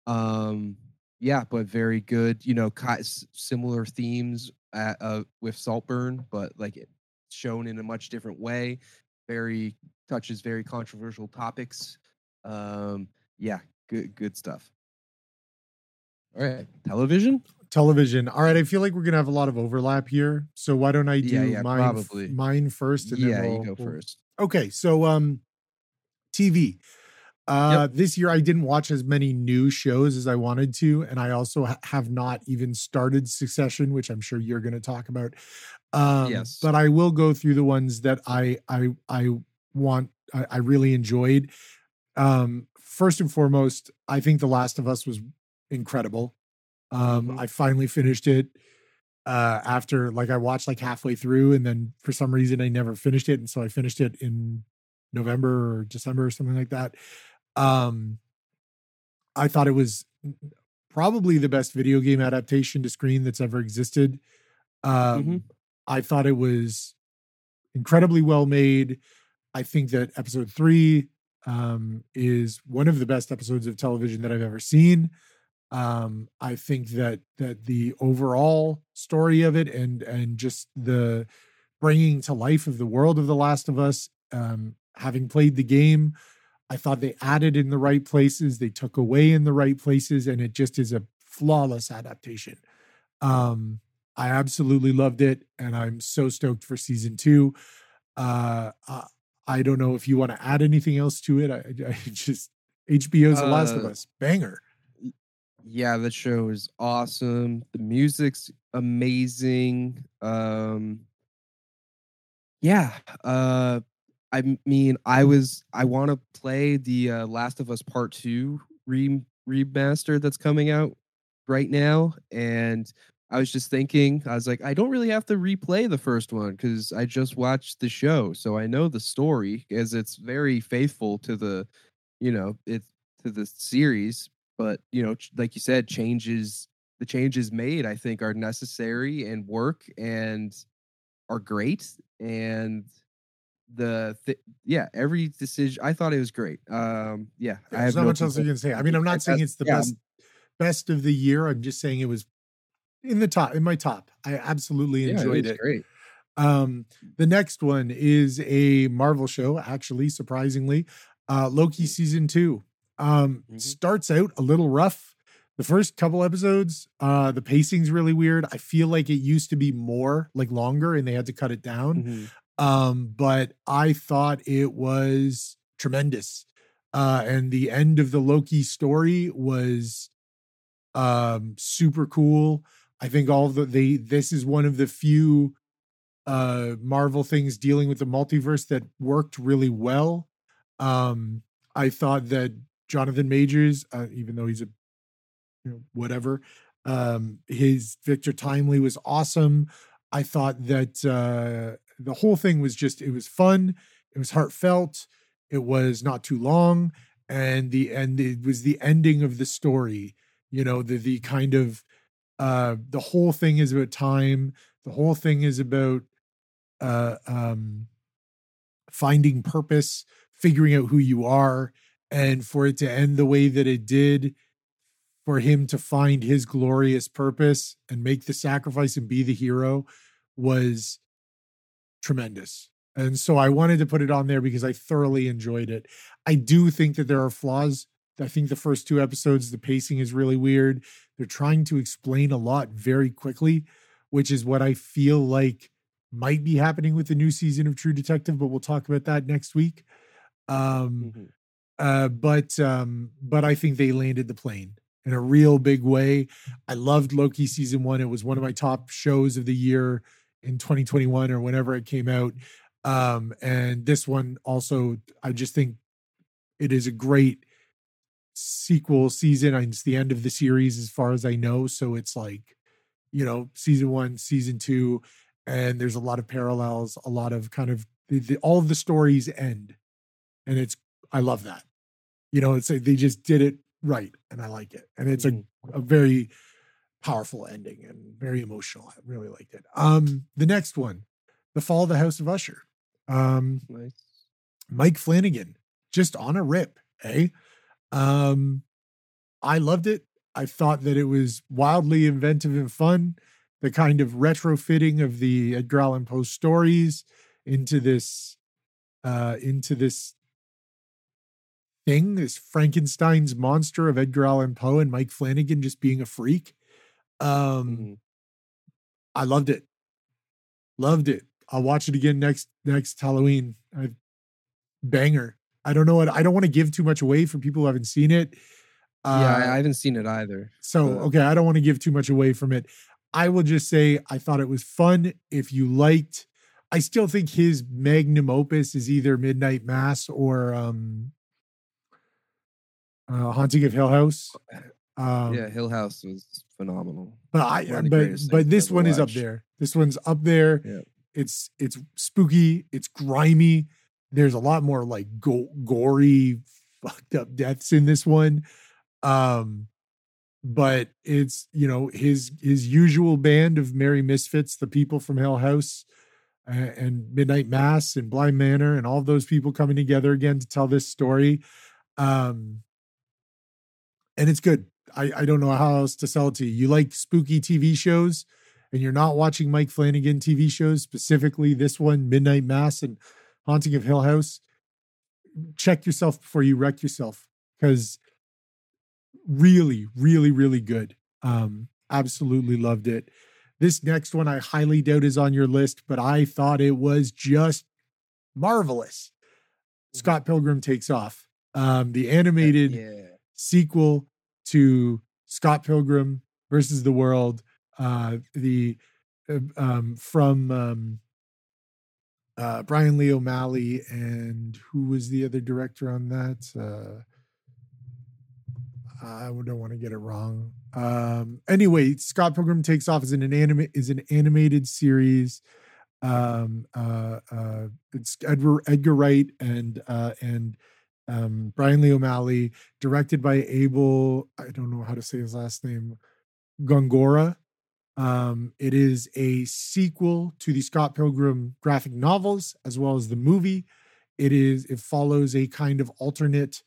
Um, Yeah, but very good. You know, similar themes at, uh, with Saltburn, but like it shown in a much different way. Very touches very controversial topics. Um, yeah, good good stuff. All right, television. Television. All right, I feel like we're gonna have a lot of overlap here, so why don't I do yeah, yeah, mine, probably. mine first? And yeah, then we'll, you go first. Okay, so um, T V. Uh, yep. This year I didn't watch as many new shows as I wanted to, and I also ha- have not even started Succession, which I'm sure you're going to talk about. Um, yes. But I will go through the ones that I I I want I, I really enjoyed. Um, first and foremost, I think The Last of Us was incredible. Um, mm-hmm. I finally finished it uh, after like I watched like halfway through, and then for some reason I never finished it, and so I finished it in November or December or something like that. Um, I thought it was probably the best video game adaptation to screen that's ever existed. Um, mm-hmm. I thought it was incredibly well made. I think that episode three um, is one of the best episodes of television that I've ever seen. Um, I think that that the overall story of it and and just the bringing to life of the world of The Last of Us, um, having played the game, I thought they added in the right places, they took away in the right places, and it just is a flawless adaptation. Um, I absolutely loved it, and I'm so stoked for season two. Uh, I, I don't know if you want to add anything else to it. I, I just H B O's uh, The Last of Us, banger. Yeah, the show is awesome. The music's amazing. Um, yeah, uh, I mean, I was I want to play the uh, Last of Us Part Two re- remaster that's coming out right now, and I was just thinking, I was like, I don't really have to replay the first one because I just watched the show, so I know the story as it's very faithful to the, you know, it to the series. But you know, like you said, changes the changes made, I think, are necessary and work and are great. And the th- yeah, every decision, I thought it was great. Um, yeah, yeah I have not much else I can say. I mean, I'm not saying it's the yeah. best best of the year. I'm just saying it was. In the top, in my top, I absolutely enjoyed yeah, it. Great. Um, the next one is a Marvel show, actually, surprisingly. Uh, Loki season two um, mm-hmm. starts out a little rough. The first couple episodes, uh, the pacing's really weird. I feel like it used to be more, like longer, and they had to cut it down. Mm-hmm. Um, but I thought it was tremendous. Uh, and the end of the Loki story was um, super cool. I think all the they this is one of the few uh, Marvel things dealing with the multiverse that worked really well. Um, I thought that Jonathan Majors, uh, even though he's a you know, whatever, um, his Victor Timely was awesome. I thought that uh, the whole thing was just it was fun, it was heartfelt, it was not too long, and the and it was the ending of the story. You know the the kind of Uh, the whole thing is about time. The whole thing is about uh, um, finding purpose, figuring out who you are, and for it to end the way that it did, for him to find his glorious purpose and make the sacrifice and be the hero was tremendous. And so I wanted to put it on there because I thoroughly enjoyed it. I do think that there are flaws. I think the first two episodes, the pacing is really weird. They're trying to explain a lot very quickly, which is what I feel like might be happening with the new season of True Detective, but we'll talk about that next week. Um, mm-hmm. uh, but, um, but I think they landed the plane in a real big way. I loved Loki season one. It was one of my top shows of the year in twenty twenty-one or whenever it came out. Um, and this one also, I just think it is a great sequel season. It's the end of the series as far as I know, so it's like, you know, season one, season two, and there's a lot of parallels, a lot of kind of the, the, all of the stories end, and it's I love that. You know, it's like they just did it right, and I like it, and it's a, a very powerful ending and very emotional. I really liked it. Um, the next one, The Fall of the House of Usher. Um, nice. Mike Flanagan, just on a rip, eh? Um, I loved it. I thought that it was wildly inventive and fun. The kind of retrofitting of the Edgar Allan Poe stories into this, uh, into this thing, this Frankenstein's monster of Edgar Allan Poe and Mike Flanagan just being a freak. Um, mm-hmm. I loved it. Loved it. I'll watch it again next, next Halloween. I, banger. I don't know what, I don't want to give too much away for people who haven't seen it. Uh, yeah, I haven't seen it either. So, but. okay, I don't want to give too much away from it. I will just say I thought it was fun. If you liked, I still think his magnum opus is either Midnight Mass or um, uh, Haunting of Hill House. Um, yeah, Hill House was phenomenal. But I, one but, but this one watched. is up there. This one's up there. Yeah. It's it's spooky. It's grimy. There's a lot more like go- gory, fucked up deaths in this one. Um, but it's, you know, his, his usual band of merry misfits, the people from Hill House uh, and Midnight Mass and Bly Manor and all those people coming together again to tell this story. Um, and it's good. I, I don't know how else to sell it to you. You like spooky T V shows and you're not watching Mike Flanagan T V shows, specifically this one, Midnight Mass and Haunting of Hill House. Check yourself before you wreck yourself, because really, really, really good. Um, absolutely loved it. This next one I highly doubt is on your list, but I thought it was just marvelous. Scott Pilgrim Takes Off. Um, the animated yeah. sequel to Scott Pilgrim versus the World. Uh, the uh, um, from um, uh, Brian Lee O'Malley, and who was the other director on that? Uh, I don't want to get it wrong. Um, anyway, Scott Pilgrim Takes Off is an anima- is an animated series. Um, uh, uh, it's Edgar, Edgar Wright and uh, and um, Brian Lee O'Malley, directed by Abel. I don't know how to say his last name. Gongora. Um, it is a sequel to the Scott Pilgrim graphic novels as well as the movie. It is. It follows a kind of alternate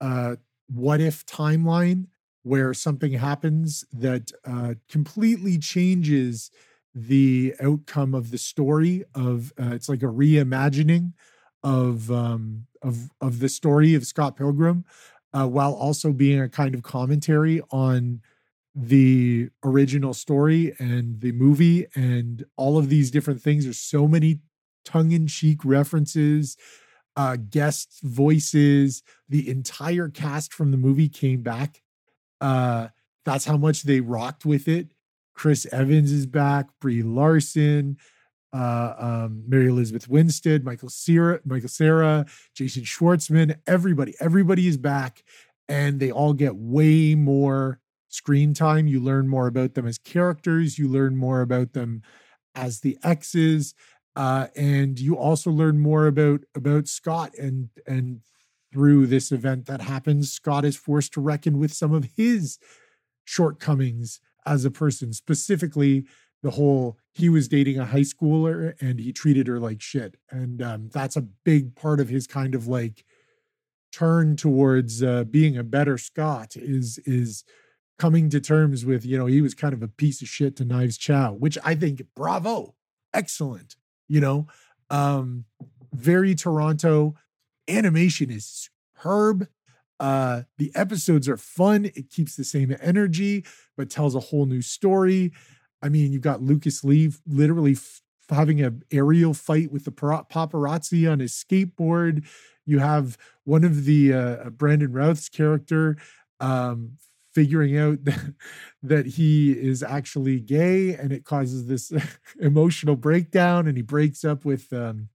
uh, what if timeline where something happens that uh, completely changes the outcome of the story of uh, it's like a reimagining of um, of of the story of Scott Pilgrim, uh, while also being a kind of commentary on the original story and the movie and all of these different things. There's so many tongue-in-cheek references, uh, guest voices. The entire cast from the movie came back. Uh, that's how much they rocked with it. Chris Evans is back. Brie Larson, uh, um, Mary Elizabeth Winstead, Michael Cera, Michael Cera, Jason Schwartzman. Everybody, everybody is back, and they all get way more screen time. You learn more about them as characters. You learn more about them as the exes, uh, and you also learn more about about Scott. And and through this event that happens, Scott is forced to reckon with some of his shortcomings as a person. Specifically, the whole he was dating a high schooler and he treated her like shit, and um, that's a big part of his kind of like turn towards uh, being a better Scott. Is is coming to terms with, you know, he was kind of a piece of shit to Knives Chow, which I think, bravo, excellent, you know, um, very Toronto. Animation is superb. Uh, the episodes are fun. It keeps the same energy, but tells a whole new story. I mean, you've got Lucas Lee literally f- having an aerial fight with the paparazzi on his skateboard. You have one of the, uh, Brandon Routh's character, um, figuring out that, that he is actually gay, and it causes this emotional breakdown, and he breaks up with, um,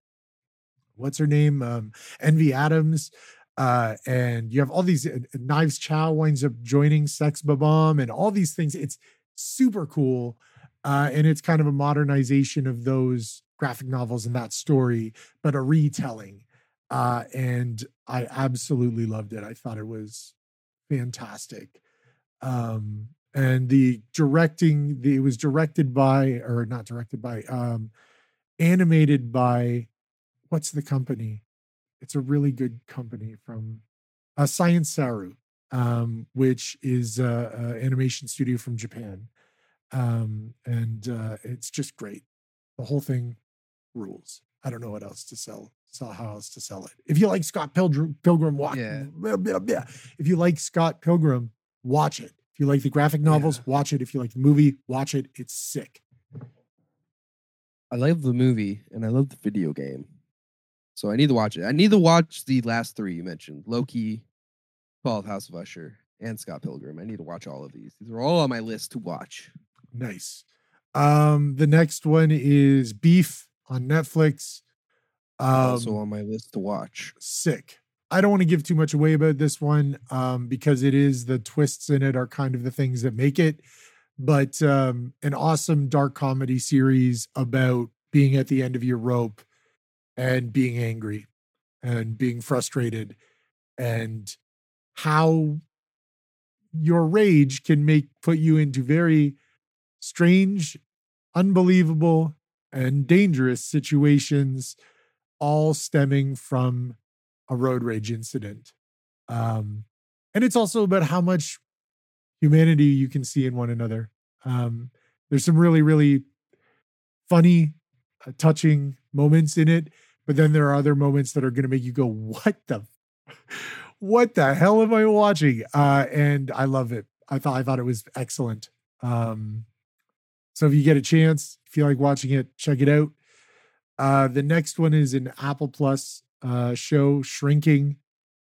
what's her name? Um, Envy Adams. Uh, and you have all these uh, Knives Chow winds up joining Sex Bomb and all these things. It's super cool. Uh, and it's kind of a modernization of those graphic novels and that story, but a retelling. Uh, and I absolutely loved it. I thought it was fantastic. Um, and the directing, the, it was directed by, or not directed by, um, animated by, what's the company? It's a really good company from uh, Science Saru, um, which is uh, an animation studio from Japan. Um, and uh, it's just great. The whole thing rules. I don't know what else to sell. Saw how else to sell it. If you like Scott Pilgrim, Pilgrim watch. Yeah. Blah, blah, blah. If you like Scott Pilgrim, watch it. If you like the graphic novels, yeah. watch it. If you like the movie, watch it. It's sick. I love the movie and I love the video game. So I need to watch it. I need to watch the last three you mentioned. Loki, Fall of House of Usher, and Scott Pilgrim. I need to watch all of these. These are all on my list to watch. Nice. Um, the next one is Beef on Netflix. Um, also on my list to watch. Sick. I don't want to give too much away about this one um, because it is the twists in it are kind of the things that make it. But um, an awesome dark comedy series about being at the end of your rope and being angry and being frustrated and how your rage can make, put you into very strange, unbelievable, and dangerous situations, all stemming from a road rage incident. Um, and it's also about how much humanity you can see in one another. Um, there's some really, really funny, uh, touching moments in it. But then there are other moments that are going to make you go, what the, what the hell am I watching? Uh, and I love it. I thought, I thought it was excellent. Um, so if you get a chance, feel like watching it, check it out. Uh, the next one is an Apple Plus uh, show, Shrinking.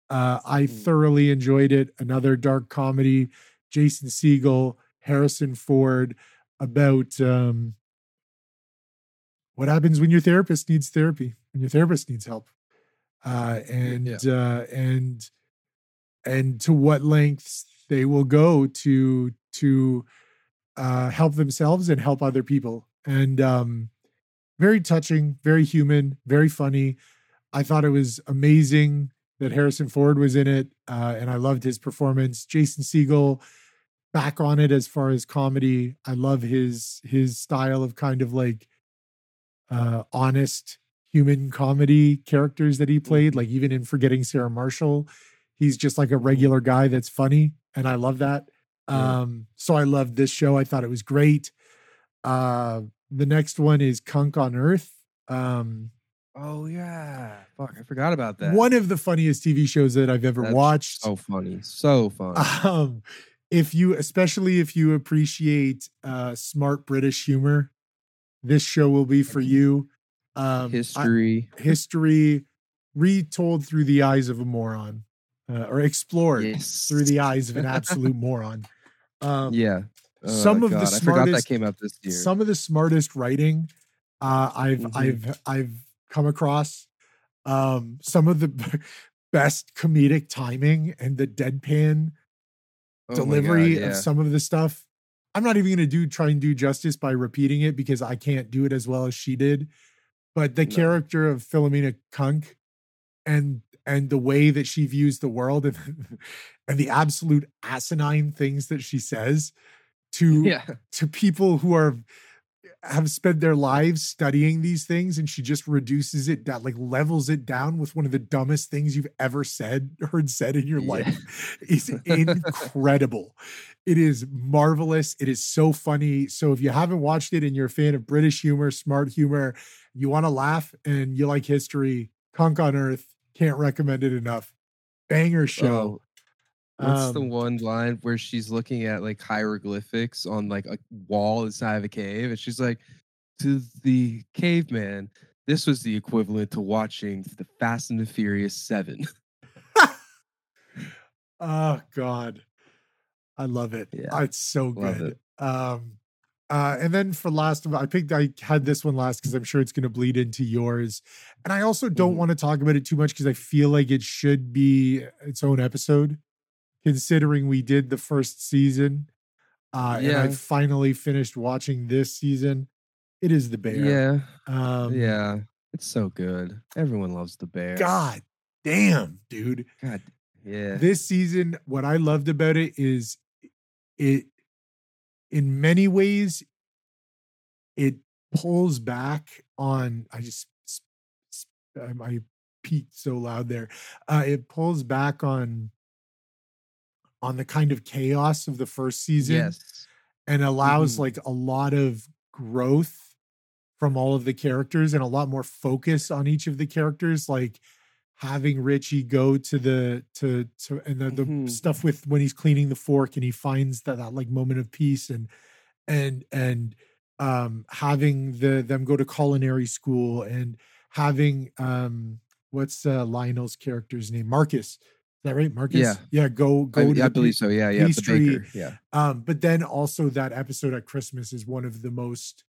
Uh, I thoroughly enjoyed it. Another dark comedy, Jason Segel, Harrison Ford, about um, what happens when your therapist needs therapy, when your therapist needs help. Uh, and, yeah. uh, and, and to what lengths they will go to, to uh, help themselves and help other people. And um, very touching, very human, very funny. I thought it was amazing that Harrison Ford was in it. Uh, and I loved his performance. Jason Segel back on it as far as comedy. I love his, his style of kind of like uh, honest human comedy characters that he played. Like even in Forgetting Sarah Marshall, he's just like a regular guy that's funny. And I love that. Um, so I loved this show. I thought it was great. Uh, the next one is Kunk on Earth. Um, Oh yeah. Fuck, I forgot about that. One of the funniest T V shows that I've ever That's watched. So funny. So funny. Um, if you, especially if you appreciate uh, smart British humor, this show will be for you. Um, history. I, history retold through the eyes of a moron uh, or explored yes. through the eyes of an absolute moron. Um, yeah. Oh, some God. of the smartest, I forgot that came out this year. Some of the smartest writing uh, I've, mm-hmm. I've, I've, come across. Um, some of the best comedic timing and the deadpan oh delivery God, yeah. of some of the stuff. I'm not even going to do try and do justice by repeating it because I can't do it as well as she did. But the no. character of Philomena Kunk and and the way that she views the world and, and the absolute asinine things that she says to yeah. to people who are have spent their lives studying these things, and she just reduces it down, like levels it down with one of the dumbest things you've ever said, heard said in your yeah. life. It's incredible. It is marvelous. It is so funny. So if you haven't watched it and you're a fan of British humor, smart humor, you want to laugh and you like history, Kunk on Earth, can't recommend it enough. Banger show. Oh. What's um, the one line where she's looking at like hieroglyphics on like a wall inside of a cave, and she's like, to the caveman, this was the equivalent to watching the Fast and the Furious seven. Oh God. I love it. Yeah, oh, it's so good. It. Um, uh, and then for last, I picked, I had this one last because I'm sure it's going to bleed into yours. And I also don't mm. want to talk about it too much because I feel like it should be its own episode, considering we did the first season uh, yeah. and I finally finished watching this season. It is The Bear. Yeah. Um, yeah. It's so good. Everyone loves The Bear. God damn, dude. God. Yeah. This season, what I loved about it is it, in many ways, it pulls back on, I just, I peaked so loud there. Uh, it pulls back on, on the kind of chaos of the first season yes. and allows mm. like a lot of growth from all of the characters and a lot more focus on each of the characters, like having Richie go to the, to, to, and the, the mm-hmm. stuff with when he's cleaning the fork and he finds that, that like moment of peace and, and, and um, having the, them go to culinary school and having um, what's uh, Lionel's character's name, Marcus, Is that right, Marcus? Yeah, yeah. Go, go. I, to I believe so. Yeah, yeah. Pastry. The baker. Yeah. Um, but then also that episode at Christmas is one of the most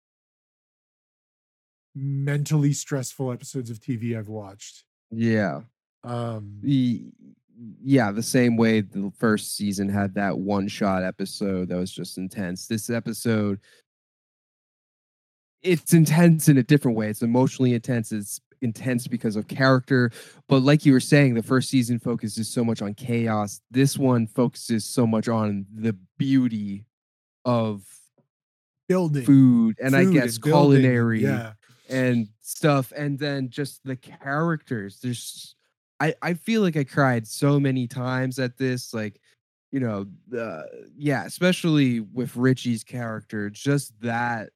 mentally stressful episodes of T V I've watched. Yeah. Um. Yeah. The same way the first season had that one-shot episode that was just intense. This episode, it's intense in a different way. It's emotionally intense. It's intense because of character, but like you were saying, the first season focuses so much on chaos. This one focuses so much on the beauty of building food and food I guess and culinary yeah. and stuff, and then just the characters. There's I I feel like I cried so many times at this, like you know, uh, yeah, especially with Richie's character, just that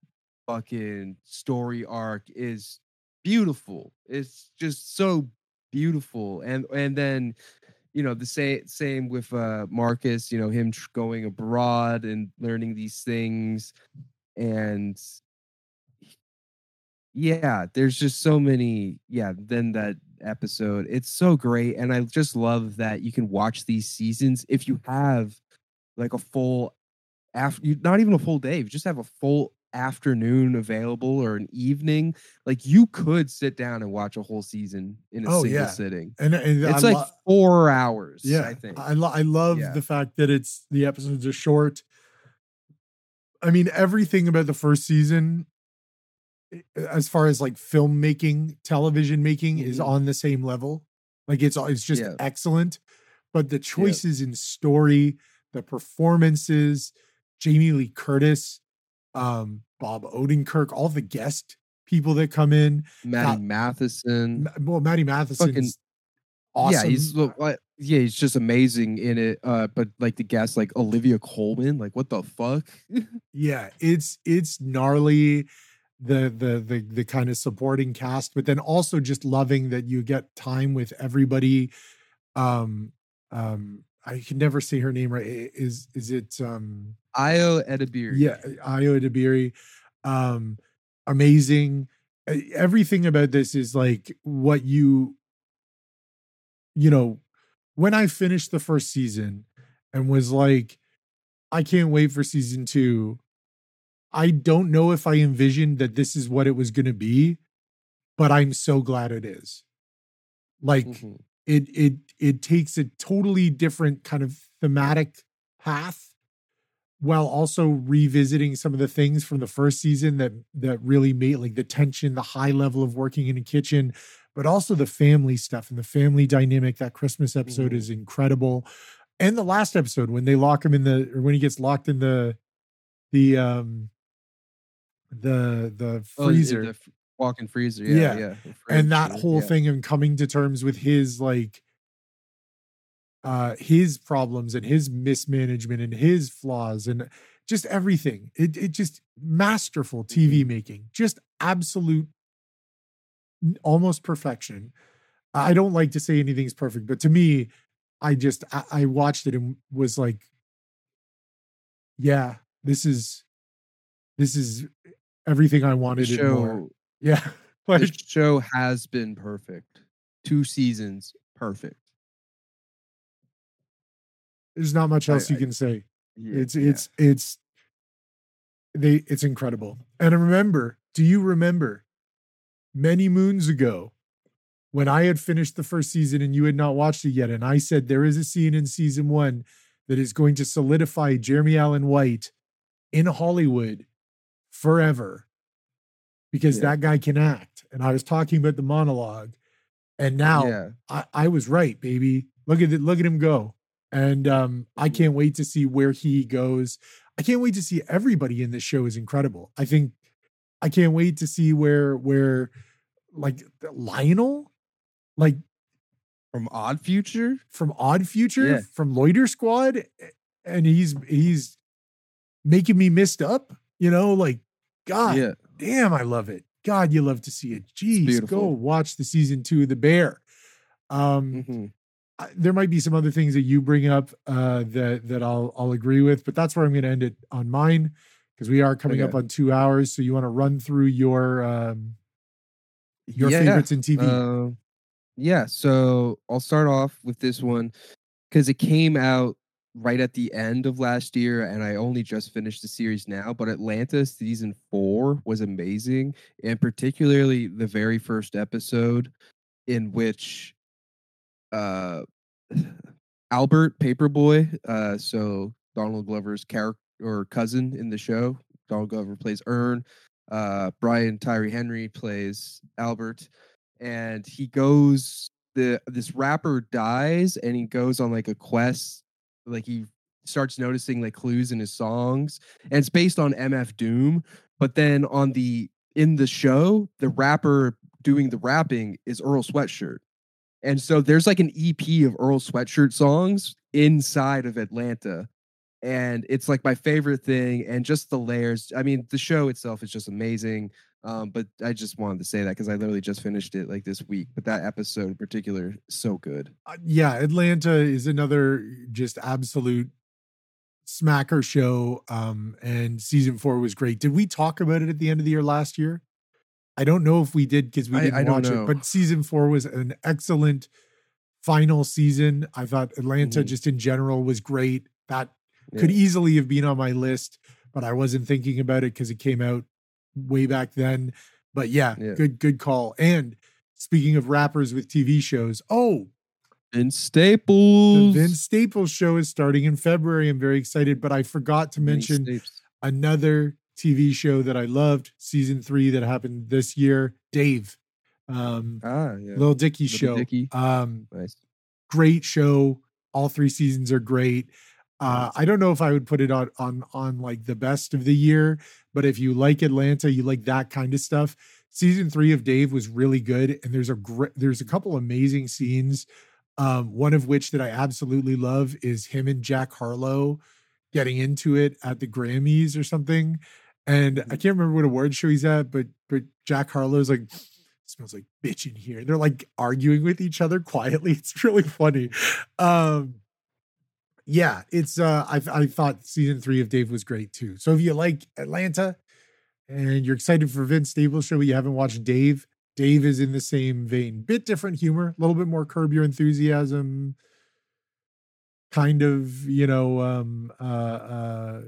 fucking story arc is beautiful. It's just so beautiful. And and then, you know, the same same with uh, Marcus, you know, him tr- going abroad and learning these things. And yeah, there's just so many. Yeah, then that episode, it's so great. And I just love that you can watch these seasons if you have like a full after, not even a full day, you just have a full afternoon available or an evening. Like you could sit down and watch a whole season in a oh, single yeah. sitting. And, and it's I like lo- four hours. Yeah, I think I, lo- I love yeah. the fact that it's the episodes are short. I mean, everything about the first season, as far as like filmmaking, television making, mm-hmm. is on the same level. Like it's it's just yeah. excellent. But the choices yeah. in story, the performances, Jamie Lee Curtis, um, Bob Odenkirk, all the guest people that come in, Matty Matt, Matheson. Well, Matty Matheson's awesome. Yeah, he's like, yeah, he's just amazing in it. Uh, but like the guests, like Olivia Colman, like what the fuck? yeah, it's it's gnarly. The, the the the kind of supporting cast, but then also just loving that you get time with everybody. Um, um, I can never say her name right. Is is it um, Ayo Edebiri? Yeah, Ayo Edebiri. Um, amazing. Everything about this is like what you, you know, when I finished the first season and was like, I can't wait for season two. I don't know if I envisioned that this is what it was going to be, but I'm so glad it is. Like mm-hmm. it, it, it takes a totally different kind of thematic path while also revisiting some of the things from the first season that, that really made like the tension, the high level of working in a kitchen, but also the family stuff and the family dynamic. That Christmas episode mm-hmm. is incredible. And the last episode when they lock him in the, or when he gets locked in the, the, um, the the freezer oh, the walk-in freezer yeah yeah, yeah. and that whole yeah. thing and coming to terms with his like uh his problems and his mismanagement and his flaws and just everything. It it just masterful T V mm-hmm. making, just absolute almost perfection. I don't like to say anything's perfect, but to me I just I, I watched it and was like, yeah, this is this is everything I wanted. The show, more. Yeah. Like, the show has been perfect. Two seasons, perfect. There's not much else I, you I, can say. Yeah, it's it's yeah. it's they it's incredible. And I remember, do you remember many moons ago when I had finished the first season and you had not watched it yet, and I said there is a scene in season one that is going to solidify Jeremy Allen White in Hollywood forever, because yeah. that guy can act. And I was talking about the monologue, and now yeah. I, I was right, baby. Look at it. Look at him go. And um, I can't wait to see where he goes. I can't wait to see everybody in this show is incredible. I think I can't wait to see where, where like Lionel, like from Odd Future, from Odd Future, yeah. from Loiter Squad. And he's, he's making me missed up, you know, like, God yeah. damn, I love it. God, you love to see it. Jeez, go watch the season two of The Bear. Um, mm-hmm. I, there might be some other things that you bring up uh, that that I'll I'll agree with, but that's where I'm going to end it on mine, because we are coming okay. up on two hours. So you want to run through your um, your yeah. favorites in T V? Uh, yeah. So I'll start off with this one because it came out right at the end of last year, and I only just finished the series now, but Atlanta season four was amazing, and particularly the very first episode in which uh, Albert Paperboy, uh, so Donald Glover's character or cousin in the show, Donald Glover plays Ern, uh, Brian Tyree Henry plays Albert, and he goes, the this rapper dies, and he goes on like a quest. Like he starts noticing like clues in his songs, and it's based on M F Doom. But then on the in the show, the rapper doing the rapping is Earl Sweatshirt, and so there's like an E P of Earl Sweatshirt songs inside of Atlanta. And it's like my favorite thing. And just the layers. I mean, the show itself is just amazing. Um, but I just wanted to say that because I literally just finished it like this week. But that episode in particular, so good. Uh, yeah, Atlanta is another just absolute smacker show. Um, and season four was great. Did we talk about it at the end of the year last year? I don't know if we did because we didn't I, I watch it. But season four was an excellent final season. I thought Atlanta mm-hmm. just in general was great. That yeah. could easily have been on my list, but I wasn't thinking about it because it came out way back then. But yeah, yeah, good, good call. And speaking of rappers with T V shows, oh, Vince Staples. The Vince Staples show is starting in February. I'm very excited, but I forgot to mention another T V show that I loved, season three that happened this year, Dave. Um, ah, yeah. Lil Dicky show. Dicky. Um, nice. Great show. All three seasons are great. Uh, I don't know if I would put it on, on, on like the best of the year, but if you like Atlanta, you like that kind of stuff. Season three of Dave was really good. And there's a great, there's a couple amazing scenes. Um, one of which that I absolutely love is him and Jack Harlow getting into it at the Grammys or something. And I can't remember what award show he's at, but, but Jack Harlow's like, smells like bitch in here. And they're like arguing with each other quietly. It's really funny. Um, Yeah, it's. Uh, I I thought season three of Dave was great too. So if you like Atlanta, and you're excited for Vince Staples' show, but you haven't watched Dave, Dave is in the same vein. Bit different humor, a little bit more Curb Your Enthusiasm, kind of, you know, um, uh, uh,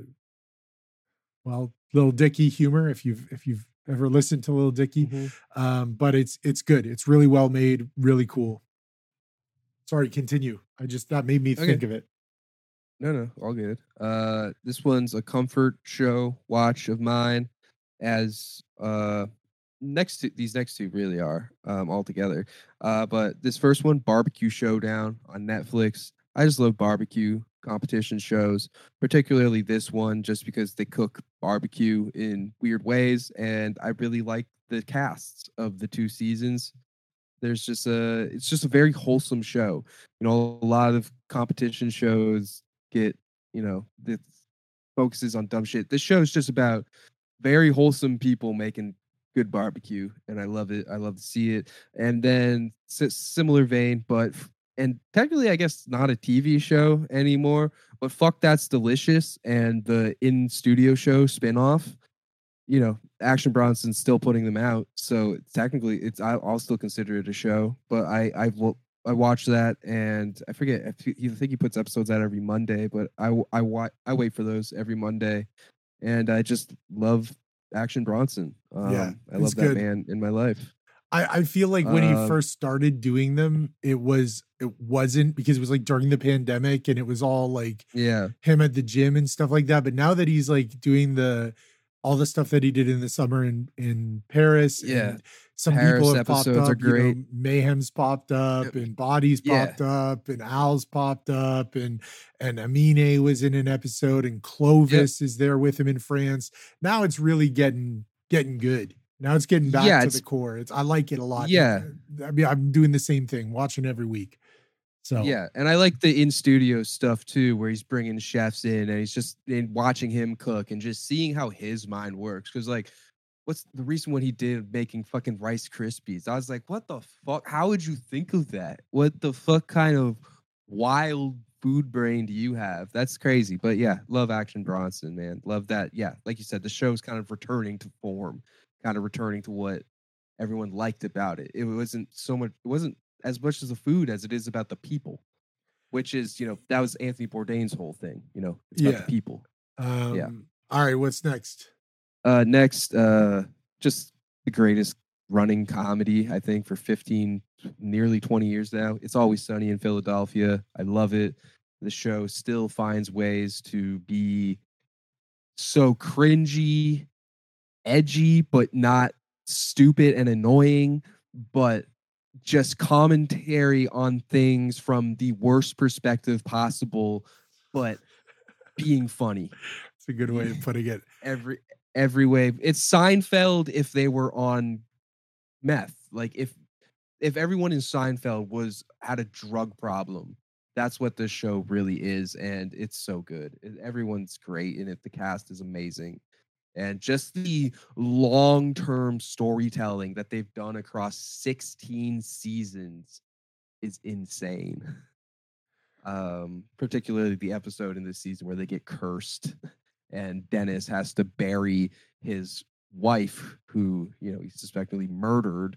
well, Lil Dicky humor. If you've if you've ever listened to Lil Dicky, mm-hmm. um, but it's it's good. It's really well made, really cool. Sorry, continue. I just that made me okay. think of it. No, no, all good. Uh, this one's a comfort show watch of mine, as uh, next to these next two really are um, all together. Uh, but this first one, Barbecue Showdown on Netflix. I just love barbecue competition shows, particularly this one, just because they cook barbecue in weird ways, and I really like the casts of the two seasons. There's just a, it's just a very wholesome show. You know, a lot of competition shows get, you know, that focuses on dumb shit. This show is just about very wholesome people making good barbecue, and I love it. I love to see it. And then similar vein, but and technically, I guess not a T V show anymore. But Fuck That's Delicious and the in studio show spinoff. You know, Action Bronson's still putting them out, so technically, it's I'll still consider it a show. But I I will. I watched that, and I forget. I think he puts episodes out every Monday, but I I watch I wait for those every Monday, and I just love Action Bronson. Um, yeah, I love that good. man in my life. I, I feel like when um, he first started doing them, it was it wasn't because it was like during the pandemic, and it was all like yeah him at the gym and stuff like that. But now that he's like doing the all the stuff that he did in the summer in in Paris, yeah. And, some Paris people have popped up, you know, Mayhem's popped up and Bodies yeah. popped up and Owls popped up and, and Amine was in an episode and Clovis yep. is there with him in France. Now it's really getting, getting good. Now it's getting back yeah, to the core. It's, I like it a lot. Yeah. I mean, I'm doing the same thing, watching every week. So yeah. And I like the in studio stuff too, where he's bringing chefs in and he's just and watching him cook and just seeing how his mind works. Cause like, what's the recent one he did making fucking Rice Krispies? I was like, what the fuck? How would you think of that? What the fuck kind of wild food brain do you have? That's crazy. But yeah, love Action Bronson, man. Love that. Yeah, like you said, the show's kind of returning to form, kind of returning to what everyone liked about it. It wasn't so much, it wasn't as much as the food as it is about the people, which is, you know, that was Anthony Bourdain's whole thing, you know, it's about yeah. the people. Um, yeah. All right, what's next? Uh, next, uh, just the greatest running comedy, I think, for fifteen, nearly twenty years now. It's Always Sunny in Philadelphia. I love it. The show still finds ways to be so cringy, edgy, but not stupid and annoying, but just commentary on things from the worst perspective possible, but being funny. It's a good way of putting it. Every... Every way. It's Seinfeld if they were on meth. Like if if everyone in Seinfeld was had a drug problem, that's what this show really is, and it's so good. Everyone's great, and it, the cast is amazing. And just the long-term storytelling that they've done across sixteen seasons is insane. Um, particularly the episode in this season where they get cursed and Dennis has to bury his wife, who, you know, he suspectedly murdered,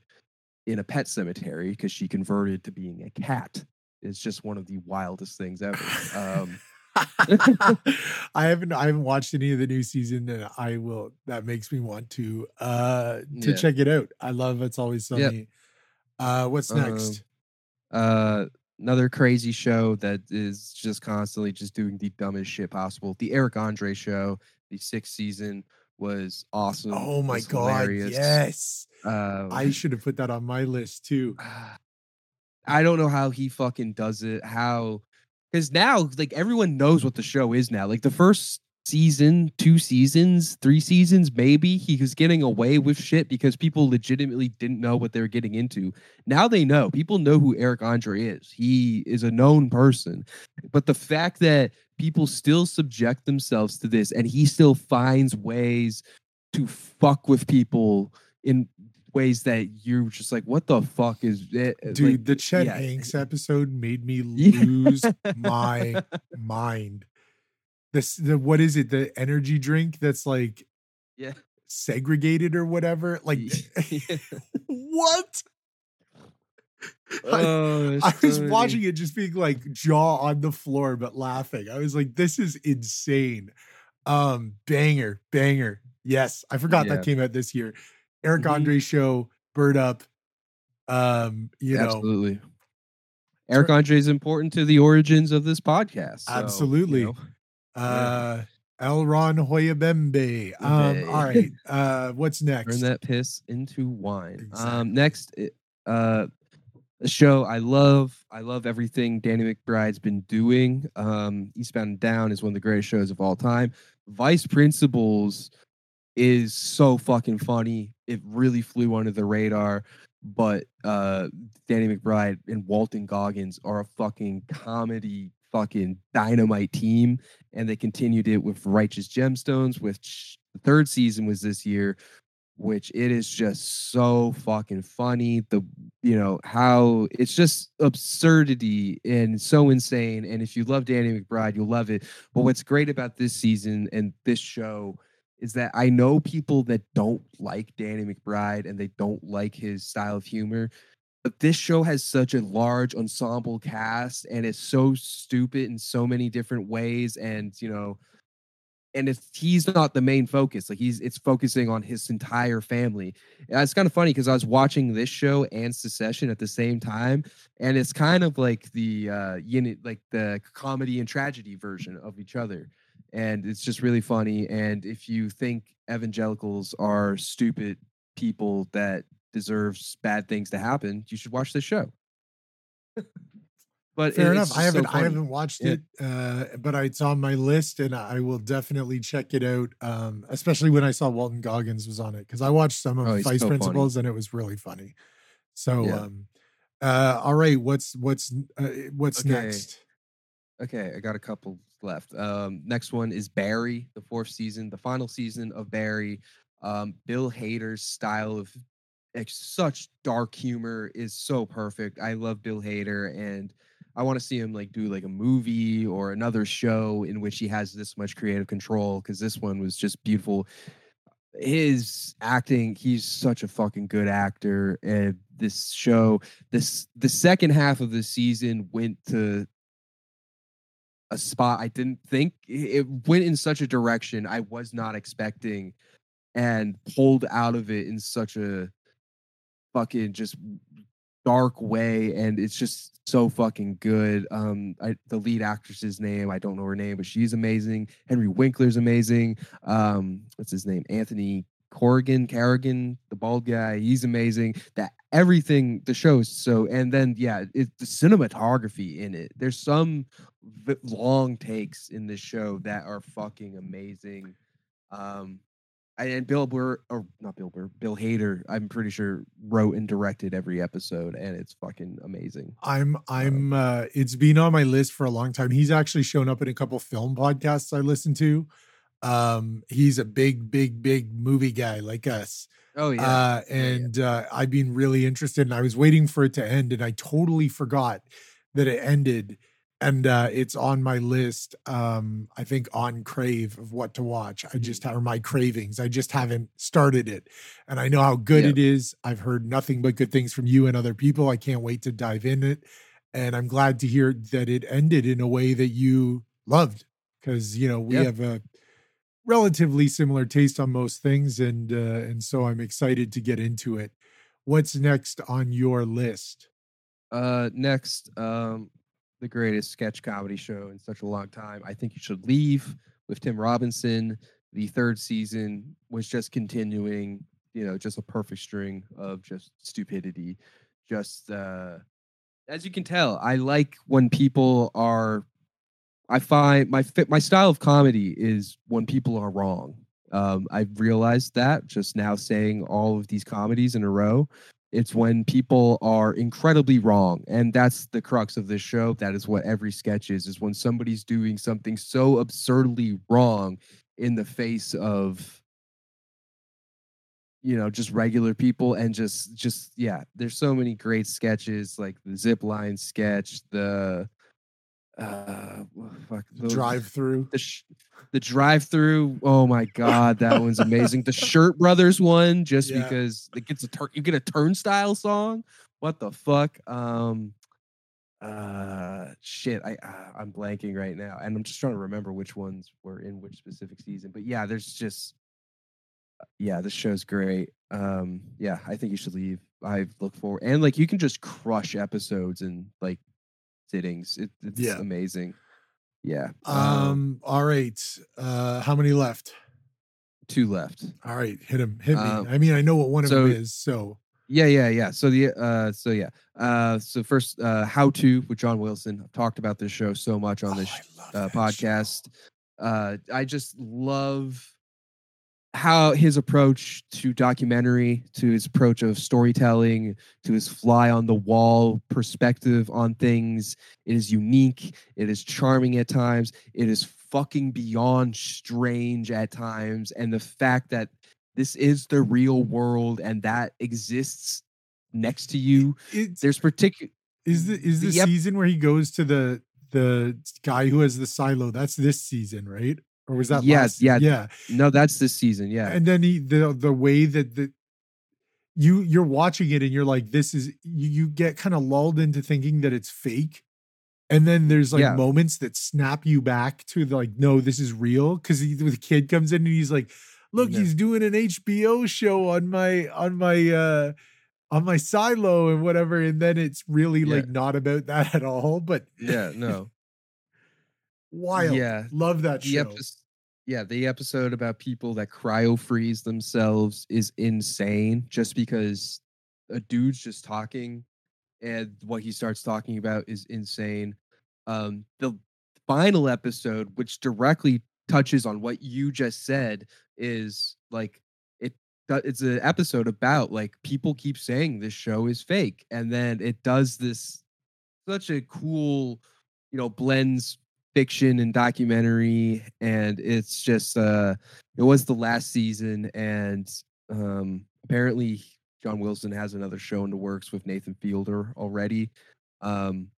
in a pet cemetery because she converted to being a cat. It's just one of the wildest things ever. Um, I haven't I haven't watched any of the new season, and I will. That makes me want to uh to yeah. check it out. I love It's Always Sunny. Yep. Uh, what's next? Uh, uh, another crazy show that is just constantly just doing the dumbest shit possible. The Eric Andre Show, the sixth season, was awesome. Oh my god! Hilarious. Yes, um, I should have put that on my list too. I don't know how he fucking does it. How. Because now, like, everyone knows what the show is now. Like, the first season, two seasons, three seasons, maybe, he was getting away with shit because people legitimately didn't know what they were getting into. Now they know. People know who Eric Andre is. He is a known person. But the fact that people still subject themselves to this, and he still finds ways to fuck with people in ways that you're just like, what the fuck is it? Dude, like, the Chet yeah. Hanks episode made me lose my mind. This, the, what is it? The energy drink that's like, yeah, segregated or whatever. Like, yeah. What? Oh, I, I was so watching it, just being like jaw on the floor, but laughing. I was like, this is insane. Um, banger, banger. Yes, I forgot yeah. that came out this year. Eric Andre Show, Bird Up, um, you know. Absolutely. Eric Andre is important to the origins of this podcast. So, absolutely. You know. Uh, yeah. L. Ron Hoyabembe. Um, all right. Uh, what's next? Turn that piss into wine. Exactly. Um, next, uh, a show I love. I love everything Danny McBride's been doing. Um, Eastbound and Down is one of the greatest shows of all time. Vice Principals is so fucking funny. It really flew under the radar, but uh, Danny McBride and Walton Goggins are a fucking comedy fucking dynamite team, and they continued it with Righteous Gemstones, which the third season was this year, which it is just so fucking funny. The, you know, how it's just absurdity and so insane, and if you love Danny McBride, you'll love it. But what's great about this season and this show is that I know people that don't like Danny McBride and they don't like his style of humor, but this show has such a large ensemble cast, and it's so stupid in so many different ways. And, you know, and if he's not the main focus, like he's, it's focusing on his entire family. And it's kind of funny because I was watching this show and Succession at the same time, and it's kind of like the uh, unit, like the comedy and tragedy version of each other. And it's just really funny. And if you think evangelicals are stupid people that deserves bad things to happen, you should watch this show. But fair enough. I haven't, so I haven't watched it, uh, but it's on my list, and I will definitely check it out. Um, especially when I saw Walton Goggins was on it, because I watched some of oh, Vice so Principals, funny. And it was really funny. So, yeah. um, uh, all right, what's what's uh, what's okay. next? Okay, I got a couple left. Um, next one is Barry, the fourth season, the final season of Barry. Um, Bill Hader's style of like, such dark humor is so perfect. I love Bill Hader, and I want to see him like do like a movie or another show in which he has this much creative control, because this one was just beautiful. His acting, he's such a fucking good actor, and this show, this the second half of the season went to a spot I didn't think it went in, such a direction I was not expecting, and pulled out of it in such a fucking just dark way. And it's just so fucking good. Um, I, the lead actress's name, I don't know her name, but she's amazing. Henry Winkler's amazing. Um, what's his name? Anthony Corrigan, Carrigan, the bald guy. He's amazing. That everything, the show is so, and then, yeah, it's the cinematography in it. There's some long takes in this show that are fucking amazing. Um, and Bill Burr, or not Bill Burr, Bill Hader, I'm pretty sure wrote and directed every episode, and it's fucking amazing. I'm, I'm, uh, it's been on my list for a long time. He's actually shown up in a couple film podcasts I listen to. Um, he's a big, big, big movie guy like us. Oh yeah. Uh, and yeah, yeah. Uh, I've been really interested, and I was waiting for it to end, and I totally forgot that it ended. And uh, it's on my list, um, I think, on Crave of what to watch. I just have my cravings. I just haven't started it. And I know how good yep. it is. I've heard nothing but good things from you and other people. I can't wait to dive in it. And I'm glad to hear that it ended in a way that you loved. Because, you know, we yep. have a relatively similar taste on most things. And, uh, and so I'm excited to get into it. What's next on your list? Uh, next... Um... the greatest sketch comedy show in such a long time. I Think You Should Leave with Tim Robinson. The third season was just continuing, you know, just a perfect string of just stupidity. Just, uh, as you can tell, I like when people are, I find my fit, my style of comedy is when people are wrong. Um, I've realized that just now saying all of these comedies in a row. It's when people are incredibly wrong. And that's the crux of this show. That is what every sketch is, is when somebody's doing something so absurdly wrong in the face of, you know, just regular people. And just, just, yeah, there's so many great sketches, like the zipline sketch, the, uh, fuck, the drive-through. The, sh- the drive-through. Oh my god, that one's amazing. The Shirt Brothers one, just yeah. because it gets a tur- you get a Turnstile song. What the fuck? Um, uh, shit. I uh, I'm blanking right now, and I'm just trying to remember which ones were in which specific season. But yeah, there's just yeah, this show's great. Um, yeah, I Think You Should Leave. I look forward, and like you can just crush episodes and like. sittings it, it's yeah. amazing yeah um, um all right uh how many left two left all right hit him hit um, me I mean I know what one so, of them is so yeah yeah yeah so the uh so yeah uh so first uh How To with John Wilson. I've talked about this show so much on this oh, uh, podcast show. uh I just love how his approach to documentary, to his approach of storytelling, to his fly on the wall perspective on things. It is unique. It is charming at times. It is fucking beyond strange at times. And the fact that this is the real world and that exists next to you. It's, there's particular. Is the, is the yep. season where he goes to the, the guy who has the silo? That's this season, right? Or was that yes, last? Yeah, yeah. No, that's this season, yeah. And then he, the the way that the you you're watching it and you're like, this is you, you get kind of lulled into thinking that it's fake, and then there's like yeah. moments that snap you back to the, like, no, this is real. Because the kid comes in and he's like, look, yeah. he's doing an H B O show on my on my uh, on my silo and whatever, and then it's really yeah. like not about that at all. But yeah, no. Wild. Yeah. Love that show. The epi- yeah. The episode about people that cryo freeze themselves is insane just because a dude's just talking and what he starts talking about is insane. Um, the final episode, which directly touches on what you just said, is like, it. it's an episode about like people keep saying this show is fake. And then it does this such a cool, you know, blends fiction and documentary, and it's just uh it was the last season, and um apparently John Wilson has another show in the works with Nathan Fielder already. Um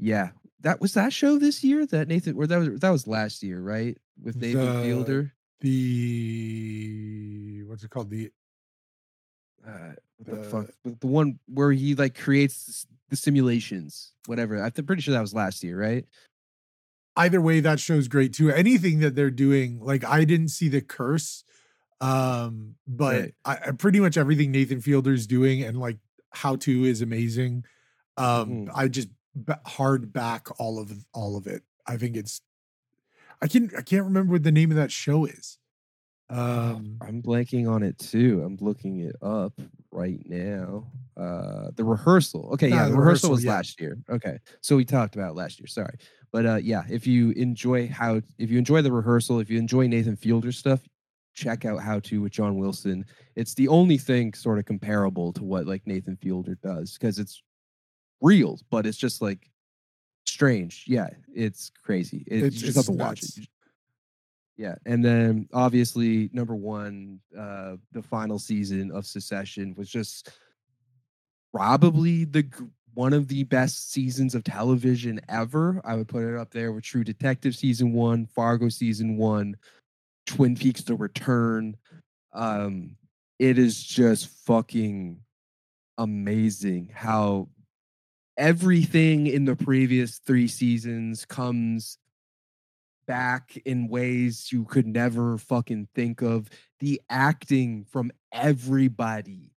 yeah that was that show this year that Nathan or that was that was last year, right, with Nathan the, Fielder the what's it called the uh the, the, fuck, the one where he like creates the simulations, whatever. I'm pretty sure that was last year, right? Either way, that show's great too. Anything that they're doing, like I didn't see The Curse, um, but right. I, I pretty much everything Nathan Fielder's doing and like How To is amazing. Um, mm. I just b- hard back all of all of it. I think it's, I can I can't remember what the name of that show is. Um, I'm blanking on it too. I'm looking it up right now. Uh, the Rehearsal. Okay, yeah, the, the rehearsal, rehearsal was yeah. last year. Okay, so we talked about it last year. Sorry. But uh, yeah, if you enjoy how, if you enjoy The Rehearsal, if you enjoy Nathan Fielder stuff, check out How To with John Wilson. It's the only thing sort of comparable to what like Nathan Fielder does, because it's real, but it's just like strange. Yeah, it's crazy. It, it's just have to watch it. Yeah, and then obviously number one, uh, the final season of Succession was just probably the one of the best seasons of television ever. I would put it up there with True Detective season one, Fargo season one, Twin Peaks: The Return. Um, it is just fucking amazing how everything in the previous three seasons comes back in ways you could never fucking think of. The acting from everybody,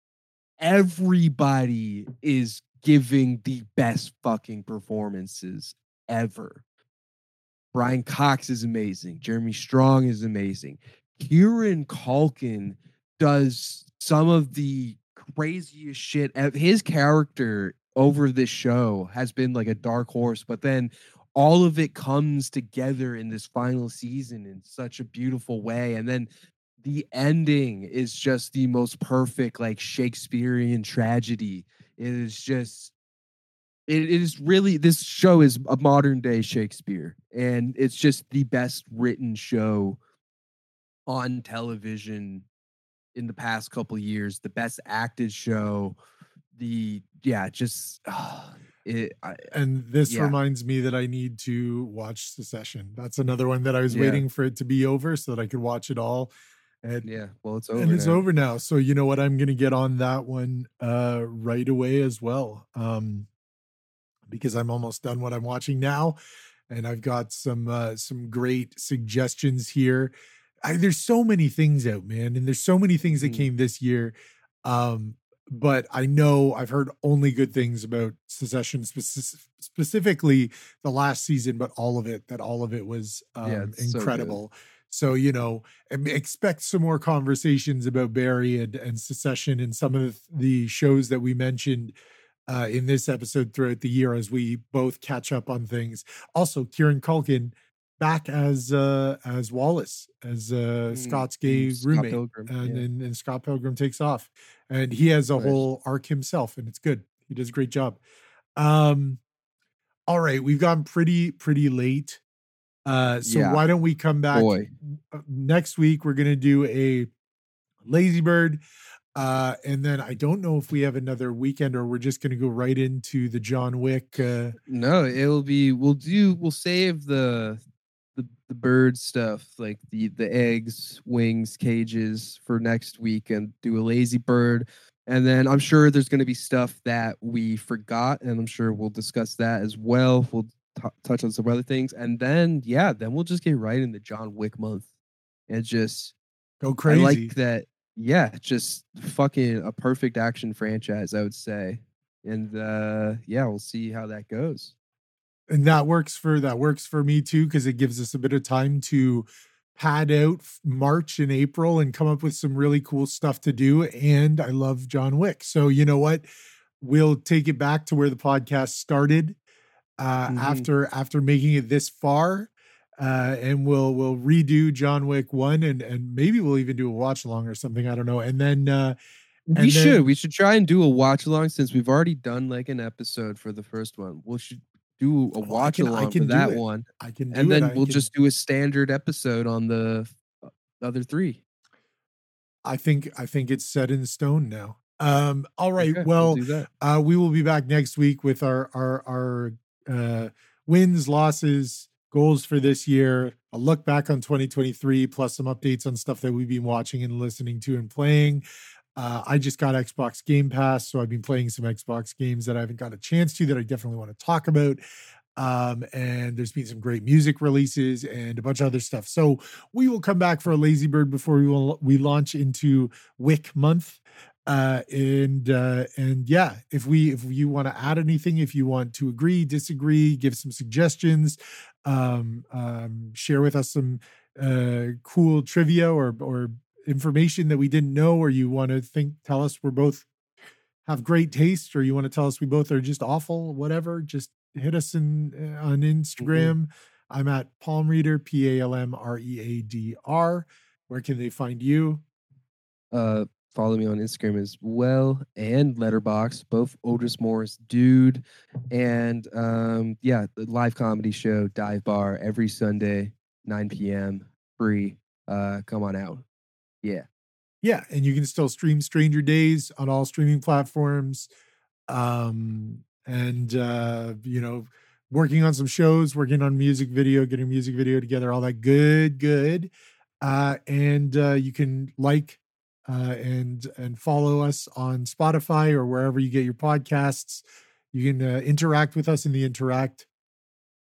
everybody is giving the best fucking performances ever. Brian Cox is amazing. Jeremy Strong is amazing. Kieran Culkin does some of the craziest shit. His character over this show has been like a dark horse, but then all of it comes together in this final season in such a beautiful way. And then the ending is just the most perfect, like, Shakespearean tragedy. It is just, it, it is really, this show is a modern day Shakespeare. And it's just the best written show on television in the past couple of years. The best acted show. The, yeah, just... Oh. It, I, and this yeah. reminds me that I need to watch Succession. That's another one that I was yeah. waiting for it to be over so that I could watch it all. And yeah, well, it's over. And now. it's over now. So you know what? I'm going to get on that one uh, right away as well, um, because I'm almost done what I'm watching now, and I've got some uh, some great suggestions here. I, there's so many things out, man, and there's so many things that mm. came this year. Um, But I know I've heard only good things about Succession, spe- specifically the last season, but all of it, that all of it was um, yeah, incredible. So, so, you know, expect some more conversations about Barry and, and Succession and some of the shows that we mentioned uh, in this episode throughout the year as we both catch up on things. Also, Kieran Culkin back as uh, as Wallace, as uh, Scott's gay Scott roommate, Pilgrim, and, yeah. and, and Scott Pilgrim takes off, and he has a nice. whole arc himself, and it's good. He does a great job. Um, all right, we've gone pretty pretty late, uh, so yeah. why don't we come back Boy. next week? We're gonna do a Lazy Bird, uh, and then I don't know if we have another weekend or we're just gonna go right into the John Wick. Uh, no, it'll be we'll do we'll save the. The, the bird stuff, like the the eggs, wings, cages, for next week, and do a Lazy Bird, and then I'm sure there's going to be stuff that we forgot, and I'm sure we'll discuss that as well. We'll t- touch on some other things, and then yeah, then we'll just get right into John Wick month and just go crazy. I like that, yeah, just fucking a perfect action franchise, I would say, and uh, yeah, we'll see how that goes. And that works for that works for me too, because it gives us a bit of time to pad out March and April and come up with some really cool stuff to do. And I love John Wick. So you know what? We'll take it back to where the podcast started uh, mm-hmm. after after making it this far. Uh, and we'll we'll redo John Wick one, and and maybe we'll even do a watch along or something. I don't know. And then uh And we then, should. We should try and do a watch along, since we've already done like an episode for the first one. We should do a watch along for that one. I can do it. And then we'll just do a standard episode on the other three. I think I think it's set in stone now. Um, all right. Okay, well, we'll uh, we will be back next week with our our our uh, wins, losses, goals for this year, a look back on twenty twenty-three, plus some updates on stuff that we've been watching and listening to and playing. Uh, I just got Xbox Game Pass, so I've been playing some Xbox games that I haven't got a chance to that I definitely want to talk about. Um, and there's been some great music releases and a bunch of other stuff. So we will come back for a Lazy Bird before we will, we launch into Wick Month. Uh, and uh, and yeah, if we if you want to add anything, if you want to agree, disagree, give some suggestions, um, um, share with us some uh, cool trivia or or. information that we didn't know, or you want to think tell us we're both have great taste, or you want to tell us we both are just awful, whatever, just hit us in uh, on Instagram. Mm-hmm. I'm at Palm Reader, P A L M R E A D R, Where can they find you? Uh, follow me on Instagram as well and Letterboxd, both Otis Morris Dude and um, yeah, the live comedy show Dive Bar every Sunday, nine p.m. free. Uh, come on out. Yeah. Yeah, and you can still stream Stranger Days on all streaming platforms. Um, and, uh, you know, working on some shows, working on music video, getting a music video together, all that good, good. Uh, and uh, you can like uh, and and follow us on Spotify or wherever you get your podcasts. You can uh, interact with us in the interact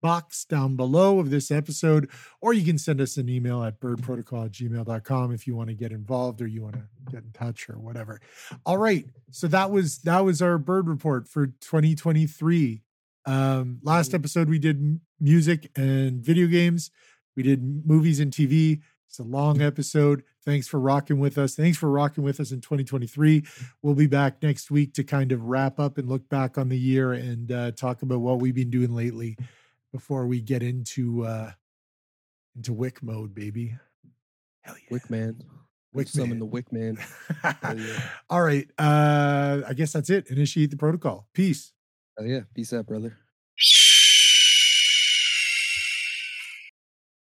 box down below of this episode, or you can send us an email at bird protocol at gmail dot com if you want to get involved or you want to get in touch or whatever. All right. So that was, that was our Bird Report for twenty twenty-three. Um, last episode we did music and video games. We did movies and T V. It's a long episode. Thanks for rocking with us. Thanks for rocking with us in twenty twenty-three. We'll be back next week to kind of wrap up and look back on the year and uh, talk about what we've been doing lately before we get into uh, into Wick mode, baby. Hell yeah. Wick man. Wick man. Summon the Wick man. Hell yeah. All right. Uh, I guess that's it. Initiate the protocol. Peace. Oh yeah. Peace out, brother.